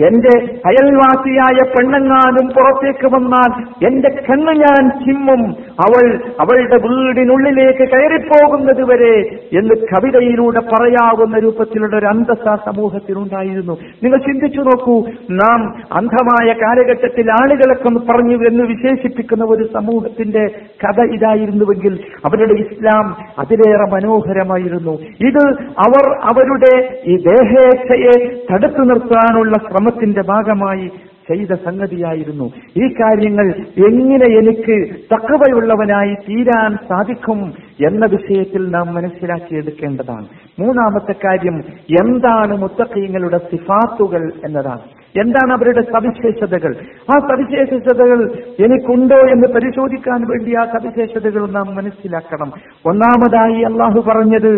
എന്റെ അയൽവാസിയായ പെണ്ണങ്ങാനും പുറത്തേക്ക് വന്നാൽ എന്റെ കണ്ണ് ഞാൻ ചിമ്മും, അവൾ അവളുടെ വീടിനുള്ളിലേക്ക് കയറിപ്പോകുന്നത് വരെ എന്ന് കവിതയിലൂടെ പറയാവുന്ന രൂപത്തിലുള്ള ഒരു അന്തസ്സാ സമൂഹത്തിലുണ്ടായിരുന്നു. നിങ്ങൾ ചിന്തിച്ചു നോക്കൂ, നാം അന്ധമായ കാലഘട്ടത്തിൽ ആളുകളൊക്കെ പറഞ്ഞു എന്ന് വിശേഷിപ്പിക്കുന്ന ഒരു സമൂഹത്തിന്റെ കഥ ഇതായിരുന്നുവെങ്കിൽ അവരുടെ ഇസ്ലാം അതിലേറെ മനോഹരമായിരുന്നു. ഇത് അവർ അവരുടെ ഈ ദേഹേച്ഛയെ തടുത്തു നിർത്താനുള്ള ശ്രമത്തിന്റെ ഭാഗമായി ചെയ്ത സംഗതിയായിരുന്നു. ഈ കാര്യങ്ങൾ എങ്ങനെ എനിക്ക് തഖ്വയുള്ളവനായി തീരാൻ സാധിക്കും എന്ന വിഷയത്തിൽ നാം മനസ്സിലാക്കിയെടുക്കേണ്ടതാണ്. മൂന്നാമത്തെ കാര്യം, എന്താണ് മുത്തഖീങ്ങളുടെ സിഫാത്തുകൾ എന്നതാണ്. എന്താണ് അവരുടെ സവിശേഷതകൾ? ആ സവിശേഷതകൾ എനിക്കുണ്ടോ എന്ന് പരിശോധിക്കാൻ വേണ്ടി ആ സവിശേഷതകൾ നാം മനസ്സിലാക്കണം. ഒന്നാമതായി അല്ലാഹു പറഞ്ഞത്,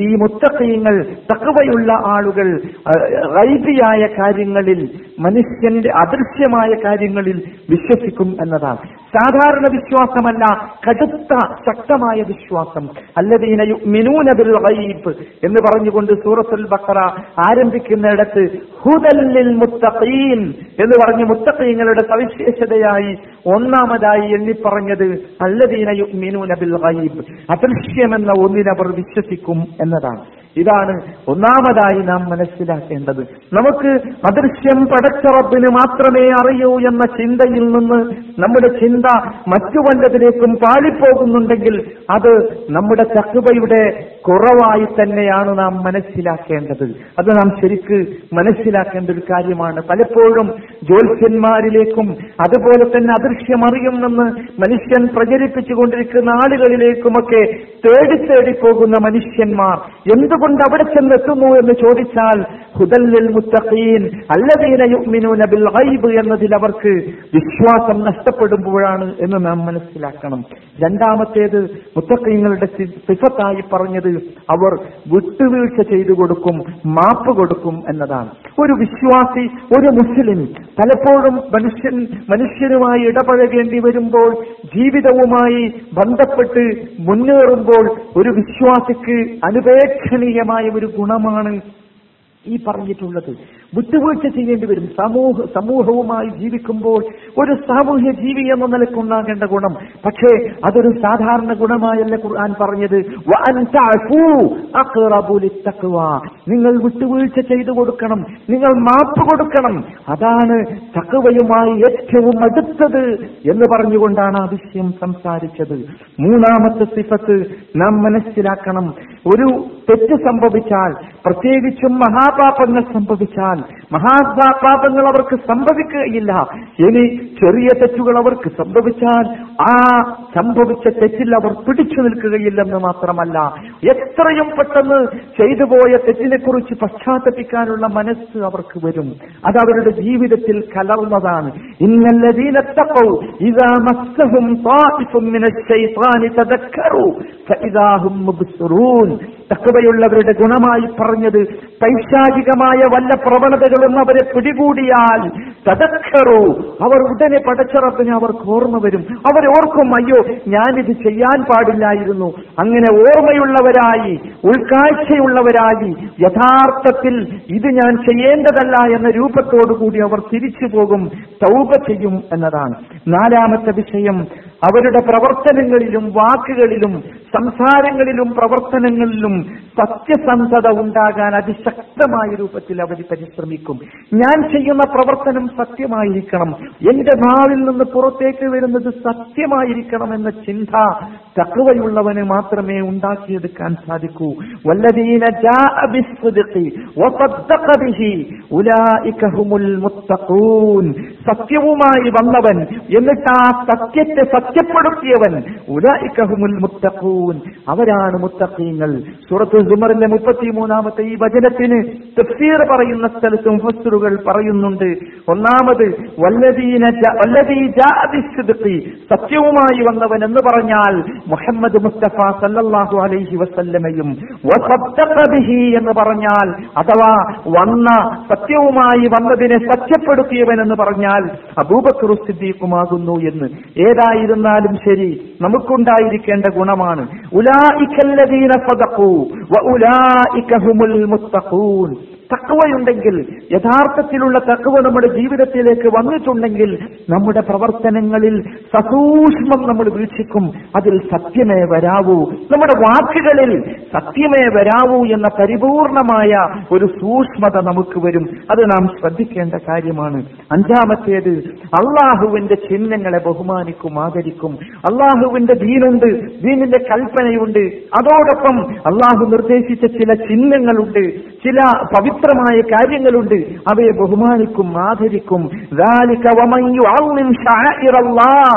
ഈ മുത്തഖീങ്ങൾ തഖ്വയുള്ള ആളുകൾ ഗൈബിയായ കാര്യങ്ങളിൽ, മനുഷ്യന്റെ അദൃശ്യമായ കാര്യങ്ങളിൽ വിശ്വസിക്കും എന്നതാണ്. സാധാരണ വിശ്വാസമല്ല, കടുത്ത ശക്തമായ വിശ്വാസം. അല്ലദീന യുഅ്മിനൂന ബിൽ ഗൈബ് എന്ന് പറഞ്ഞുകൊണ്ട് സൂറത്തുൽ ബഖറ ആരംഭിക്കുന്നിടത്ത് ഹുദൽ ലിൽ മുത്തഖീൻ എന്ന് പറഞ്ഞ് മുത്തഖീങ്ങളുടെ സവിശേഷതയായി ഒന്നാമതായി എണ്ണി പറഞ്ഞത് അല്ലദീന യുഅ്മിനൂന ബിൽ ഗൈബ്, അദൃശ്യമെന്ന ഒന്നിനവർ വിശ്വസിക്കും എന്നതാണ്. ഇതാണ് ഒന്നാമതായി നാം മനസ്സിലാക്കേണ്ടത്. നമുക്ക് അദൃശ്യം പടച്ച റബ്ബിന് മാത്രമേ അറിയൂ എന്ന ചിന്തയിൽ നിന്ന് നമ്മുടെ ചിന്ത മറ്റു വല്ലതിലേക്കും പാളിപ്പോകുന്നുണ്ടെങ്കിൽ അത് നമ്മുടെ തഖ്വയുടെ കുറവായി തന്നെയാണ് നാം മനസ്സിലാക്കേണ്ടത്. അത് നാം ശരിക്ക് മനസ്സിലാക്കേണ്ട ഒരു കാര്യമാണ്. പലപ്പോഴും ജ്യോത്സ്യന്മാരിലേക്കും അതുപോലെ തന്നെ അദൃശ്യം അറിയുമെന്ന് മനുഷ്യൻ പ്രചരിപ്പിച്ചുകൊണ്ടിരിക്കുന്ന ആളുകളിലേക്കുമൊക്കെ തേടി തേടി പോകുന്ന മനുഷ്യന്മാർ എന്ത് കൊണ്ട് അവിടെ ചെന്നെത്തുന്നു എന്ന് ചോദിച്ചാൽ ഹുദല്ലിൽ മുത്തഖീൻ അല്ലദീന യുഅ്മിനൂന ബിൽ ഗൈബ് എന്നതിൽ അവർക്ക് വിശ്വാസം നഷ്ടപ്പെടുമ്പോഴാണ് എന്ന് നാം മനസ്സിലാക്കണം. രണ്ടാമത്തേത് മുത്തഖീങ്ങളുടെ സിഫത്തായി പറഞ്ഞത് അവർ വിട്ടുവീഴ്ച ചെയ്തു കൊടുക്കും, മാപ്പ് കൊടുക്കും എന്നതാണ്. ഒരു വിശ്വാസി, ഒരു മുസ്ലിം പലപ്പോഴും മനുഷ്യൻ മനുഷ്യരുമായി ഇടപഴകേണ്ടി വരുമ്പോൾ, ജീവിതവുമായി ബന്ധപ്പെട്ട് മുന്നേറുമ്പോൾ ഒരു വിശ്വാസിക്ക് അനുപേക്ഷണീയമായ ഒരു ഗുണമാണ് ഈ പറഞ്ഞിട്ടുള്ളത്. വിട്ടുവീഴ്ച ചെയ്യേണ്ടി വരും. സമൂഹ സമൂഹവുമായി ജീവിക്കുമ്പോൾ ഒരു സാമൂഹ്യ ജീവി എന്ന നിലയ്ക്ക് ഉണ്ടാകേണ്ട ഗുണം. പക്ഷേ അതൊരു സാധാരണ ഗുണമായല്ല ഖുർആൻ പറഞ്ഞത്. നിങ്ങൾ വിട്ടുവീഴ്ച ചെയ്തു കൊടുക്കണം, നിങ്ങൾ മാപ്പ് കൊടുക്കണം. അതാണ് തഖ്വയുമായി ഏറ്റവും അടുത്തത് എന്ന് പറഞ്ഞുകൊണ്ടാണ് ആ വിഷയം സംസാരിച്ചത്. മൂന്നാമത്തെ സിഫത്ത് നാം മനസ്സിലാക്കണം. ഒരു തെറ്റ് സംഭവിച്ചാൽ, പ്രത്യേകിച്ചും മഹാപാപങ്ങൾ സംഭവിച്ചാൽ, മഹാപാപങ്ങൾ അവർക്ക് സംഭവിക്കുകയില്ല. ഇനി ചെറിയ തെറ്റുകൾ അവർക്ക് സംഭവിച്ചാൽ ആ സംഭവിച്ച തെറ്റിൽ അവർ പിടിച്ചു നിൽക്കുകയില്ലെന്ന് മാത്രമല്ല, എത്രയും പെട്ടെന്ന് ചെയ്തു പോയ തെറ്റിനെ കുറിച്ച് പശ്ചാത്തപിക്കാനുള്ള മനസ്സ് അവർക്ക് വരും. അത് അവരുടെ ജീവിതത്തിൽ കലർന്നതാണ്. ഇന്നല്ലദീന തഖൗ ഇദാ മസ്സഹും ത്വാഇഫും മിനശ്ശൈത്വാനി തദക്കറു ഫഇദാ ഹും മുബ്സിറൂൻ. തഖ്വയുള്ളവരുടെ ഗുണമായി പറഞ്ഞത് പൈശാചികമായ വല്ല പ്രവണതകളും അവരെ പിടികൂടിയാൽ തദക്കറു, അവർ ഉടനെ പടച്ചറപ്പിന് അവർക്ക് ഓർമ്മ വരും. അവർ ഓർക്കും, അയ്യോ ഞാനിത് ചെയ്യാൻ പാടില്ലായിരുന്നു. അങ്ങനെ ഓർമ്മയുള്ളവരായി, ഉൾക്കാഴ്ചയുള്ളവരായി, യഥാർത്ഥത്തിൽ ഇത് ഞാൻ ചെയ്യേണ്ടതല്ല എന്ന രൂപത്തോടുകൂടി അവർ തിരിച്ചു പോകും, തൗബ ചെയ്യും എന്നതാണ്. നാലാമത്തെ വിഷയം, അവരുടെ പ്രവർത്തനങ്ങളിലും വാക്കുകളിലും സംസാരങ്ങളിലും പ്രവർത്തനങ്ങളിലും സത്യസന്ധത ഉണ്ടാകാൻ അതിശക്തമായ രൂപത്തിൽ അവർ പരിശ്രമിക്കും. ഞാൻ ചെയ്യുന്ന പ്രവർത്തനം സത്യമായിരിക്കണം, എന്റെ നാവിൽ നിന്ന് പുറത്തേക്ക് വരുന്നത് സത്യമായിരിക്കണം എന്ന ചിന്ത തഖ്വയുള്ളവന് മാത്രമേ ഉണ്ടാക്കിയെടുക്കാൻ സാധിക്കൂ. വല്ലദീന ജാഅ ബിസ്സദിഖി വസദ്ദഖ ബിഹി ഉലൈക ഹുമുൽ മുത്തഖൂൻ. സത്യവുമായി വന്നവൻ, എന്നിട്ട് ആ സത്യത്തെ സത്യപ്പെടുത്തിയവൻ, ഉലൈക ഹുമുൽ മുത്തഖൂൻ, അവരാണ് മുത്തഖീങ്ങൾ. സൂറത്ത് സുമറിന്റെ മുപ്പത്തിമൂന്നാമത്തെ ഈ വചനത്തിന് തഫ്സീർ പറയുന്ന സ്ഥലത്ത് മുഫസ്സിറുകൾ പറയുന്നുണ്ട്, ഒന്നാമത് വല്ലദീന വല്ലദീ ജാഅ ബിസ്ദിഖി, സത്യവുമായി വന്നവൻ എന്ന് പറഞ്ഞാൽ മുഹമ്മദ് മുസ്തഫ സല്ലല്ലാഹു അലൈഹി വസല്ലമയും, വസദ്ദഖ ബിഹി എന്ന് പറഞ്ഞാൽ അഥവാ വന്ന സത്യവുമായി വന്നതിനെ സത്യപ്പെടുത്തിയവൻ എന്ന് പറഞ്ഞാൽ അബൂബക്കർ സിദ്ദീഖുമാകുന്നു എന്ന്. ഏതായിരുന്നാലും ശരി, നമുക്കുണ്ടായിരിക്കേണ്ട ഗുണമാണ് തഖ്വയുണ്ടെങ്കിൽ, യഥാർത്ഥത്തിലുള്ള തഖ്വ നമ്മുടെ ജീവിതത്തിലേക്ക് വന്നിട്ടുണ്ടെങ്കിൽ നമ്മുടെ പ്രവർത്തനങ്ങളിൽ സസൂക്ഷ്മം നമ്മൾ വീക്ഷിക്കും. അതിൽ സത്യമേ വരാവൂ, നമ്മുടെ വാക്കുകളിൽ സത്യമേ വരാവൂ എന്ന പരിപൂർണമായ ഒരു സൂക്ഷ്മത നമുക്ക് വരും. അത് നാം ശ്രദ്ധിക്കേണ്ട കാര്യമാണ്. അഞ്ചാമത്തേത്, അള്ളാഹുവിന്റെ ചിഹ്നങ്ങളെ ബഹുമാനിക്കും, ആദരിക്കും. അള്ളാഹുവിന്റെ ദീനുണ്ട്, ദീനിന്റെ കൽപ്പനയുണ്ട്, അതോടൊപ്പം അള്ളാഹു നിർദ്ദേശിച്ച ചില ചിഹ്നങ്ങളുണ്ട്, ചില പവിത്രമായ കാര്യങ്ങളുണ്ട്, അവയെ ബഹുമാനിക്കും, ആദരിക്കും. ذلك ومن يعظم شعائر الله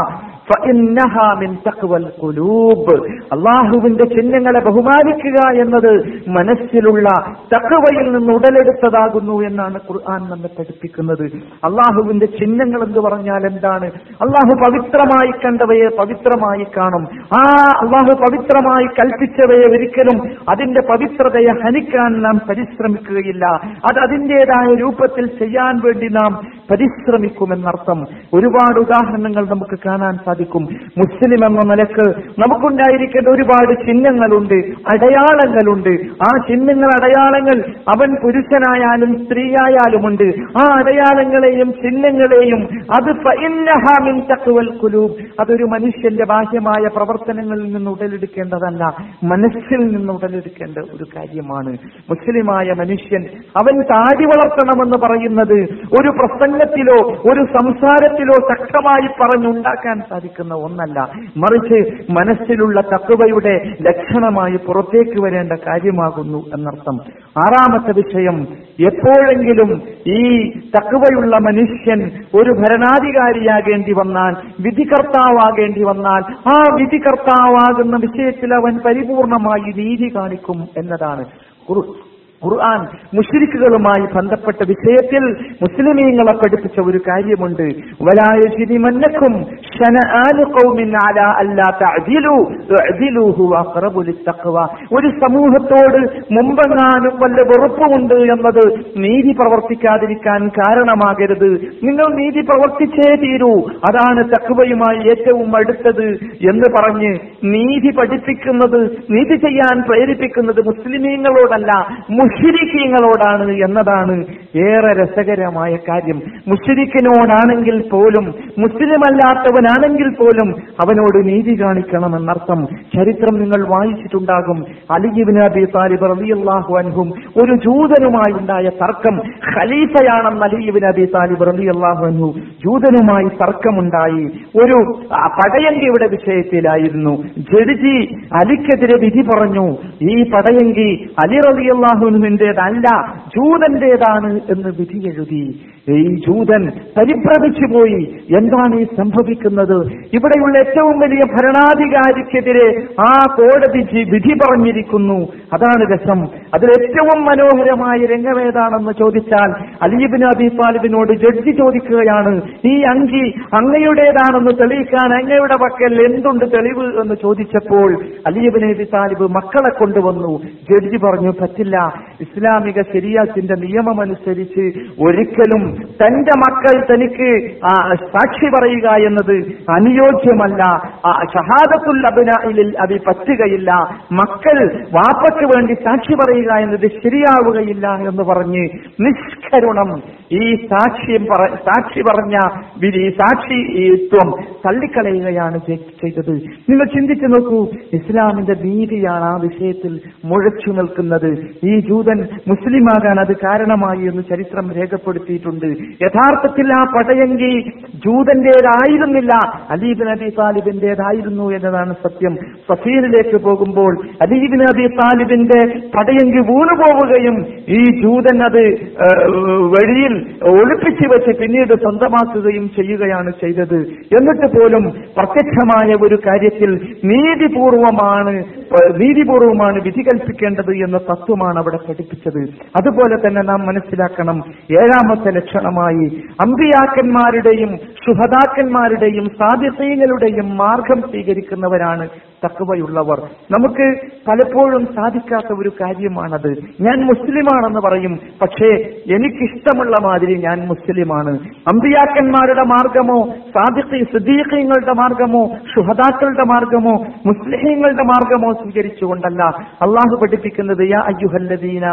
فإنها من تقوى القلوب. അല്ലാഹുവിന്റെ ചിഹ്നങ്ങളെ ബഹുമാനിക്കുക എന്നത് മനസ്സിലുള്ള തഖ്വയിൽ നിന്ന് ഉടലെടുത്തതാകുന്നു എന്നാണ് ഖുർആൻ നമ്മെ പഠിപ്പിക്കുന്നത്. അല്ലാഹുവിന്റെ ചിഹ്നങ്ങൾ എന്ന് പറഞ്ഞാൽ എന്താണ്? അല്ലാഹു പവിത്രമായി കണ്ടവയെ പവിത്രമായി കാണും. ആ അല്ലാഹു പവിത്രമായി കൽപ്പിച്ചവയെ ഒരിക്കലും അതിന്റെ പവിത്രതയെ ഹനിക്കാൻ നാം പരിശ്രമിക്കുകയില്ല. അത് അതിൻ്റെതായ രൂപത്തിൽ ചെയ്യാൻ വേണ്ടി നാം പരിശ്രമിക്കുമെന്നർത്ഥം. ഒരുപാട് ഉദാഹരണങ്ങൾ നമുക്ക് കാണാൻ സാധിക്കും. മുസ്ലിം എന്ന നിലക്ക് നമുക്കുണ്ടായിരിക്കേണ്ട ഒരുപാട് ചിഹ്നങ്ങളുണ്ട്, അടയാളങ്ങളുണ്ട്. ആ ചിഹ്നങ്ങൾ, അടയാളങ്ങൾ അവൻ പുരുഷനായാലും സ്ത്രീയായാലും ഉണ്ട്. ആ അടയാളങ്ങളെയും ചിഹ്നങ്ങളെയും അത് അതൊരു മനുഷ്യന്റെ ബാഹ്യമായ പ്രവർത്തനങ്ങളിൽ നിന്ന് ഉടലെടുക്കേണ്ടതല്ല, മനസ്സിൽ നിന്ന് ഉടലെടുക്കേണ്ട ഒരു കാര്യമാണ്. മുസ്ലിമായ മനുഷ്യൻ അവൻ താടി വളർത്തണമെന്ന് പറയുന്നത് ഒരു പ്രസംഗത്തിലോ ഒരു സംസാരത്തിലോ ശക്തമായി പറഞ്ഞുണ്ടാക്കാൻ സാധിക്കുന്ന ഒന്നല്ല, മറിച്ച് മനസ്സിലുള്ള തഖ്വയുടെ ലക്ഷണമായി പുറത്തേക്ക് വരേണ്ട കാര്യമാകുന്നു എന്നർത്ഥം. ആറാമത്തെ വിഷയം, എപ്പോഴെങ്കിലും ഈ തഖ്വയുള്ള മനുഷ്യൻ ഒരു ഭരണാധികാരിയാകേണ്ടി വന്നാൽ, വിധികർത്താവാകേണ്ടി വന്നാൽ, ആ വിധികർത്താവാകുന്ന വിഷയത്തിൽ അവൻ പരിപൂർണമായി നീതി കാണിക്കും എന്നതാണ്. ഖുർആൻ മുശ്രിക്കുകളുമായി ബന്ധപ്പെട്ട വിഷയത്തിൽ മുസ്ലിമീങ്ങളെ പഠിപ്പിച്ച ഒരു കാര്യമുണ്ട്. വലാ യജ്രിമന്നക്കും ശനആന ഖൗമിൻ അലാ അല്ലാ തഅദിലു തഅദിലു ഹുവ അഖറബു ലിത്തഖ്വ. ഒരു സമൂഹത്തോട് മുമ്പെങ്ങാനും വല്ല വെറുപ്പുമുണ്ട് എന്നത് നീതി പ്രവർത്തിക്കാതിരിക്കാൻ കാരണമാകരുത്. നിങ്ങൾ നീതി പ്രവർത്തിച്ചേ തീരൂ, അതാണ് തഖ്വയുമായി ഏറ്റവും അടുത്തത് എന്ന് പറഞ്ഞ് നീതി പഠിപ്പിക്കുന്നത്, നീതി ചെയ്യാൻ പ്രേരിപ്പിക്കുന്നത് മുസ്ലിമീങ്ങളോടല്ല മുശ്രിക്കീങ്ങളോടാണ് എന്നതാണ് ഏറെ രസകരമായ കാര്യം. മുശ്രിക്കിനോടാണെങ്കിൽ പോലും, മുസ്ലിമല്ലാത്തവനാണെങ്കിൽ പോലും അവനോട് നീതി കാണിക്കണമെന്നർത്ഥം. ചരിത്രം നിങ്ങൾ വായിച്ചിട്ടുണ്ടാകും. അലി ഇബ്നു അബീ താലിബ് റളിയല്ലാഹു അൻഹും ഒരു ജൂതനുമായി ഉണ്ടായ തർക്കം, ഖലീഫയാണെന്ന് അലി ഇബ്നു അബീ താലിബ് റളിയല്ലാഹു അൻഹു ജൂതനുമായി തർക്കമുണ്ടായി. ഒരു പടയങ്കിയുടെ വിഷയത്തിലായിരുന്നു. ജഡ്ജി അലിക്കെതിരെ വിധി പറഞ്ഞു, ഈ പടയങ്കി അലി റളിയല്ലാഹു അൻഹുവിന്റേതല്ല ജൂതന്റേതാണ് എന്ന് വിധി എഴുതി. ഈ ജൂതൻ പരിഭ്രമിച്ചു പോയി, എന്താണ് ഈ സംഭവിക്കുന്നത്? ഇവിടെയുള്ള ഏറ്റവും വലിയ ഭരണാധികാരിക്കെതിരെ ആ കോടതി വിധി പറഞ്ഞിരിക്കുന്നു. അതാണ് രസം. അതിലേറ്റവും മനോഹരമായ രംഗം ഏതാണെന്ന് ചോദിച്ചാൽ അലി ഇബ്നു അബീ താലിബിനോട് ജഡ്ജി ചോദിക്കുകയാണ്, ഈ അങ്കി അങ്ങയുടേതാണെന്ന് തെളിയിക്കാൻ അങ്ങയുടെ പക്കൽ എന്തുണ്ട് തെളിവ് എന്ന് ചോദിച്ചപ്പോൾ അലി ഇബ്നു അബീ താലിബ് മക്കളെ കൊണ്ടുവന്നു. ജഡ്ജി പറഞ്ഞു, പറ്റില്ല, ഇസ്ലാമിക ശരീഅത്തിന്റെ നിയമമനുസരിച്ച് ഒരിക്കലും തന്റെ മക്കൾ തനിക്ക് സാക്ഷി പറയുക എന്നത് അനുയോജ്യമല്ല, ഷഹാദത്തുൽ അബ്നാഇൽ അത് പറ്റുകയില്ല, മക്കൾ വാപ്പയ്ക്ക് വേണ്ടി സാക്ഷി പറയുക എന്നത് ശരിയാവുകയില്ല എന്ന് പറഞ്ഞ് നിഷ്കരുണം ഈ സാക്ഷ്യം സാക്ഷി പറഞ്ഞ സാക്ഷിത്വം തള്ളിക്കളയുകയാണ് ചെയ്തത്. നിങ്ങൾ ചിന്തിച്ചു നോക്കൂ, ഇസ്ലാമിന്റെ നീതിയാണ് ആ വിഷയത്തിൽ മുഴച്ചു നിൽക്കുന്നത്. ഈ ജൂതൻ മുസ്ലിമാകാൻ അത് കാരണമായി എന്ന് ചരിത്രം രേഖപ്പെടുത്തിയിട്ടുണ്ട്. യഥാർത്ഥത്തിൽ ആ പടയങ്കി ജൂതന്റേതായിരുന്നില്ല, അലി ഇബ്നു അബീ താലിബിന്റേതായിരുന്നു എന്നതാണ് സത്യം. സഫീറിലേക്ക് പോകുമ്പോൾ അലി ഇബ്നു അബീ താലിബിന്റെ പടയങ്കി വീണുപോവുകയും ഈ ജൂതൻ അത് വഴിയിൽ ഒളിപ്പിച്ചു വെച്ച് പിന്നീട് സ്വന്തമാക്കുകയും ചെയ്യുകയാണ് ചെയ്തത്. എന്നിട്ട് പോലും പ്രത്യക്ഷമായ ഒരു കാര്യത്തിൽ നീതിപൂർവമാണ് നീതിപൂർവമാണ് വിധി കൽപ്പിക്കേണ്ടത് എന്ന തത്വമാണ് അവിടെ പഠിപ്പിച്ചത്. അതുപോലെ തന്നെ നാം മനസ്സിലാക്കണം, ഏഴാമത്തെ ലക്ഷണമായി അമ്പിയാക്കന്മാരുടെയും ശുഹദാക്കന്മാരുടെയും സാദിഖീങ്ങളുടെയും മാർഗം സ്വീകരിക്കുന്നവരാണ് തഖ്വയുള്ളവർ. നമുക്ക് പലപ്പോഴും സാധിക്കാത്ത ഒരു കാര്യമാണത്. ഞാൻ മുസ്ലിമാണെന്ന് പറയും, പക്ഷേ എനിക്കിഷ്ടമുള്ള മാതിരി ഞാൻ മുസ്ലിമാണ്. അമ്പിയാക്കന്മാരുടെ മാർഗമോ സാദിഖീ സിദ്ദീഖീങ്ങളുടെ മാർഗമോ ശുഹദാക്കളുടെ മാർഗമോ മുസ്ലിഹീങ്ങളുടെ മാർഗമോ സ്വീകരിച്ചുകൊണ്ടല്ല. അള്ളാഹു പഠിപ്പിക്കുന്നത്, യാ അയ്യുഹല്ലദീന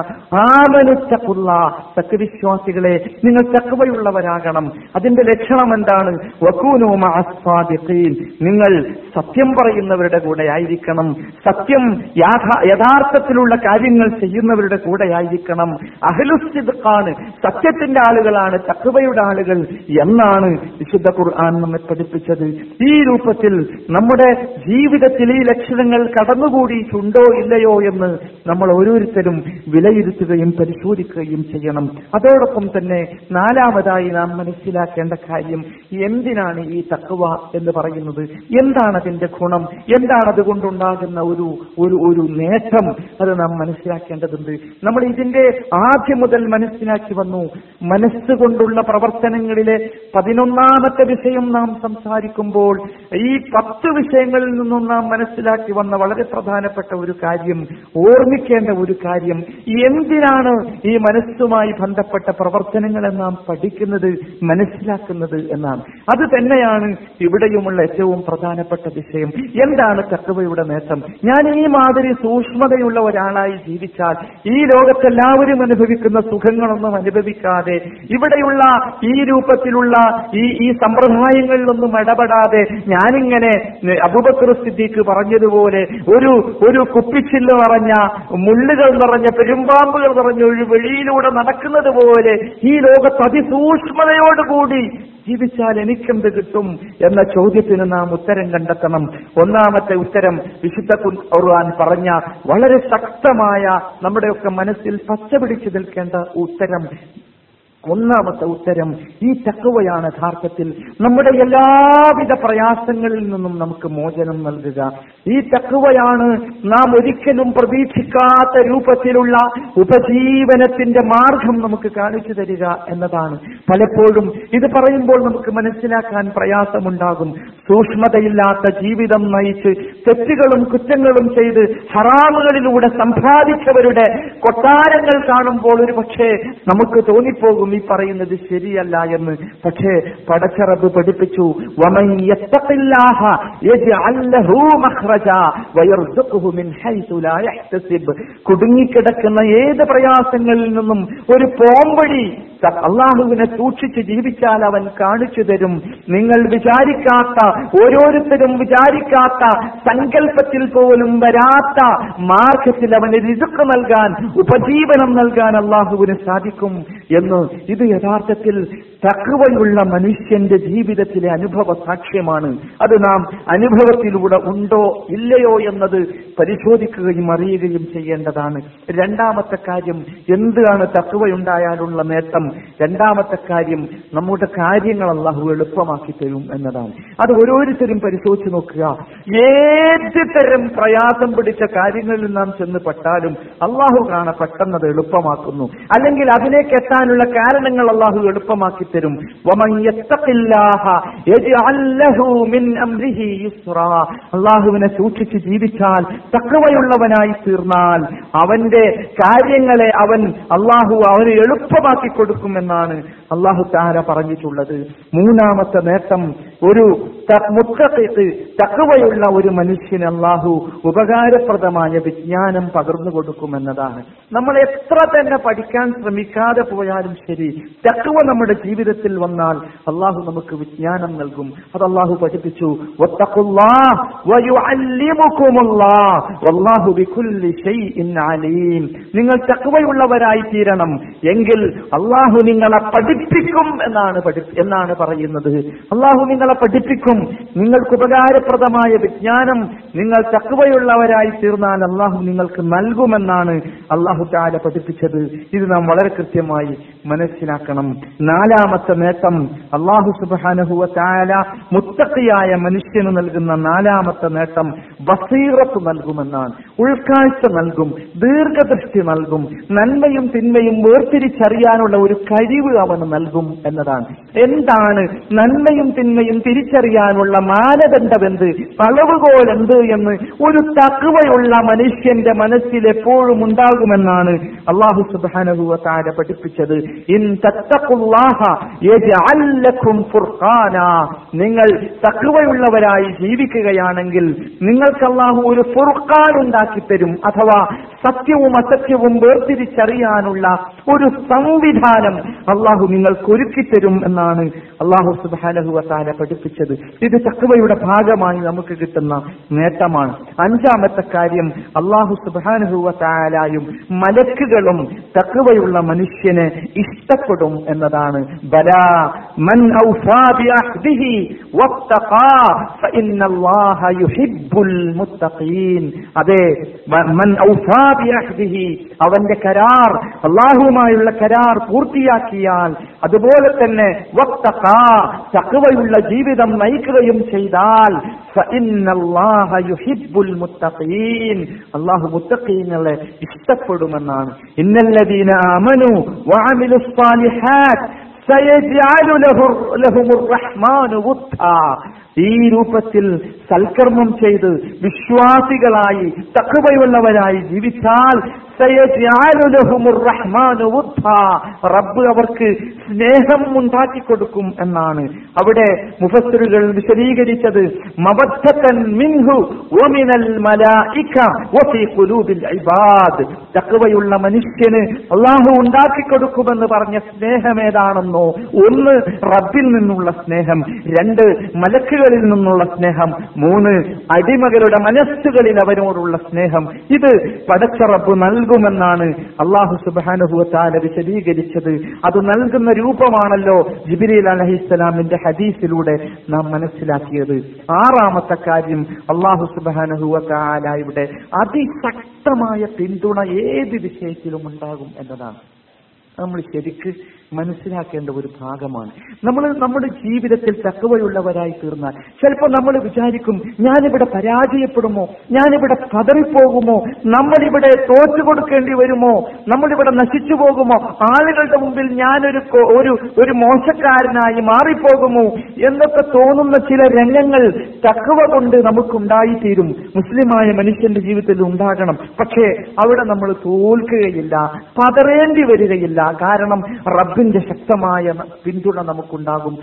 ആമനു തഖുല്ലാ, സത്യവിശ്വാസികളെ നിങ്ങൾ തഖ്വയുള്ളവരാകണം. അതിന്റെ ലക്ഷണം എന്താണ്? വകൂനു മഅസ്സാദിഖീൻ, നിങ്ങൾ സത്യം പറയുന്നവരുടെ കൂടെ ആയിരിക്കണം, സത്യം യഥാർത്ഥത്തിലുള്ള കാര്യങ്ങൾ ചെയ്യുന്നവരുടെ കൂടെ ആയിരിക്കണം. അഹ്ലുസ്സിദ്ഖാണ്, സത്യത്തിന്റെ ആളുകളാണ് തഖ്വയുടെ ആളുകൾ എന്നാണ് വിശുദ്ധ ഖുർആൻ നമ്മെ പഠിപ്പിച്ചത്. ഈ രൂപത്തിൽ നമ്മുടെ ജീവിതത്തിൽ ഈ ലക്ഷണങ്ങൾ കടന്നുകൂടിയിട്ടുണ്ടോ ഇല്ലയോ എന്ന് നമ്മൾ ഓരോരുത്തരും വിലയിരുത്തുകയും പരിശോധിക്കുകയും ചെയ്യണം. അതോടൊപ്പം തന്നെ നാലാമതായി നാം മനസ്സിലാക്കേണ്ട കാര്യം, എന്തിനാണ് ഈ തഖ്വ എന്ന് പറയുന്നത്? എന്താണ് അതിന്റെ ഗുണം? എന്താണ് അതുകൊണ്ടുണ്ടാകുന്ന ഒരു ഒരു ഒരു നേട്ടം? അത് നാം മനസ്സിലാക്കേണ്ടതുണ്ട്. നമ്മൾ ഇതിന്റെ ആദ്യം മുതൽ മനസ്സിലാക്കി വന്നു. മനസ്സുകൊണ്ടുള്ള പ്രവർത്തനങ്ങളിലെ പതിനൊന്നാമത്തെ വിഷയം നാം സംസാരിക്കുമ്പോൾ ഈ പത്ത് വിഷയങ്ങളിൽ നിന്നും നാം മനസ്സിലാക്കി വന്ന വളരെ പ്രധാനപ്പെട്ട ഒരു കാര്യം, ഓർമ്മിക്കേണ്ട ഒരു കാര്യം, എന്തിനാണ് ഈ മനസ്സുമായി ബന്ധപ്പെട്ട പ്രവർത്തനങ്ങളെ നാം പഠിക്കുന്നത്, മനസ്സിലാക്കുന്നത് എന്നാണ്. അത് തന്നെയാണ് ഇവിടെയുമുള്ള ഏറ്റവും പ്രധാനപ്പെട്ട വിഷയം. എന്താണ് തഖ്വയുടെ നേട്ടം? ഞാൻ ഈ മാതിരി സൂക്ഷ്മതയുള്ള ഒരാളായി ജീവിച്ചാൽ ഈ ലോകത്തെല്ലാവരും അനുഭവിക്കുന്ന സുഖങ്ങളൊന്നും അനുഭവിക്കാതെ, ഇവിടെയുള്ള ഈ രൂപത്തിലുള്ള ഈ ഈ സമ്പ്രദായങ്ങളിലൊന്നും ഇടപെടാതെ, ഞാനിങ്ങനെ അബൂബക്കർ സിദ്ദീഖ് പറഞ്ഞതുപോലെ ഒരു ഒരു കുപ്പിച്ചില്ല് നിറഞ്ഞ മുള്ളുകൾ നിറഞ്ഞ പെരുമ്പാമ്പുകൾ നിറഞ്ഞ ഒരു വെളിയിലൂടെ നടക്കുന്നത് പോലെ ഈ ലോകത്ത് അതിസൂക്ഷ്മതയോടുകൂടി ജീവിച്ചാൽ എനിക്കെന്ത് കിട്ടും എന്ന ചോദ്യത്തിന് നാം ഉത്തരം കണ്ടെത്തണം. ഒന്നാമത്തെ ഉത്തരം വിശുദ്ധ ഖുർആൻ പറഞ്ഞ വളരെ ശക്തമായ, നമ്മുടെയൊക്കെ മനസ്സിൽ പച്ച പിടിച്ചു നിൽക്കേണ്ട ഉത്തരം, ഒന്നാമത്തെ ഉത്തരം ഈ തഖ്വയാണ് യഥാർത്ഥത്തിൽ നമ്മുടെ എല്ലാവിധ പ്രയാസങ്ങളിൽ നിന്നും നമുക്ക് മോചനം നൽകുക. ഈ തഖ്വയാണ് നാം ഒരിക്കലും പ്രതീക്ഷിക്കാത്ത രൂപത്തിലുള്ള ഉപജീവനത്തിന്റെ മാർഗം നമുക്ക് കാണിച്ചു തരിക എന്നതാണ്. പലപ്പോഴും ഇത് പറയുമ്പോൾ നമുക്ക് മനസ്സിലാക്കാൻ പ്രയാസമുണ്ടാകും. സൂക്ഷ്മതയില്ലാത്ത ജീവിതം നയിച്ച് തെറ്റുകളും കുറ്റങ്ങളും ചെയ്ത് ഹറാമുകളിലൂടെ സമ്പാദിച്ചവരുടെ കൊട്ടാരങ്ങൾ കാണുമ്പോൾ ഒരു പക്ഷേ നമുക്ക് തോന്നിപ്പോകും ഈ പറയുന്നത് ശരിയല്ല എന്ന്. പക്ഷേ പടച്ച റബ്ബ് പഠിപ്പിച്ചു, വമൻ യത്തഖില്ലാഹ യജ്അൽ ലഹു മഖ്റജ വയർസുഖുഹു മിൻ ഹൈസു ലാ യഹ്തസിബ്. കുടുങ്ങിക്കിടക്കുന്ന ഏത് പ്രയാസങ്ങളിൽ നിന്നും ഒരു പോംവഴി അള്ളാഹുവിനെ സൂക്ഷിച്ച് ജീവിച്ചാൽ അവൻ കാണിച്ചു തരും. നിങ്ങൾ വിചാരിക്കാത്ത, ഓരോരുത്തരും വിചാരിക്കാത്ത, സങ്കല്പത്തിൽ പോലും വരാത്ത മാർഗത്തിൽ അവന് റിസ്ക് നൽകാൻ, ഉപജീവനം നൽകാൻ അള്ളാഹുവിന് സാധിക്കും എന്ന്. ഇത് യഥാർത്ഥത്തിൽ തഖ്വയുള്ള മനുഷ്യന്റെ ജീവിതത്തിലെ അനുഭവ സാക്ഷ്യമാണ്. അത് നാം അനുഭവത്തിലൂടെ ഉണ്ടോ ഇല്ലയോ എന്നത് പരിശോധിക്കുകയും അറിയുകയും ചെയ്യേണ്ടതാണ്. രണ്ടാമത്തെ കാര്യം, എന്താണ് തഖ്വയുണ്ടായാലുള്ള നേട്ടം? രണ്ടാമത്തെ കാര്യം, നമ്മുടെ കാര്യങ്ങൾ അള്ളാഹു എളുപ്പമാക്കി തരും എന്നതാണ്. അത് ഓരോരുത്തരും പരിശോധിച്ച് നോക്കുക. ഏത് തരം പ്രയാസം പിടിച്ച കാര്യങ്ങളിൽ നാം ചെന്ന് പെട്ടാലും അള്ളാഹു കാണ പെട്ടെന്ന് അത് എളുപ്പമാക്കുന്നു, അല്ലെങ്കിൽ അതിലേക്ക് എത്താനുള്ള കാരണങ്ങൾ അള്ളാഹു എളുപ്പമാക്കി തരും. അള്ളാഹുവിനെ സൂക്ഷിച്ച് ജീവിച്ചാൽ, തഖ്വയുള്ളവനായി തീർന്നാൽ അവന്റെ കാര്യങ്ങളെ അവൻ അള്ളാഹു അവന് എളുപ്പമാക്കി കൊടുക്കുമെന്നാണ് അള്ളാഹു തആല പറഞ്ഞിട്ടുള്ളത്. മൂന്നാമത്തെ നേട്ടം, ഒരു മുത്തഖീത്ത് തഖ്വയുള്ള ഒരു മനുഷ്യന് അള്ളാഹു ഉപകാരപ്രദമായ വിജ്ഞാനം പകർന്നു കൊടുക്കുമെന്നതാണ്. നമ്മൾ എത്ര തന്നെ പഠിക്കാൻ ശ്രമിക്കാതെ പോയാലും ശരി, തഖ്വ നമ്മുടെ ജീവിതത്തിൽ വന്നാൽ അള്ളാഹു നമുക്ക് വിജ്ഞാനം നൽകും. അത് അള്ളാഹു പഠിപ്പിച്ചു, വത്തഖുല്ലാഹ വയുഅല്ലിമുകുമുല്ലാഹ വല്ലാഹു ബികുല്ലി ശൈഇൻ അലീം. നിങ്ങൾ തഖ്വയുള്ളവരായി തീരണം, എങ്കിൽ അള്ളാഹു നിങ്ങളെ പഠിപ്പിക്കും എന്നാണ് എന്നാണ് പറയുന്നത്. അള്ളാഹു നിങ്ങളെ പഠിപ്പിക്കും. നിങ്ങൾക്ക് ഉപകാരപ്രദമായ വിജ്ഞാനം നിങ്ങൾ തഖ്വയുള്ളവരായി തീർന്നാൽ അള്ളാഹു നിങ്ങൾക്ക് നൽകുമെന്നാണ് അള്ളാഹു തആല പഠിപ്പിച്ചത്. ഇത് നാം വളരെ കൃത്യമായി മനസ്സിലാക്കണം. നാലാമത്തെ നേട്ടം, അള്ളാഹു സുബ്ഹാനഹു വ തആല മുത്തഖിയായ മനുഷ്യന് നൽകുന്ന നാലാമത്തെ നേട്ടം ബസീറത്ത് നൽകുമെന്നാണ്. ഉൾക്കാഴ്ച നൽകും, ദീർഘദൃഷ്ടി നൽകും, നന്മയും തിന്മയും വേർതിരിച്ചറിയാനുള്ള ഒരു കഴിവ് അവന് നൽകും എന്നതാണ്. എന്താണ് നന്മയും തിന്മയും തിരിച്ചറിയാനുള്ള മാനദണ്ഡമെന്ത്, അളവുകോൽ എന്ത് എന്ന് ഒരു തഖ്വയുള്ള മനുഷ്യന്റെ മനസ്സിൽ എപ്പോഴും ഉണ്ടാകുമെന്നാണ് അല്ലാഹു സുബ്ഹാനഹു വ തആല പഠിപ്പിച്ചത്. ഇൻ തഖ്വല്ലാഹ യജ്അൽ ലക്കും ഫുർഖാന. നിങ്ങൾ തഖ്വയുള്ളവരായി ജീവിക്കുകയാണെങ്കിൽ നിങ്ങൾക്ക് അല്ലാഹു ഒരു ഫുർഖാൻ ഉണ്ടാക്കി തരും, അഥവാ സത്യവും അസത്യവും വേർതിരിച്ചറിയാനുള്ള ഒരു സംവിധാനം അള്ളാഹു നിങ്ങൾക്ക് ഒരുക്കിത്തരും എന്നാണ് അള്ളാഹു സുബ്ഹാനഹു വ തആല പഠിപ്പിച്ചത്. ഇത് തഖ്വയുടെ ഭാഗമായി നമുക്ക് കിട്ടുന്ന നേട്ടമാണ്. അഞ്ചാമത്തെ കാര്യം, അള്ളാഹു സുബ്ഹാനഹു വ തആലയും മലക്കുകളും തഖ്വയുള്ള മനുഷ്യനെ ഇഷ്ടപ്പെടും എന്നതാണ്. ബലാ മൻ ഔഫാ ബിഅഹ്ദിഹി വത്തഖാ ഫഇന്നല്ലാഹ യുഹിബ്ബുൽ മുത്തഖീൻ. അതെ, മൻ ഔഫാ ബിഅഹ്ദിഹി, അവന്റെ കരാർ, അള്ളാഹുമായുള്ള കരാർ പൂർത്തിയാക്കിയാൽ, അതുപോലെ തന്നെ വത്തഖാ, തഖ്വയുള്ള ജീവിതം നയിക്കുകയും ചെയ്താൽ, ഫഇന്നല്ലാഹ യുഹിബ്ബുൽ മുത്തഖീൻ, അല്ലാഹു മുത്തഖീങ്ങളെ ഇഷ്ടപ്പെടുമെന്നാണ്. ഇന്നല്ലദീന ആമനൂ വഅമിലുസ് സാലിഹാത്ത് സയജ്അലു ലഹുമുർ റഹ്മാനു വുദ്ദാ. ഈ രൂപത്തിൽ സൽക്കർമ്മം ചെയ്ത് വിശ്വാസികളായി തഖ്വയുള്ളവരായി ജീവിച്ചാൽ സയജ്അലു ലഹുമുർ റഹ്മാനു വുദ്ദാ, റബ്ബ് അവർക്ക് സ്നേഹം ഉണ്ടാക്കി കൊടുക്കും എന്നാണ്. അവിടെ മുഫസ്സിറുകൾ വിശദീകരിച്ചത്, മവദ്ദതൻ മിൻഹു വമിനൽ മലായിക വഫീ ഖുലൂബിൽ ഇബാദ്. തഖ്വയുള്ള മനുഷ്യന് അല്ലാഹു ഉണ്ടാക്കി കൊടുക്കുമെന്ന് പറഞ്ഞ സ്നേഹം ഏതാണെന്നോ? ഒന്ന്, റബ്ബിൽ നിന്നുള്ള സ്നേഹം. രണ്ട്, മലക്കുകളിൽ നിന്നുള്ള സ്നേഹം. മൂന്ന്, അടിമകളുടെ മനസ്സുകളിൽ അവരോടുള്ള സ്നേഹം. ഇത് പടച്ച റബ്ബ് നൽകുമെന്നാണ് അല്ലാഹു സുബ്ഹാനഹു വ തആല വിശദീകരിച്ചത്. അത് നൽകുന്ന രൂപമാണല്ലോ ജിബ്രീൽ അലൈഹിസ്സലാമിന്റെ ഹദീസിലൂടെ നാം മനസ്സിലാക്കിയത്. ആറാമത്തെ കാര്യം, അല്ലാഹു സുബ്ഹാനഹു വ തആലയുടെ അതിശക്തമായ പിന്തുണ ഏത് വിഷയത്തിലും ഉണ്ടാകും എന്നതാണ്. നമ്മൾ ശരിക്ക് മനസ്സിലാക്കേണ്ട ഒരു ഭാഗമാണ്. നമ്മൾ നമ്മുടെ ജീവിതത്തിൽ തക്കവയുള്ളവരായി തീർന്നാൽ ചിലപ്പോൾ നമ്മൾ വിചാരിക്കും, ഞാനിവിടെ പരാജയപ്പെടുമോ, ഞാനിവിടെ പതറിപ്പോകുമോ, നമ്മളിവിടെ തോറ്റു കൊടുക്കേണ്ടി വരുമോ, നമ്മളിവിടെ നശിച്ചു പോകുമോ, ആളുകളുടെ മുമ്പിൽ ഞാനൊരു ഒരു മോശക്കാരനായി മാറിപ്പോകുമോ എന്നൊക്കെ തോന്നുന്ന ചില രംഗങ്ങൾ തക്കവ കൊണ്ട് നമുക്കുണ്ടായിത്തീരും. മുസ്ലിമായ മനുഷ്യന്റെ ജീവിതത്തിൽ ഉണ്ടാകണം. പക്ഷേ അവിടെ നമ്മൾ തോൽക്കുകയില്ല, പതറേണ്ടി വരികയില്ല. കാരണം റബ്ബിന്റെ ശക്തമായ പിന്തുണ നമുക്കുണ്ടാകും.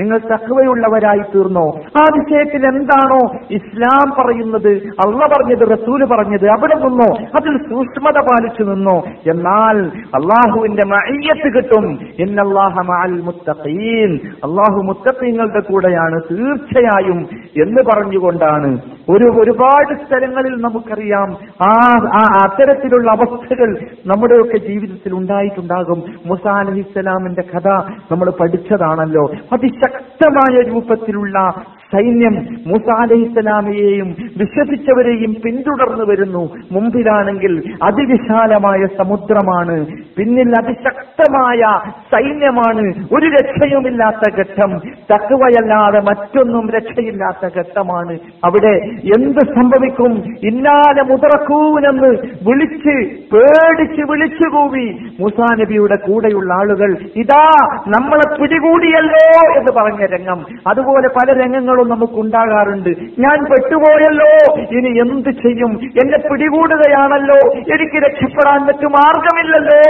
നിങ്ങൾ തഖ്വയുള്ളവരായി തീർന്നോ? ആ വിഷയത്തിൽ എന്താണോ ഇസ്ലാം പറയുന്നത്, അള്ളാഹ് പറഞ്ഞത്, റസൂല് പറഞ്ഞത്, അവിടെ നിന്നോ, അതിൽ സൂക്ഷ്മത പാലിച്ചു നിന്നോ, എന്നാൽ അള്ളാഹുവിന്റെ മഅയ്യത്ത് കിട്ടും. ഇന്നല്ലാഹ മഅൽ മുത്തഖീൻ, അള്ളാഹു മുത്തഖീങ്ങളുടെ കൂടെയാണ് തീർച്ചയായും എന്ന് പറഞ്ഞുകൊണ്ടാണ്. ഒരു ഒരുപാട് സ്ഥലങ്ങളിൽ നമുക്കറിയാം ആ അത്തരത്തിലുള്ള അവസ്ഥകൾ നമ്മുടെയൊക്കെ ജീവിതത്തിൽ ഉണ്ടായിട്ടുണ്ടാകും. മൂസാ അലൈഹിസ്സലാമിന്റെ കഥ നമ്മൾ പഠിച്ചതാണല്ലോ. അതിശക്തമായ രൂപത്തിലുള്ള സൈന്യം മൂസാ അലൈഹിസ്സലാമിയെയും വിശ്വസിച്ചവരെയും പിന്തുടർന്നു വരുന്നു. മുമ്പിലാണെങ്കിൽ അതിവിശാലമായ സമുദ്രമാണ്, പിന്നിൽ അതിശക്തമായ സൈന്യമാണ്. ഒരു രക്ഷയുമില്ലാത്ത ഘട്ടം, തഖ്വയല്ലാതെ മറ്റൊന്നും രക്ഷയില്ലാത്ത ഘട്ടമാണ്. അവിടെ എന്ത് സംഭവിക്കും, ഇന്നാലെ മുതറക്കൂനെന്ന് വിളിച്ച് പേടിച്ച് വിളിച്ചു കൂവി മൂസാ നബിയുടെ കൂടെയുള്ള ആളുകൾ, ഇതാ നമ്മളെ പിടികൂടിയല്ലോ എന്ന് പറഞ്ഞ രംഗം. അതുപോലെ പല രംഗങ്ങൾ നമുക്കുണ്ടാകാറുണ്ട്. ഞാൻ പെട്ടുപോയല്ലോ, ഇനി എന്ത് ചെയ്യും, എന്നെ പിടികൂടുകയാണല്ലോ, എനിക്ക് രക്ഷപ്പെടാൻ മറ്റു മാർഗമില്ലല്ലോ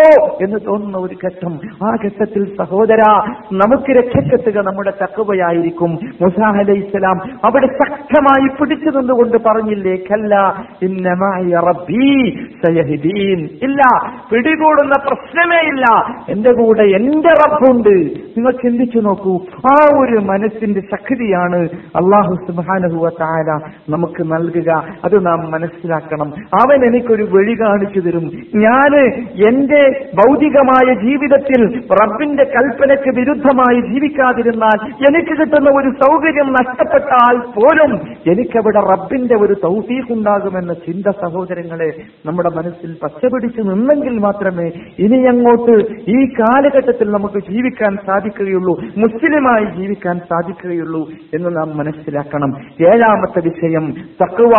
എന്ന് തോന്നുന്ന ഒരു ഘട്ടം. ആ ഘട്ടത്തിൽ സഹോദരാ, നമുക്ക് രക്ഷക്കെത്തുക നമ്മുടെ തഖ്വയായിരിക്കും. മൂസാ അലൈഹിസ്സലാം അവിടെ ശക്തമായി പിടിച്ചു നിന്നുകൊണ്ട് പറഞ്ഞില്ലേ, കല്ലാ ഇന്ന മഅയ റബ്ബീ സയഹ്ദീൻ, ഇല്ല, പിടികൂടുന്ന പ്രശ്നമേ ഇല്ല, എന്റെ കൂടെ എന്റെ റബ്ബുണ്ട്. നിങ്ങൾ ചിന്തിച്ചു നോക്കൂ, ആ ഒരു മനസ്സിന്റെ ശക്തിയാണ് അല്ലാഹു സുബ്ഹാനഹു വ തആല നമുക്ക് നൽകുക. അത് നാം മനസ്സിലാക്കണം. അവൻ എനിക്കൊരു വഴി കാണിച്ചു തരും, ഞാൻ എന്റെ ഭൗതികമായ ജീവിതത്തിൽ റബ്ബിന്റെ കൽപ്പനയ്ക്ക് വിരുദ്ധമായി ജീവിക്കാതിരുന്നാൽ എനിക്ക് കിട്ടുന്ന ഒരു സൗകര്യം നഷ്ടപ്പെട്ടാൽ പോലും എനിക്കവിടെ റബ്ബിന്റെ ഒരു തൗഫീഖ് ഉണ്ടാകുമെന്ന ചിന്ത സഹോദരങ്ങളെ നമ്മുടെ മനസ്സിൽ പച്ചപിടിച്ചു നിന്നെങ്കിൽ മാത്രമേ ഇനി അങ്ങോട്ട് ഈ കാലഘട്ടത്തിൽ നമുക്ക് ജീവിക്കാൻ സാധിക്കുകയുള്ളൂ, മുസ്ലിമായി ജീവിക്കാൻ സാധിക്കുകയുള്ളൂ എന്ന് നാം മനസ്സിലാക്കണം. ഏഴാമത്തെ വിഷയം, തഖ്വ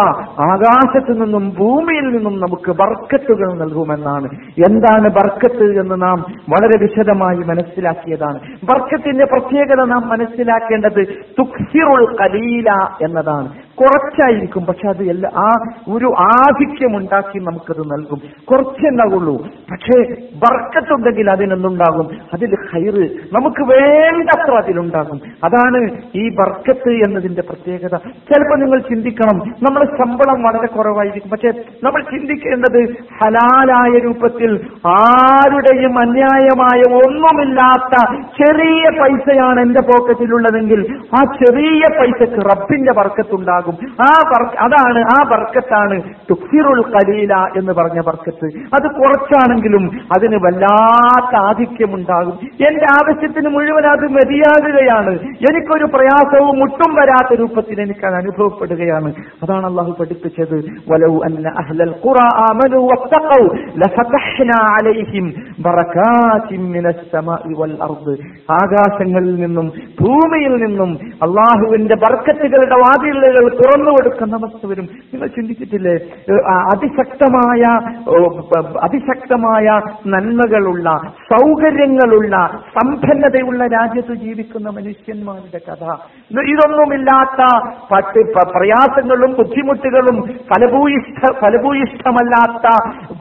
ആകാശത്തു നിന്നും ഭൂമിയിൽ നിന്നും നമുക്ക് ബർക്കത്തുകൾ നൽകുമെന്നാണ്. എന്താണ് ബർക്കത്ത് എന്ന് നാം വളരെ വിശദമായി മനസ്സിലാക്കിയതാണ്. ബർക്കത്തിന്റെ പ്രത്യേകത നാം മനസ്സിലാക്കേണ്ടത് തുക്സിറുൽ ഖലീല എന്നതാണ്. കുറച്ചായിരിക്കും, പക്ഷെ അത് എല്ലാ ആ ഒരു ആധിക്യമുണ്ടാക്കി നമുക്കത് നൽകും. കുറച്ചുണ്ടാവുള്ളൂ, പക്ഷേ ബർക്കത്തുണ്ടെങ്കിൽ അതിനൊന്നുണ്ടാകും, അതിൽ ഖൈറ് നമുക്ക് വേണ്ടത്ര അതിലുണ്ടാകും. അതാണ് ഈ ബർക്കത്ത് എന്നതിന്റെ പ്രത്യേകത. ചിലപ്പോൾ നിങ്ങൾ ചിന്തിക്കണം, നമ്മുടെ ശമ്പളം വളരെ കുറവായിരിക്കും, പക്ഷെ നമ്മൾ ചിന്തിക്കേണ്ടത് ഹലാലായ രൂപത്തിൽ ആരുടെയും അന്യായമായ ഒന്നുമില്ലാത്ത ചെറിയ പൈസയാണ് എന്റെ പോക്കറ്റിലുള്ളതെങ്കിൽ ആ ചെറിയ പൈസക്ക് റബ്ബിന്റെ ബർക്കത്തുണ്ടാകും. ആ അതാണ് ആ ബർക്കത്താണ് തുക്സിറുൽ ഖലീല എന്ന് പറഞ്ഞ ബർക്കത്ത്. അത് കുറച്ചാണെങ്കിലും അതിന് വല്ലാത്ത ആധിക്യമുണ്ടാകും. എന്റെ ആവശ്യത്തിന് മുഴുവൻ അത് മതിയാകുകയാണ്, എനിക്കൊരു പ്രയാസവും മുട്ടും വരാത്ത രൂപത്തിൽ എനിക്ക് അത് അനുഭവപ്പെടുകയാണ്. അതാണ് അള്ളാഹു പഠിപ്പിച്ചത്, വലൗ അന്ന അഹ്ലൽ ഖുറാ ആമനൂ വത്തഖൗ ലഫതഹ്നാ അലൈഹിം ബറകാതിൻ മിനസ് സമാഇ വൽ അർദ്. ആകാശങ്ങളിൽ നിന്നും ഭൂമിയിൽ നിന്നും അള്ളാഹുവിന്റെ ബർക്കത്തുകളുടെ വാതിലുകൾ തുറന്നു കൊടുക്കുന്ന അവസ്ഥ വരും. നിങ്ങൾ ചിന്തിച്ചിട്ടില്ലേ, അതിശക്തമായ അതിശക്തമായ നന്മകളുള്ള സൗകര്യങ്ങളുള്ള സമ്പന്നതയുള്ള രാജ്യത്ത് ജീവിക്കുന്ന മനുഷ്യന്മാരുടെ കഥ. ഇതൊന്നുമില്ലാത്ത പട്ട് പ്രയാസങ്ങളും ബുദ്ധിമുട്ടുകളും ഫലഭൂയിഷ്ഠ ഫലഭൂയിഷ്ഠമല്ലാത്ത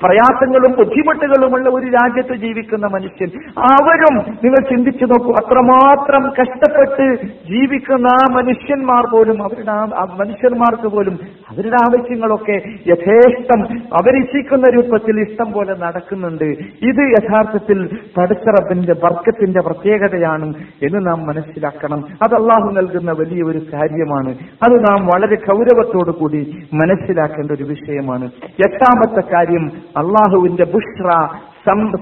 പ്രയാസങ്ങളും ബുദ്ധിമുട്ടുകളുമുള്ള ഒരു രാജ്യത്ത് ജീവിക്കുന്ന മനുഷ്യൻ, അവരും നിങ്ങൾ ചിന്തിച്ചു നോക്കൂ, അത്രമാത്രം കഷ്ടപ്പെട്ട് ജീവിക്കുന്ന ആ മനുഷ്യന്മാർ പോലും അവരുടെ മനുഷ്യന്മാർക്ക് പോലും അവരുടെ ആവശ്യങ്ങളൊക്കെ യഥേഷ്ടം അവരിശിക്കുന്ന രൂപത്തിൽ ഇഷ്ടം പോലെ നടക്കുന്നുണ്ട്. ഇത് യഥാർത്ഥത്തിൽ പടച്ച റബ്ബിന്റെ ബർക്കത്തിന്റെ പ്രത്യേകതയാണ് എന്ന് നാം മനസ്സിലാക്കണം. അത് അള്ളാഹു നൽകുന്ന വലിയൊരു കാര്യമാണ്. അത് നാം വളരെ ഗൗരവത്തോടു കൂടി മനസ്സിലാക്കേണ്ട ഒരു വിഷയമാണ്. എട്ടാമത്തെ കാര്യം, അള്ളാഹുവിന്റെ ബുഷ്റ,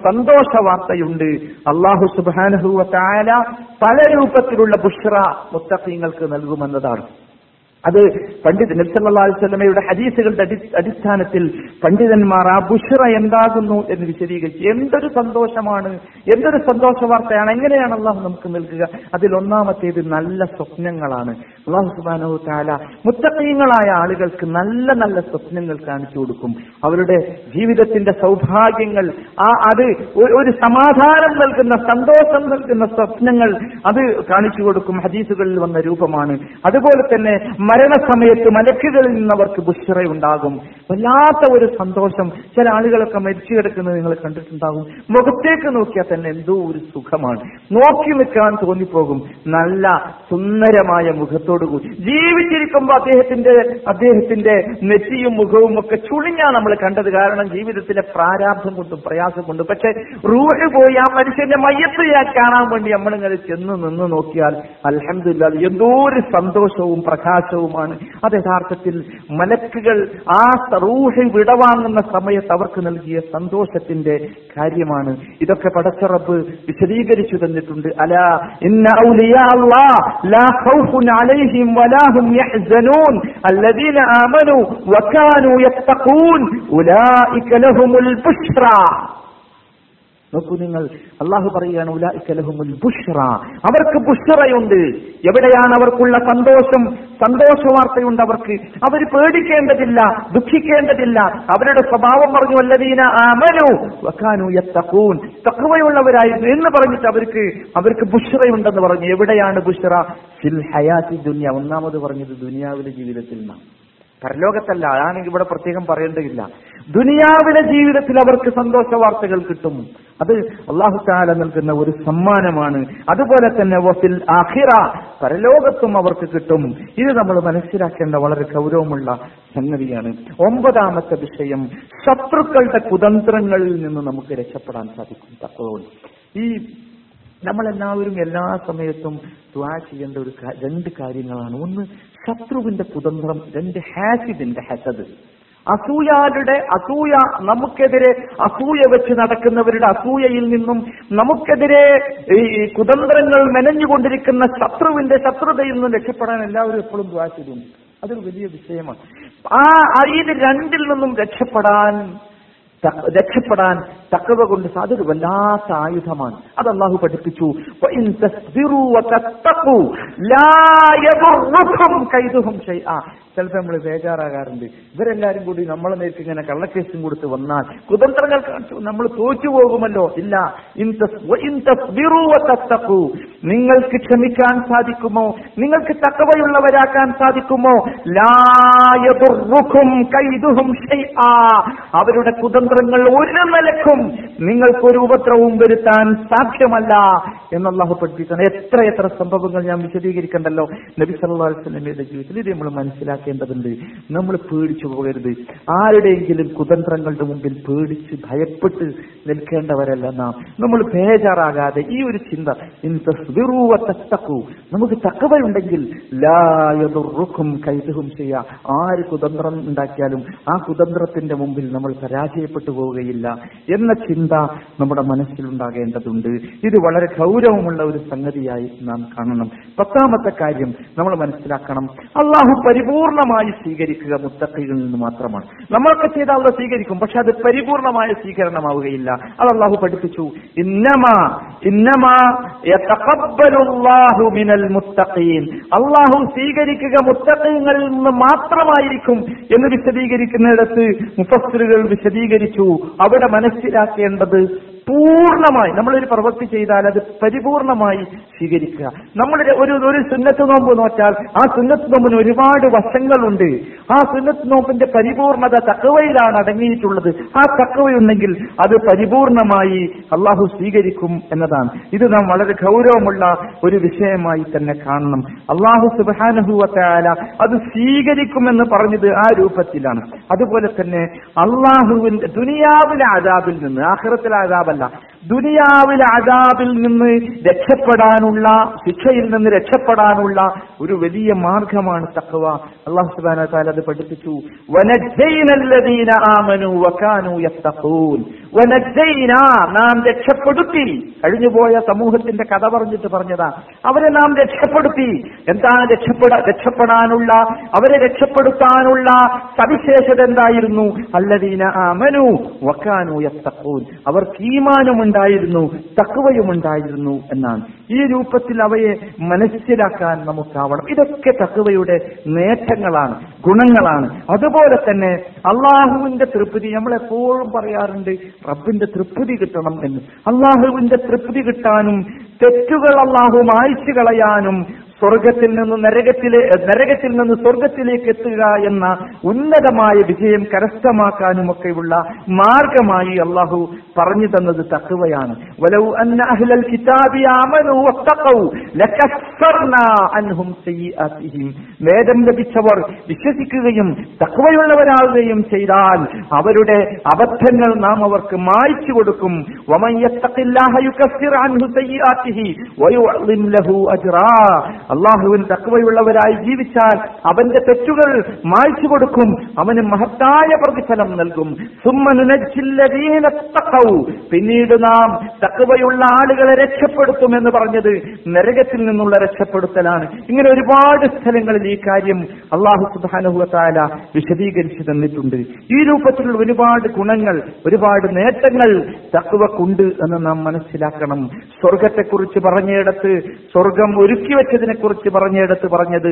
സന്തോഷ വാർത്തയുണ്ട്. അള്ളാഹു സുബ്ഹാനഹു വ തആല പല രൂപത്തിലുള്ള ബുഷ്റ മുത്തഖീങ്ങൾക്ക് നൽകുമെന്നതാണ്. അത് പണ്ഡിത് നബി സല്ലല്ലാഹു അലൈഹി വസല്ലമയുടെ ഹദീസുകളുടെ അടിസ്ഥാനത്തിൽ പണ്ഡിതന്മാർ ആ ബുശ്റ എന്താകുന്നു എന്ന് വിശദീകരിച്ച് എന്തൊരു സന്തോഷമാണ്, എന്തൊരു സന്തോഷ വാർത്തയാണ്, എങ്ങനെയാണ് അള്ളാഹു നമുക്ക് നൽകുക. അതിൽ ഒന്നാമത്തേത് നല്ല സ്വപ്നങ്ങളാണ്. അള്ളാഹു സുബ്ഹാനഹു തആല മുത്തഖീങ്ങളായ ആളുകൾക്ക് നല്ല നല്ല സ്വപ്നങ്ങൾ കാണിച്ചു കൊടുക്കും. അവരുടെ ജീവിതത്തിന്റെ സൗഭാഗ്യങ്ങൾ, ആ അത് ഒരു സമാധാനം നൽകുന്ന, സന്തോഷം നൽകുന്ന സ്വപ്നങ്ങൾ അത് കാണിച്ചു കൊടുക്കും. ഹദീസുകളിൽ വന്ന രൂപമാണ്. അതുപോലെ തന്നെ മരണസമയത്ത് മലക്കുകളിൽ നിന്ന് അവർക്ക് ബുശ്റയുണ്ടാകും. വല്ലാത്ത ഒരു സന്തോഷം. ചില ആളുകളൊക്കെ മരിച്ചു കിടക്കുന്നത് നിങ്ങൾ കണ്ടിട്ടുണ്ടാകും. മുഖത്തേക്ക് നോക്കിയാൽ തന്നെ എന്തോ ഒരു സുഖമാണ്, നോക്കി നിൽക്കാൻ തോന്നിപ്പോകും. നല്ല സുന്ദരമായ മുഖത്തോടുകൂടി ജീവിച്ചിരിക്കുമ്പോൾ അദ്ദേഹത്തിന്റെ അദ്ദേഹത്തിന്റെ നെറ്റിയും മുഖവും ഒക്കെ ചുളിഞ്ഞാ നമ്മൾ കണ്ടത്. കാരണം ജീവിതത്തിലെ പ്രാരാബ്ധം കൊണ്ടും പ്രയാസം കൊണ്ടും. പക്ഷെ റൂഹ് പോയി ആ മനുഷ്യന്റെ മയ്യത്ത് കാണാൻ വേണ്ടി നമ്മളിങ്ങനെ ചെന്ന് നിന്ന് നോക്കിയാൽ അൽഹംദുലില്ലാഹ് എന്തോ ഒരു സന്തോഷവും പ്രകാശവുമാണ്. അത് യഥാർത്ഥത്തിൽ മലക്കുകൾ ആ റൂഹ് വിടവാങ്ങുന്ന സമയത്ത് അവർക്ക് നൽകിയ സന്തോഷത്തിന്റെ കാര്യമാണ്. ഇതൊക്കെ പടച്ച റബ്ബ് വിശദീകരിച്ചു തന്നിട്ടുണ്ട്. അലാ ഇന്ന ഔലിയാ അല്ലാഹ് ലാ ഖൗഫുൻ അലൈഹിം വലാ ഹും യഹ്സനൂൻ അല്ലദീന ആമനൂ വകാനൂ യത്തഖൂൻ ഉലൈക ലഹുമുൽ ബുശ്റ. നോക്കൂ നിങ്ങൾ, അള്ളാഹു പറയുകയാണ് ഉലൈക ലഹുമുൽ ബുശ്റ, അവർക്ക് ബുശ്റയുണ്ട്. എവിടെയാണ് അവർക്കുള്ള സന്തോഷം? സന്തോഷവാർത്തയുണ്ട് അവർക്ക്. അവർ പേടിക്കേണ്ടതില്ല, ദുഃഖിക്കേണ്ടതില്ല. അവരുടെ സ്വഭാവം പറഞ്ഞു അല്ലദീന ആമനൂ വകാനൂ യത്തഖൂൻ, തഖ്വയുള്ളവരായിരുന്നു എന്ന് പറഞ്ഞിട്ട് അവർക്ക് അവർക്ക് ബുശ്റയുണ്ടെന്ന് പറഞ്ഞു. എവിടെയാണ് ബുശ്റ? ഫിൽ ഹയാത്തി ദുനിയ, ഒന്നാമത് പറഞ്ഞത് ദുനിയാവിലെ ജീവിതത്തിൽ നാം, പരലോകത്തല്ല. അതാണെങ്കിൽ ഇവിടെ പ്രത്യേകം പറയേണ്ടതില്ല. ദുനിയാവിലെ ജീവിതത്തിൽ അവർക്ക് സന്തോഷ വാർത്തകൾ കിട്ടും. അത് അല്ലാഹു തആല നൽകുന്ന ഒരു സമ്മാനമാണ്. അതുപോലെ തന്നെ വഫിൽ ആഖിറ, പരലോകത്തും അവർക്ക് കിട്ടും. ഇത് നമ്മൾ മനസ്സിലാക്കേണ്ട വളരെ ഗൗരവമുള്ള സംഗതിയാണ്. ഒമ്പതാമത്തെ വിഷയം, ശത്രുക്കളുടെ കുതന്ത്രങ്ങളിൽ നിന്ന് നമുക്ക് രക്ഷപ്പെടാൻ സാധിക്കും തഖ്വയോടെ. ഈ നമ്മളെല്ലാവരും എല്ലാ സമയത്തും ദുആ ചെയ്യേണ്ട ഒരു രണ്ട് കാര്യങ്ങളാണ്. ഒന്ന്, ശത്രുവിന്റെ കുതന്ത്രം. രണ്ട്, ഹാസിദിന്റെ ഹസദ്, അസൂയാരുടെ അസൂയ. നമുക്കെതിരെ അസൂയ വെച്ച് നടക്കുന്നവരുടെ അസൂയയിൽ നിന്നും, നമുക്കെതിരെ ഈ കുതന്ത്രങ്ങൾ മെനഞ്ഞുകൊണ്ടിരിക്കുന്ന ശത്രുവിന്റെ ശത്രുതയിൽ നിന്നും രക്ഷപ്പെടാൻ എല്ലാവരും എപ്പോഴും ദുആ ചെയ്യുന്നു. അതൊരു വലിയ വിഷയമാണ്. ആ ഇത് രണ്ടിൽ നിന്നും രക്ഷപ്പെടാൻ രക്ഷപ്പെടാൻ തഖ്വ കൊണ്ട് സാധിക്കും. വല്ലാത്ത ആയുധമാണ് അത്. അല്ലാഹു പഠിപ്പിച്ചു വഇൻ തസ്ബിറൂ വതഖൂ ലാ യദുറുക്കും കൈദുഹും ഷൈആ. ചിലപ്പോൾ നമ്മൾ ബേജാറാകാറുണ്ട്, ഇവരെല്ലാവരും കൂടി നമ്മളെ നേരിട്ട് ഇങ്ങനെ കള്ളക്കേസും കൊടുത്ത് വന്നാൽ കുതന്ത്രങ്ങൾ കാണിച്ചു നമ്മൾ തോറ്റു പോകുമല്ലോ. ഇല്ല, ഇൻ തസ്ബിറൂ വതഖൂ, നിങ്ങൾക്ക് ക്ഷമിക്കാൻ സാധിക്കുമോ, നിങ്ങൾക്ക് തഖ്വയുള്ളവരാക്കാൻ സാധിക്കുമോ, ലാ യദുറുക്കും കൈദുഹും ഷൈആ, അവരുടെ കുതന്ത്രങ്ങൾ ഒരു നിലക്കും നിങ്ങൾക്കൊരു ഉപദ്രവവും വരുത്താൻ സാധ്യമല്ല എന്ന് അല്ലാഹു പഠിപ്പിക്കണം. എത്ര എത്ര സംഭവങ്ങൾ ഞാൻ വിശദീകരിക്കണ്ടല്ലോ നബി സല്ലല്ലാഹു അലൈഹി വസല്ലമയുടെ ജീവിതത്തിൽ. ഇത് നമ്മൾ മനസ്സിലാക്കേണ്ടതുണ്ട്. നമ്മൾ പേടിച്ചു പോകരുത്. ആരുടെയെങ്കിലും കുതന്ത്രങ്ങളുടെ മുമ്പിൽ പേടിച്ച് ഭയപ്പെട്ട് നിൽക്കേണ്ടവരല്ല നാം. നമ്മൾ ബേജാറാകാതെ ഈ ഒരു ചിന്ത, ഇൻ തസ്ബിറൂ വതഖൂ, നമുക്ക് തഖ്വയുണ്ടെങ്കിൽ ലാ യദുറുക്കും കൈദുഹും ഷൈആ, ആര് കുതന്ത്രം ഉണ്ടാക്കിയാലും ആ കുതന്ത്രത്തിന്റെ മുമ്പിൽ നമ്മൾ പരാജയപ്പെട്ടു പോവുകയില്ല എന്ന ചിന്ത നമ്മുടെ മനസ്സിലുണ്ടാകേണ്ടതുണ്ട്. ഇത് വളരെ ഗൗരവമുള്ള ഒരു സംഗതിയായി നാം കാണണം. പത്താമത്തെ കാര്യം നമ്മൾ മനസ്സിലാക്കണം, അള്ളാഹു പരിപൂർണമായി സ്വീകരിക്കുക മുത്തഖീകളിൽ നിന്ന് മാത്രമാണ്. നമ്മളൊക്കെ ചെയ്ത അള്ളാഹു സ്വീകരിക്കും, പക്ഷെ അത് പരിപൂർണമായ സ്വീകരണമാവുകയില്ല. അത് അള്ളാഹു പഠിപ്പിച്ചു ഇന്നമാ ഇന്നമാ യതഖബ്ബലുല്ലാഹു മിനൽ മുത്തഖീൻ, അള്ളാഹു സ്വീകരിക്കുക മുത്തഖീകളിൽ നിന്ന് മാത്രമായിരിക്കും എന്ന് വിശദീകരിക്കുന്നിടത്ത് മുഫസ്സിറുകൾ വിശദീകരിച്ചു അവിടെ മനസ്സിലാക്കേണ്ടത് പൂർണ്ണമായി നമ്മളൊരു പ്രവൃത്തി ചെയ്താൽ അത് പരിപൂർണമായി സ്വീകരിക്കുക. നമ്മളുടെ ഒരു ഒരു സുന്നത്ത് നോമ്പ് നോറ്റാൽ ആ സുന്നത്ത് നോമ്പിന് ഒരുപാട് വശങ്ങളുണ്ട്. ആ സുന്നത്ത് നോമ്പിന്റെ പരിപൂർണത തഖ്വയിലാണ് അടങ്ങിയിട്ടുള്ളത്. ആ തഖ്വയുണ്ടെങ്കിൽ അത് പരിപൂർണമായി അള്ളാഹു സ്വീകരിക്കും എന്നതാണ്. ഇത് നാം വളരെ ഗൗരവമുള്ള ഒരു വിഷയമായി തന്നെ കാണണം. അള്ളാഹു സുബ്ഹാനഹു വ തആല അത് സ്വീകരിക്കുമെന്ന് പറഞ്ഞത് ആ രൂപത്തിലാണ്. അതുപോലെ തന്നെ അള്ളാഹുവിന്റെ ദുനിയാവിലെ അദാബിൽ നിന്ന്, ആഖിറത്തിലെ അദാബ്, ദുനിയാവിലെ അദാബിൽ നിന്ന് രക്ഷപ്പെടാനുള്ള, ശിക്ഷയിൽ നിന്ന് രക്ഷപ്പെടാനുള്ള ഒരു വലിയ മാർഗമാണ് തഖ്വ. അല്ലാഹു സുബ്ഹാനഹു വ തആല അത് പഠിപ്പിച്ചു. വനജൈനല്ലദീന ആമനൂ വകാനൂ യത്തഖൂൻ. വനജൈന, നാം രക്ഷപ്പെടുത്തി. കഴിഞ്ഞുപോയ സമൂഹത്തിന്റെ കഥ പറഞ്ഞിട്ട് പറഞ്ഞതാ, അവരെ നാം രക്ഷപ്പെടുത്തി. എന്താണ് രക്ഷപ്പെടാ രക്ഷപ്പെടാനുള്ള അവരെ രക്ഷപ്പെടുത്താനുള്ള സവിശേഷത എന്തായിരുന്നു? അല്ലദീന ആമനൂ വകാനൂ യത്തഖൂൻ. അവർക്ക് ഈമാനുമുണ്ട്, തഖ്വയുമുണ്ടായിരുന്നു എന്നാണ്. ഈ രൂപത്തിൽ അവയെ മനസ്സിലാക്കാൻ നമുക്കാവണം. ഇതൊക്കെ തഖ്വയുടെ നേട്ടങ്ങളാണ്, ഗുണങ്ങളാണ്. അതുപോലെ തന്നെ അള്ളാഹുവിന്റെ തൃപ്തി, നമ്മളെപ്പോഴും പറയാറുണ്ട് റബ്ബിന്റെ തൃപ്തി കിട്ടണം എന്ന്. അള്ളാഹുവിന്റെ തൃപ്തി കിട്ടാനും തെറ്റുകൾ അള്ളാഹു മായ്ച്ചു കളയാനും സ്വർഗത്തിൽ നിന്ന് നരകത്തിലെ നരകത്തിൽ നിന്ന് സ്വർഗത്തിലേക്ക് എത്തുക എന്ന ഉന്നതമായ വിജയം കരസ്ഥമാക്കാനുമൊക്കെയുള്ള മാർഗമായി അള്ളാഹു പറഞ്ഞു തന്നത് തഖ്വയാണ്. വലൗ അന്ന അഹ്ലൽ കിതാബി ആമനൂ വത്തഖൗ ലകസ്സർനാ അൻഹും സയ്യിആതിഹിം. വേദം ലഭിച്ചവർ വിശ്വസിക്കുകയും തഖ്വയുള്ളവരാകുകയും ചെയ്താൽ അവരുടെ അബദ്ധങ്ങൾ നാം അവർക്ക് മായ്ച്ചു കൊടുക്കും. വമൻ യത്തഖില്ലാഹ യുകഫിർ അൻഹു സയ്യിആതിഹി വയുഅളിം ലഹു അജ്റാ. അള്ളാഹുവിന് തഖ്വയുള്ളവരായി ജീവിച്ചാൽ അവന്റെ തെറ്റുകൾ മായ്ച്ചു കൊടുക്കും, അവന് മഹത്തായ പ്രതിഫലം നൽകും. സുമ്മ നുനജ്ജില്ലദീന തഖൗ, പിന്നീട് നാം തഖ്വയുള്ള ആളുകളെ രക്ഷപ്പെടുത്തുമെന്ന് പറഞ്ഞത് നരകത്തിൽ നിന്നുള്ള രക്ഷപ്പെടുത്തലാണ്. ഇങ്ങനെ ഒരുപാട് സ്ഥലങ്ങളിൽ ഈ കാര്യം അള്ളാഹു സുബ്ഹാനഹു വ തആല വിശദീകരിച്ചു തന്നിട്ടുണ്ട്. ഈ രൂപത്തിലുള്ള ഒരുപാട് ഗുണങ്ങൾ, ഒരുപാട് നേട്ടങ്ങൾ തഖ്വക്കുണ്ട് എന്ന് നാം മനസ്സിലാക്കണം. സ്വർഗത്തെക്കുറിച്ച് പറഞ്ഞയിടത്ത്, സ്വർഗം ഒരുക്കി വെച്ചത് ക്കുറിച്ച് പറഞ്ഞെടുത്ത് പറഞ്ഞത്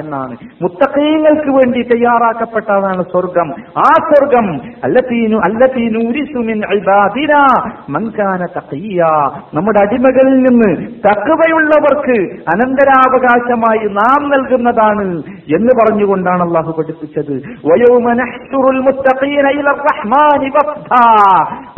എന്നാണ്. മുത്തഖീങ്ങൾക്ക് വേണ്ടി തയ്യാറാക്കപ്പെട്ടതാണ് സ്വർഗം. ആ സ്വർഗം നമ്മുടെ അടിമകളിൽ നിന്ന് തഖ്വയുള്ളവർക്ക് അനന്തരാവകാശമായി നാം നൽകുന്നതാണ് എന്ന് പറഞ്ഞുകൊണ്ടാണ് അല്ലാഹു പഠിപ്പിച്ചത്.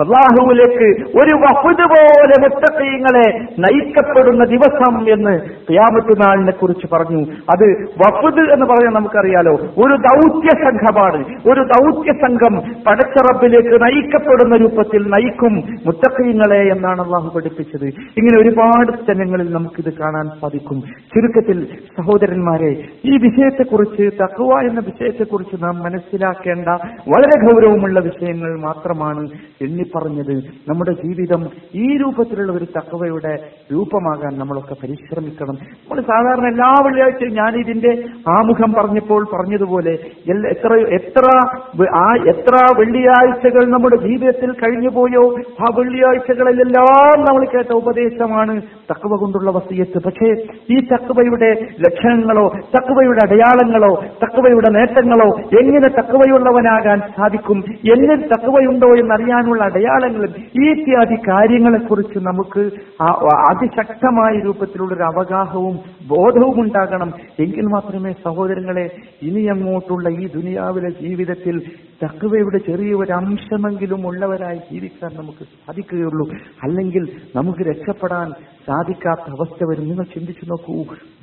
അല്ലാഹുവിലേക്ക് ഒരു വഫദ് പോലെ മുത്തഖീങ്ങളെ നയിക്കപ്പെടുന്ന ദിവസം എന്ന് ഖിയാമത്ത് നാളിനെ കുറിച്ച് പറഞ്ഞു. അത് വഫദ് എന്ന് പറഞ്ഞാൽ നമുക്കറിയാലോ, ഒരു ദൗത്യ സംഘമാണ്. ഒരു ദൗത്യ സംഘം പടച്ച റബ്ബിലേക്ക് നയിക്കപ്പെടുന്ന രൂപത്തിൽ നയിക്കും മുത്തഖീങ്ങളെ എന്നാണ് അല്ലാഹു പഠിപ്പിച്ചത്. ഇങ്ങനെ ഒരുപാട് സ്ഥലങ്ങളിൽ നമുക്കിത് കാണാൻ സാധിക്കും. ചുരുക്കത്തിൽ സഹോദരന്മാരെ, ഈ വിഷയത്തെക്കുറിച്ച്, തഖ്വ എന്ന വിഷയത്തെക്കുറിച്ച് നാം മനസ്സിലാക്കേണ്ട വളരെ ഗൗരവമുള്ള വിഷയങ്ങൾ മാത്രമാണ് എണ്ണിപ്പറഞ്ഞത്. നമ്മുടെ ജീവിതം ഈ രൂപത്തിലുള്ള ഒരു തഖ്വയുടെ രൂപമാകാൻ നമ്മളൊക്കെ പരിശ്രമിക്കണം. നമ്മൾ സാധാരണ എല്ലാ വെള്ളിയാഴ്ചയും ഞാനിതിന്റെ ആമുഖം പറഞ്ഞപ്പോൾ പറഞ്ഞതുപോലെ എത്ര എത്ര ആ എത്ര വെള്ളിയാഴ്ചകൾ നമ്മുടെ ജീവിതത്തിൽ കഴിഞ്ഞുപോയോ, ആ വെള്ളിയാഴ്ചകളിലെല്ലാം നമ്മൾ കേട്ട ഉപദേശമാണ് തഖ്വ കൊണ്ടുള്ള വസിയത്ത്. പക്ഷേ ഈ തഖ്വയുടെ ലക്ഷണങ്ങളോ, തഖ്വയുടെ അടയാളങ്ങളോ, തഖ്വയുടെ നേട്ടങ്ങളോ, എങ്ങനെ തഖ്വയുള്ളവനാകാൻ സാധിക്കും, എന്നിൽ തഖ്വയുണ്ടോ എന്നറിയാനുള്ള അടയാളങ്ങളും ഈ ഇത്യാദി കാര്യങ്ങളെക്കുറിച്ച് നമുക്ക് അതിശക്തമായ രൂപത്തിലുള്ളൊരു അവഗാഹവും ബോധവും ഉണ്ടാകണം. എങ്കിൽ മാത്രമേ സഹോദരങ്ങളെ ഇനി അങ്ങോട്ടുള്ള ഈ ദുനിയാവിലെ ജീവിതത്തിൽ തഖ്വയുടെ ചെറിയ ഒരു അംശമെങ്കിലും ഉള്ളവരായി ജീവിക്കാൻ നമുക്ക് സാധിക്കുകയുള്ളൂ. അല്ലെങ്കിൽ നമുക്ക് രക്ഷപ്പെടാൻ സാധിക്കാത്ത അവസ്ഥ വരും. നിങ്ങൾ ചിന്തിച്ചു നോക്കൂ,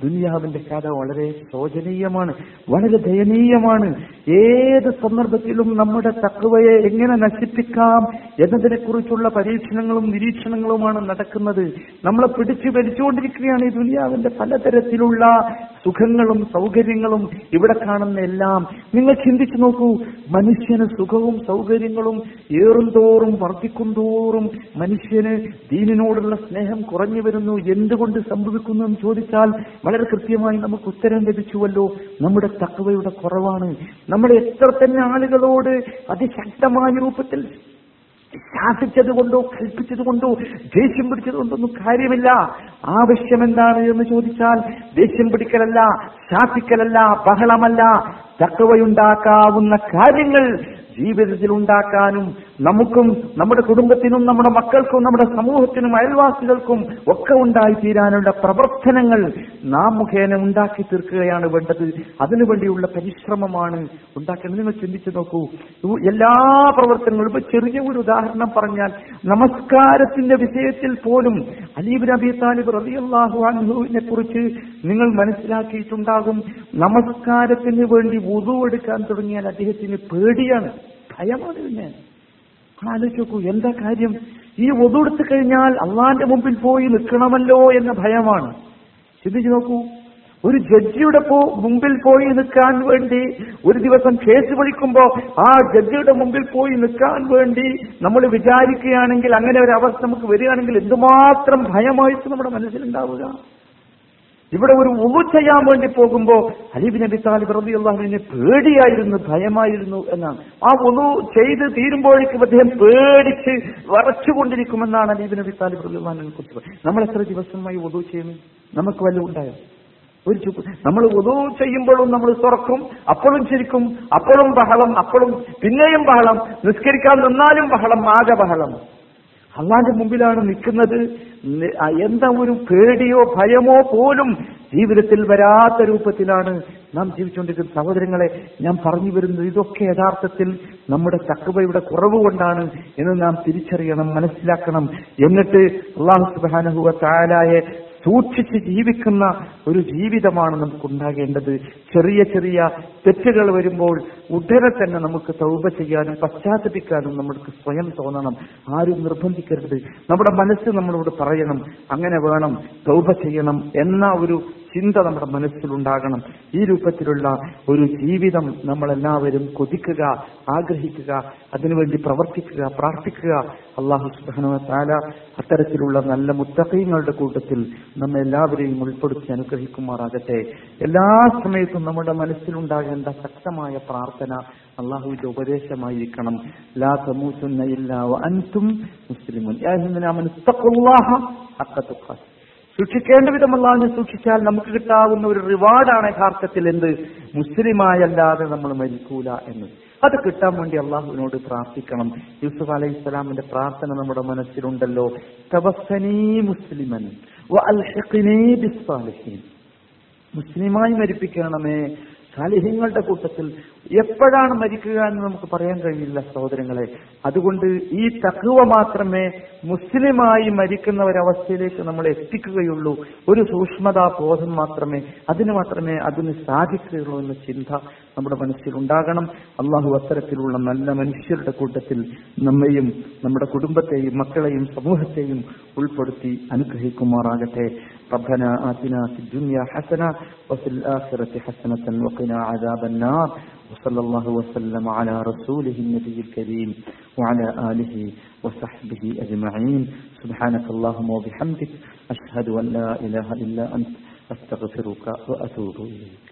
ദുനിയാവിന്റെ കഥ വളരെ ശോചനീയമാണ്, വളരെ ദയനീയമാണ്. ഏത് സന്ദർഭത്തിലും നമ്മുടെ തഖ്വയെ എങ്ങനെ നശിപ്പിക്കാം എന്നതിനെക്കുറിച്ചുള്ള പരീക്ഷണങ്ങളും നിരീക്ഷണങ്ങളുമാണ് നടക്കുന്നത്. നമ്മളെ പിടിച്ചു വലിച്ചുകൊണ്ടിരിക്കുകയാണ് ഈ ദുനിയാവിന്റെ പലതരത്തിലുള്ള സുഖങ്ങളും സൗകര്യങ്ങളും ഇവിടെ കാണുന്ന എല്ലാം. നിങ്ങൾ ചിന്തിച്ചു നോക്കൂ, മനുഷ്യന് സുഖവും സൗകര്യങ്ങളും ഏറും തോറും, വർദ്ധിക്കും തോറും മനുഷ്യന് ദീനിനോടുള്ള സ്നേഹം കുറഞ്ഞു വരുന്നു. എന്തുകൊണ്ട് സംഭവിക്കുന്നു എന്ന് ചോദിച്ചാൽ വളരെ കൃത്യമായി നമുക്ക് ഉത്തരം ലഭിച്ചുവല്ലോ, നമ്മുടെ തഖ്വയുടെ കുറവാണ്. നമ്മൾ എത്ര തന്നെ ആളുകളോട് അതിശക്തമായ രൂപത്തിൽ ശാസിച്ചത് കൊണ്ടോ കൽപ്പിച്ചത് കൊണ്ടോ ദേഷ്യം പിടിച്ചത് കൊണ്ടൊന്നും കാര്യമില്ല. ആവശ്യം എന്താണ് എന്ന് ചോദിച്ചാൽ ദേഷ്യം പിടിക്കലല്ല, ശാസിക്കലല്ല, ബഹളമല്ല. തഖ്വയുണ്ടാക്കാവുന്ന കാര്യങ്ങൾ ജീവിതത്തിൽ ഉണ്ടാക്കാനും നമുക്കും നമ്മുടെ കുടുംബത്തിനും നമ്മുടെ മക്കൾക്കും നമ്മുടെ സമൂഹത്തിനും അയൽവാസികൾക്കും ഒക്കെ ഉണ്ടായിത്തീരാനുള്ള പ്രവർത്തനങ്ങൾ നാം മുഖേന ഉണ്ടാക്കി തീർക്കുകയാണ് വേണ്ടത്. അതിനുവേണ്ടിയുള്ള പരിശ്രമമാണ് ഉണ്ടാക്കേണ്ടത്. നിങ്ങൾ ചിന്തിച്ചു നോക്കൂ, എല്ലാ പ്രവർത്തനങ്ങളും. ഇപ്പൊ ചെറിയ ഒരു ഉദാഹരണം പറഞ്ഞാൽ, നമസ്കാരത്തിന്റെ വിഷയത്തിൽ പോലും അലി ഇബ്നു അബീ താലിബ് റളിയല്ലാഹു അൻഹുവിനെ കുറിച്ച് നിങ്ങൾ മനസ്സിലാക്കിയിട്ടുണ്ടാകും. നമസ്കാരത്തിന് വേണ്ടി വുദു എടുക്കാൻ തുടങ്ങിയാൽ അദ്ദേഹത്തിന് പേടിയാണ്, ഭയമാണ്. പിന്നെ ആലോചിച്ച് നോക്കൂ, എന്താ കാര്യം? ഈ വുദു എടുത്തു കഴിഞ്ഞാൽ അള്ളാന്റെ മുമ്പിൽ പോയി നിൽക്കണമല്ലോ എന്ന ഭയമാണ്. ചിന്തിച്ചു നോക്കൂ, ഒരു ജഡ്ജിയുടെ മുമ്പിൽ പോയി നിൽക്കാൻ വേണ്ടി, ഒരു ദിവസം കേസ് വിളിക്കുമ്പോ ആ ജഡ്ജിയുടെ മുമ്പിൽ പോയി നിൽക്കാൻ വേണ്ടി നമ്മൾ വിചാരിക്കുകയാണെങ്കിൽ, അങ്ങനെ ഒരു അവസ്ഥ നമുക്ക് വരികയാണെങ്കിൽ എന്തുമാത്രം ഭയമായിരിക്കും നമ്മുടെ മനസ്സിലുണ്ടാവുക. ഇവിടെ ഒരു വുളു ചെയ്യാൻ വേണ്ടി പോകുമ്പോ അലി ഇബ്നു അബീ താലിബ് റളിയല്ലാഹു അൻഹു പേടിയായിരുന്നു, ഭയമായിരുന്നു എന്നാണ്. ആ വുളു ചെയ്ത് തീരുമ്പോഴേക്കും അദ്ദേഹം പേടിച്ച് വറച്ചുകൊണ്ടിരിക്കുമെന്നാണ് അലി ഇബ്നു അബീ താലിബ് റളിയല്ലാഹു അൻഹു കുറിച്ച്. നമ്മൾ എത്ര ദിവസമായി വുളു ചെയ്യുന്നു? നമുക്ക് വല്ലതും ഉണ്ടായോ? ഒരു ചുക്ക് നമ്മൾ വുളു ചെയ്യുമ്പോഴും നമ്മൾ തുറക്കും, അപ്പോഴും ചിരിക്കും, അപ്പോഴും ബഹളം, അപ്പോഴും പിന്നെയും ബഹളം, നിസ്കരിക്കാൻ നിന്നാലും ബഹളം, ആകെ ബഹളം. അള്ളാന്റെ മുമ്പിലാണ് നിൽക്കുന്നത്. എന്താ ഒരു പേടിയോ ഭയമോ പോലും ജീവിതത്തിൽ വരാത്ത രൂപത്തിലാണ് നാം ജീവിച്ചുകൊണ്ടിരിക്കുന്ന സഹോദരങ്ങളെ. ഞാൻ പറഞ്ഞു വരുന്നത് ഇതൊക്കെ യഥാർത്ഥത്തിൽ നമ്മുടെ തഖ്വയുടെ കുറവ് കൊണ്ടാണ് എന്ന് നാം തിരിച്ചറിയണം, മനസ്സിലാക്കണം. എന്നിട്ട് അല്ലാഹു സുബ്ഹാനഹു വ തആലയെ സൂക്ഷിച്ച് ജീവിക്കുന്ന ഒരു ജീവിതമാണ് നമുക്ക് ഉണ്ടാകേണ്ടത്. ചെറിയ ചെറിയ തെറ്റുകൾ വരുമ്പോൾ ഉടനെ തന്നെ നമുക്ക് തൗബ ചെയ്യാനും പശ്ചാത്തപിക്കാനും നമുക്ക് സ്വയം തോന്നണം. ആരും നിർബന്ധിക്കരുത്. നമ്മുടെ മനസ്സ് നമ്മളോട് പറയണം, അങ്ങനെ വേണം, തൗബ ചെയ്യണം എന്ന ഒരു ചിന്ത നമ്മുടെ മനസ്സിലുണ്ടാകണം. ഈ രൂപത്തിലുള്ള ഒരു ജീവിതം നമ്മളെല്ലാവരും കൊതിക്കുക, ആഗ്രഹിക്കുക, അതിനുവേണ്ടി പ്രവർത്തിക്കുക, പ്രാർത്ഥിക്കുക. അല്ലാഹു സുബ്ഹാനഹു വ തആല അത്തരത്തിലുള്ള നല്ല മുത്തഖീങ്ങളുടെ കൂട്ടത്തിൽ നമ്മെല്ലാവരെയും ഉൾപ്പെടുത്തി അനുഗ്രഹിക്കുമാറാകട്ടെ. എല്ലാ സമയത്തും നമ്മുടെ മനസ്സിലുണ്ടാകേണ്ട ശക്തമായ പ്രാർത്ഥന അള്ളാഹുവിന്റെ ഉപദേശമായിരിക്കണം. ലാ തമൂതുന്ന ഇല്ലാ വഅൻതും മുസ്ലിമൂൻ. യാ അയ്യുഹല്ലദീന ആമനൂ തഖുല്ലാഹ ഹഖ തുഖാത്. സൂക്ഷിക്കേണ്ട വിധം അള്ളാഹുവിനെ സൂക്ഷിച്ചാൽ നമുക്ക് കിട്ടാവുന്ന ഒരു റിവാർഡാണ് യഥാർത്ഥത്തിൽ എന്ത്? മുസ്ലിമായല്ലാതെ നമ്മൾ മരിക്കൂല എന്ന്. അത് കിട്ടാൻ വേണ്ടി അള്ളാഹുവിനോട് പ്രാർത്ഥിക്കണം. യൂസുഫ് അലൈഹി ഇസ്ലാമിന്റെ പ്രാർത്ഥന നമ്മുടെ മനസ്സിലുണ്ടല്ലോ. തവഫ്ഫനീ മുസ്ലിമൻ വഅൽഹിഖ്നീ ബിസ്സാലിഹീൻ. മുസ്ലിമായി മരിപ്പിക്കണമേ, സാലിഹ്യങ്ങളുടെ കൂട്ടത്തിൽ. എപ്പോഴാണ് മരിക്കുക എന്ന് നമുക്ക് പറയാൻ കഴിയില്ല സഹോദരങ്ങളെ. അതുകൊണ്ട് ഈ തഖ്വ മാത്രമേ മുസ്ലിമായി മരിക്കുന്ന ഒരവസ്ഥയിലേക്ക് നമ്മൾ എത്തിക്കുകയുള്ളൂ. ഒരു സൂക്ഷ്മതാ ബോധം മാത്രമേ അതിന് മാത്രമേ അതിന് സാധിക്കുകയുള്ളൂ എന്ന ചിന്ത നമ്മുടെ മനസ്സിലുണ്ടാകണം. അള്ളാഹു അത്തരത്തിലുള്ള നല്ല മനുഷ്യരുടെ കൂട്ടത്തിൽ നമ്മെയും നമ്മുടെ കുടുംബത്തെയും മക്കളെയും സമൂഹത്തെയും ഉൾപ്പെടുത്തി അനുഗ്രഹിക്കുമാറാകട്ടെ. റബ്ബനാ ആതിനാ ഫിദ് ദുനിയാ ഹസന വഫിൽ ആഖിറതി ഹസനതൻ വഖിനാ അദാബന്നാർ. وصلى الله وسلم على رسوله النبي الكريم وعلى آله وصحبه أجمعين. سبحانك اللهم وبحمدك أشهد أن لا إله إلا أنت أستغفرك وأتوب إليك.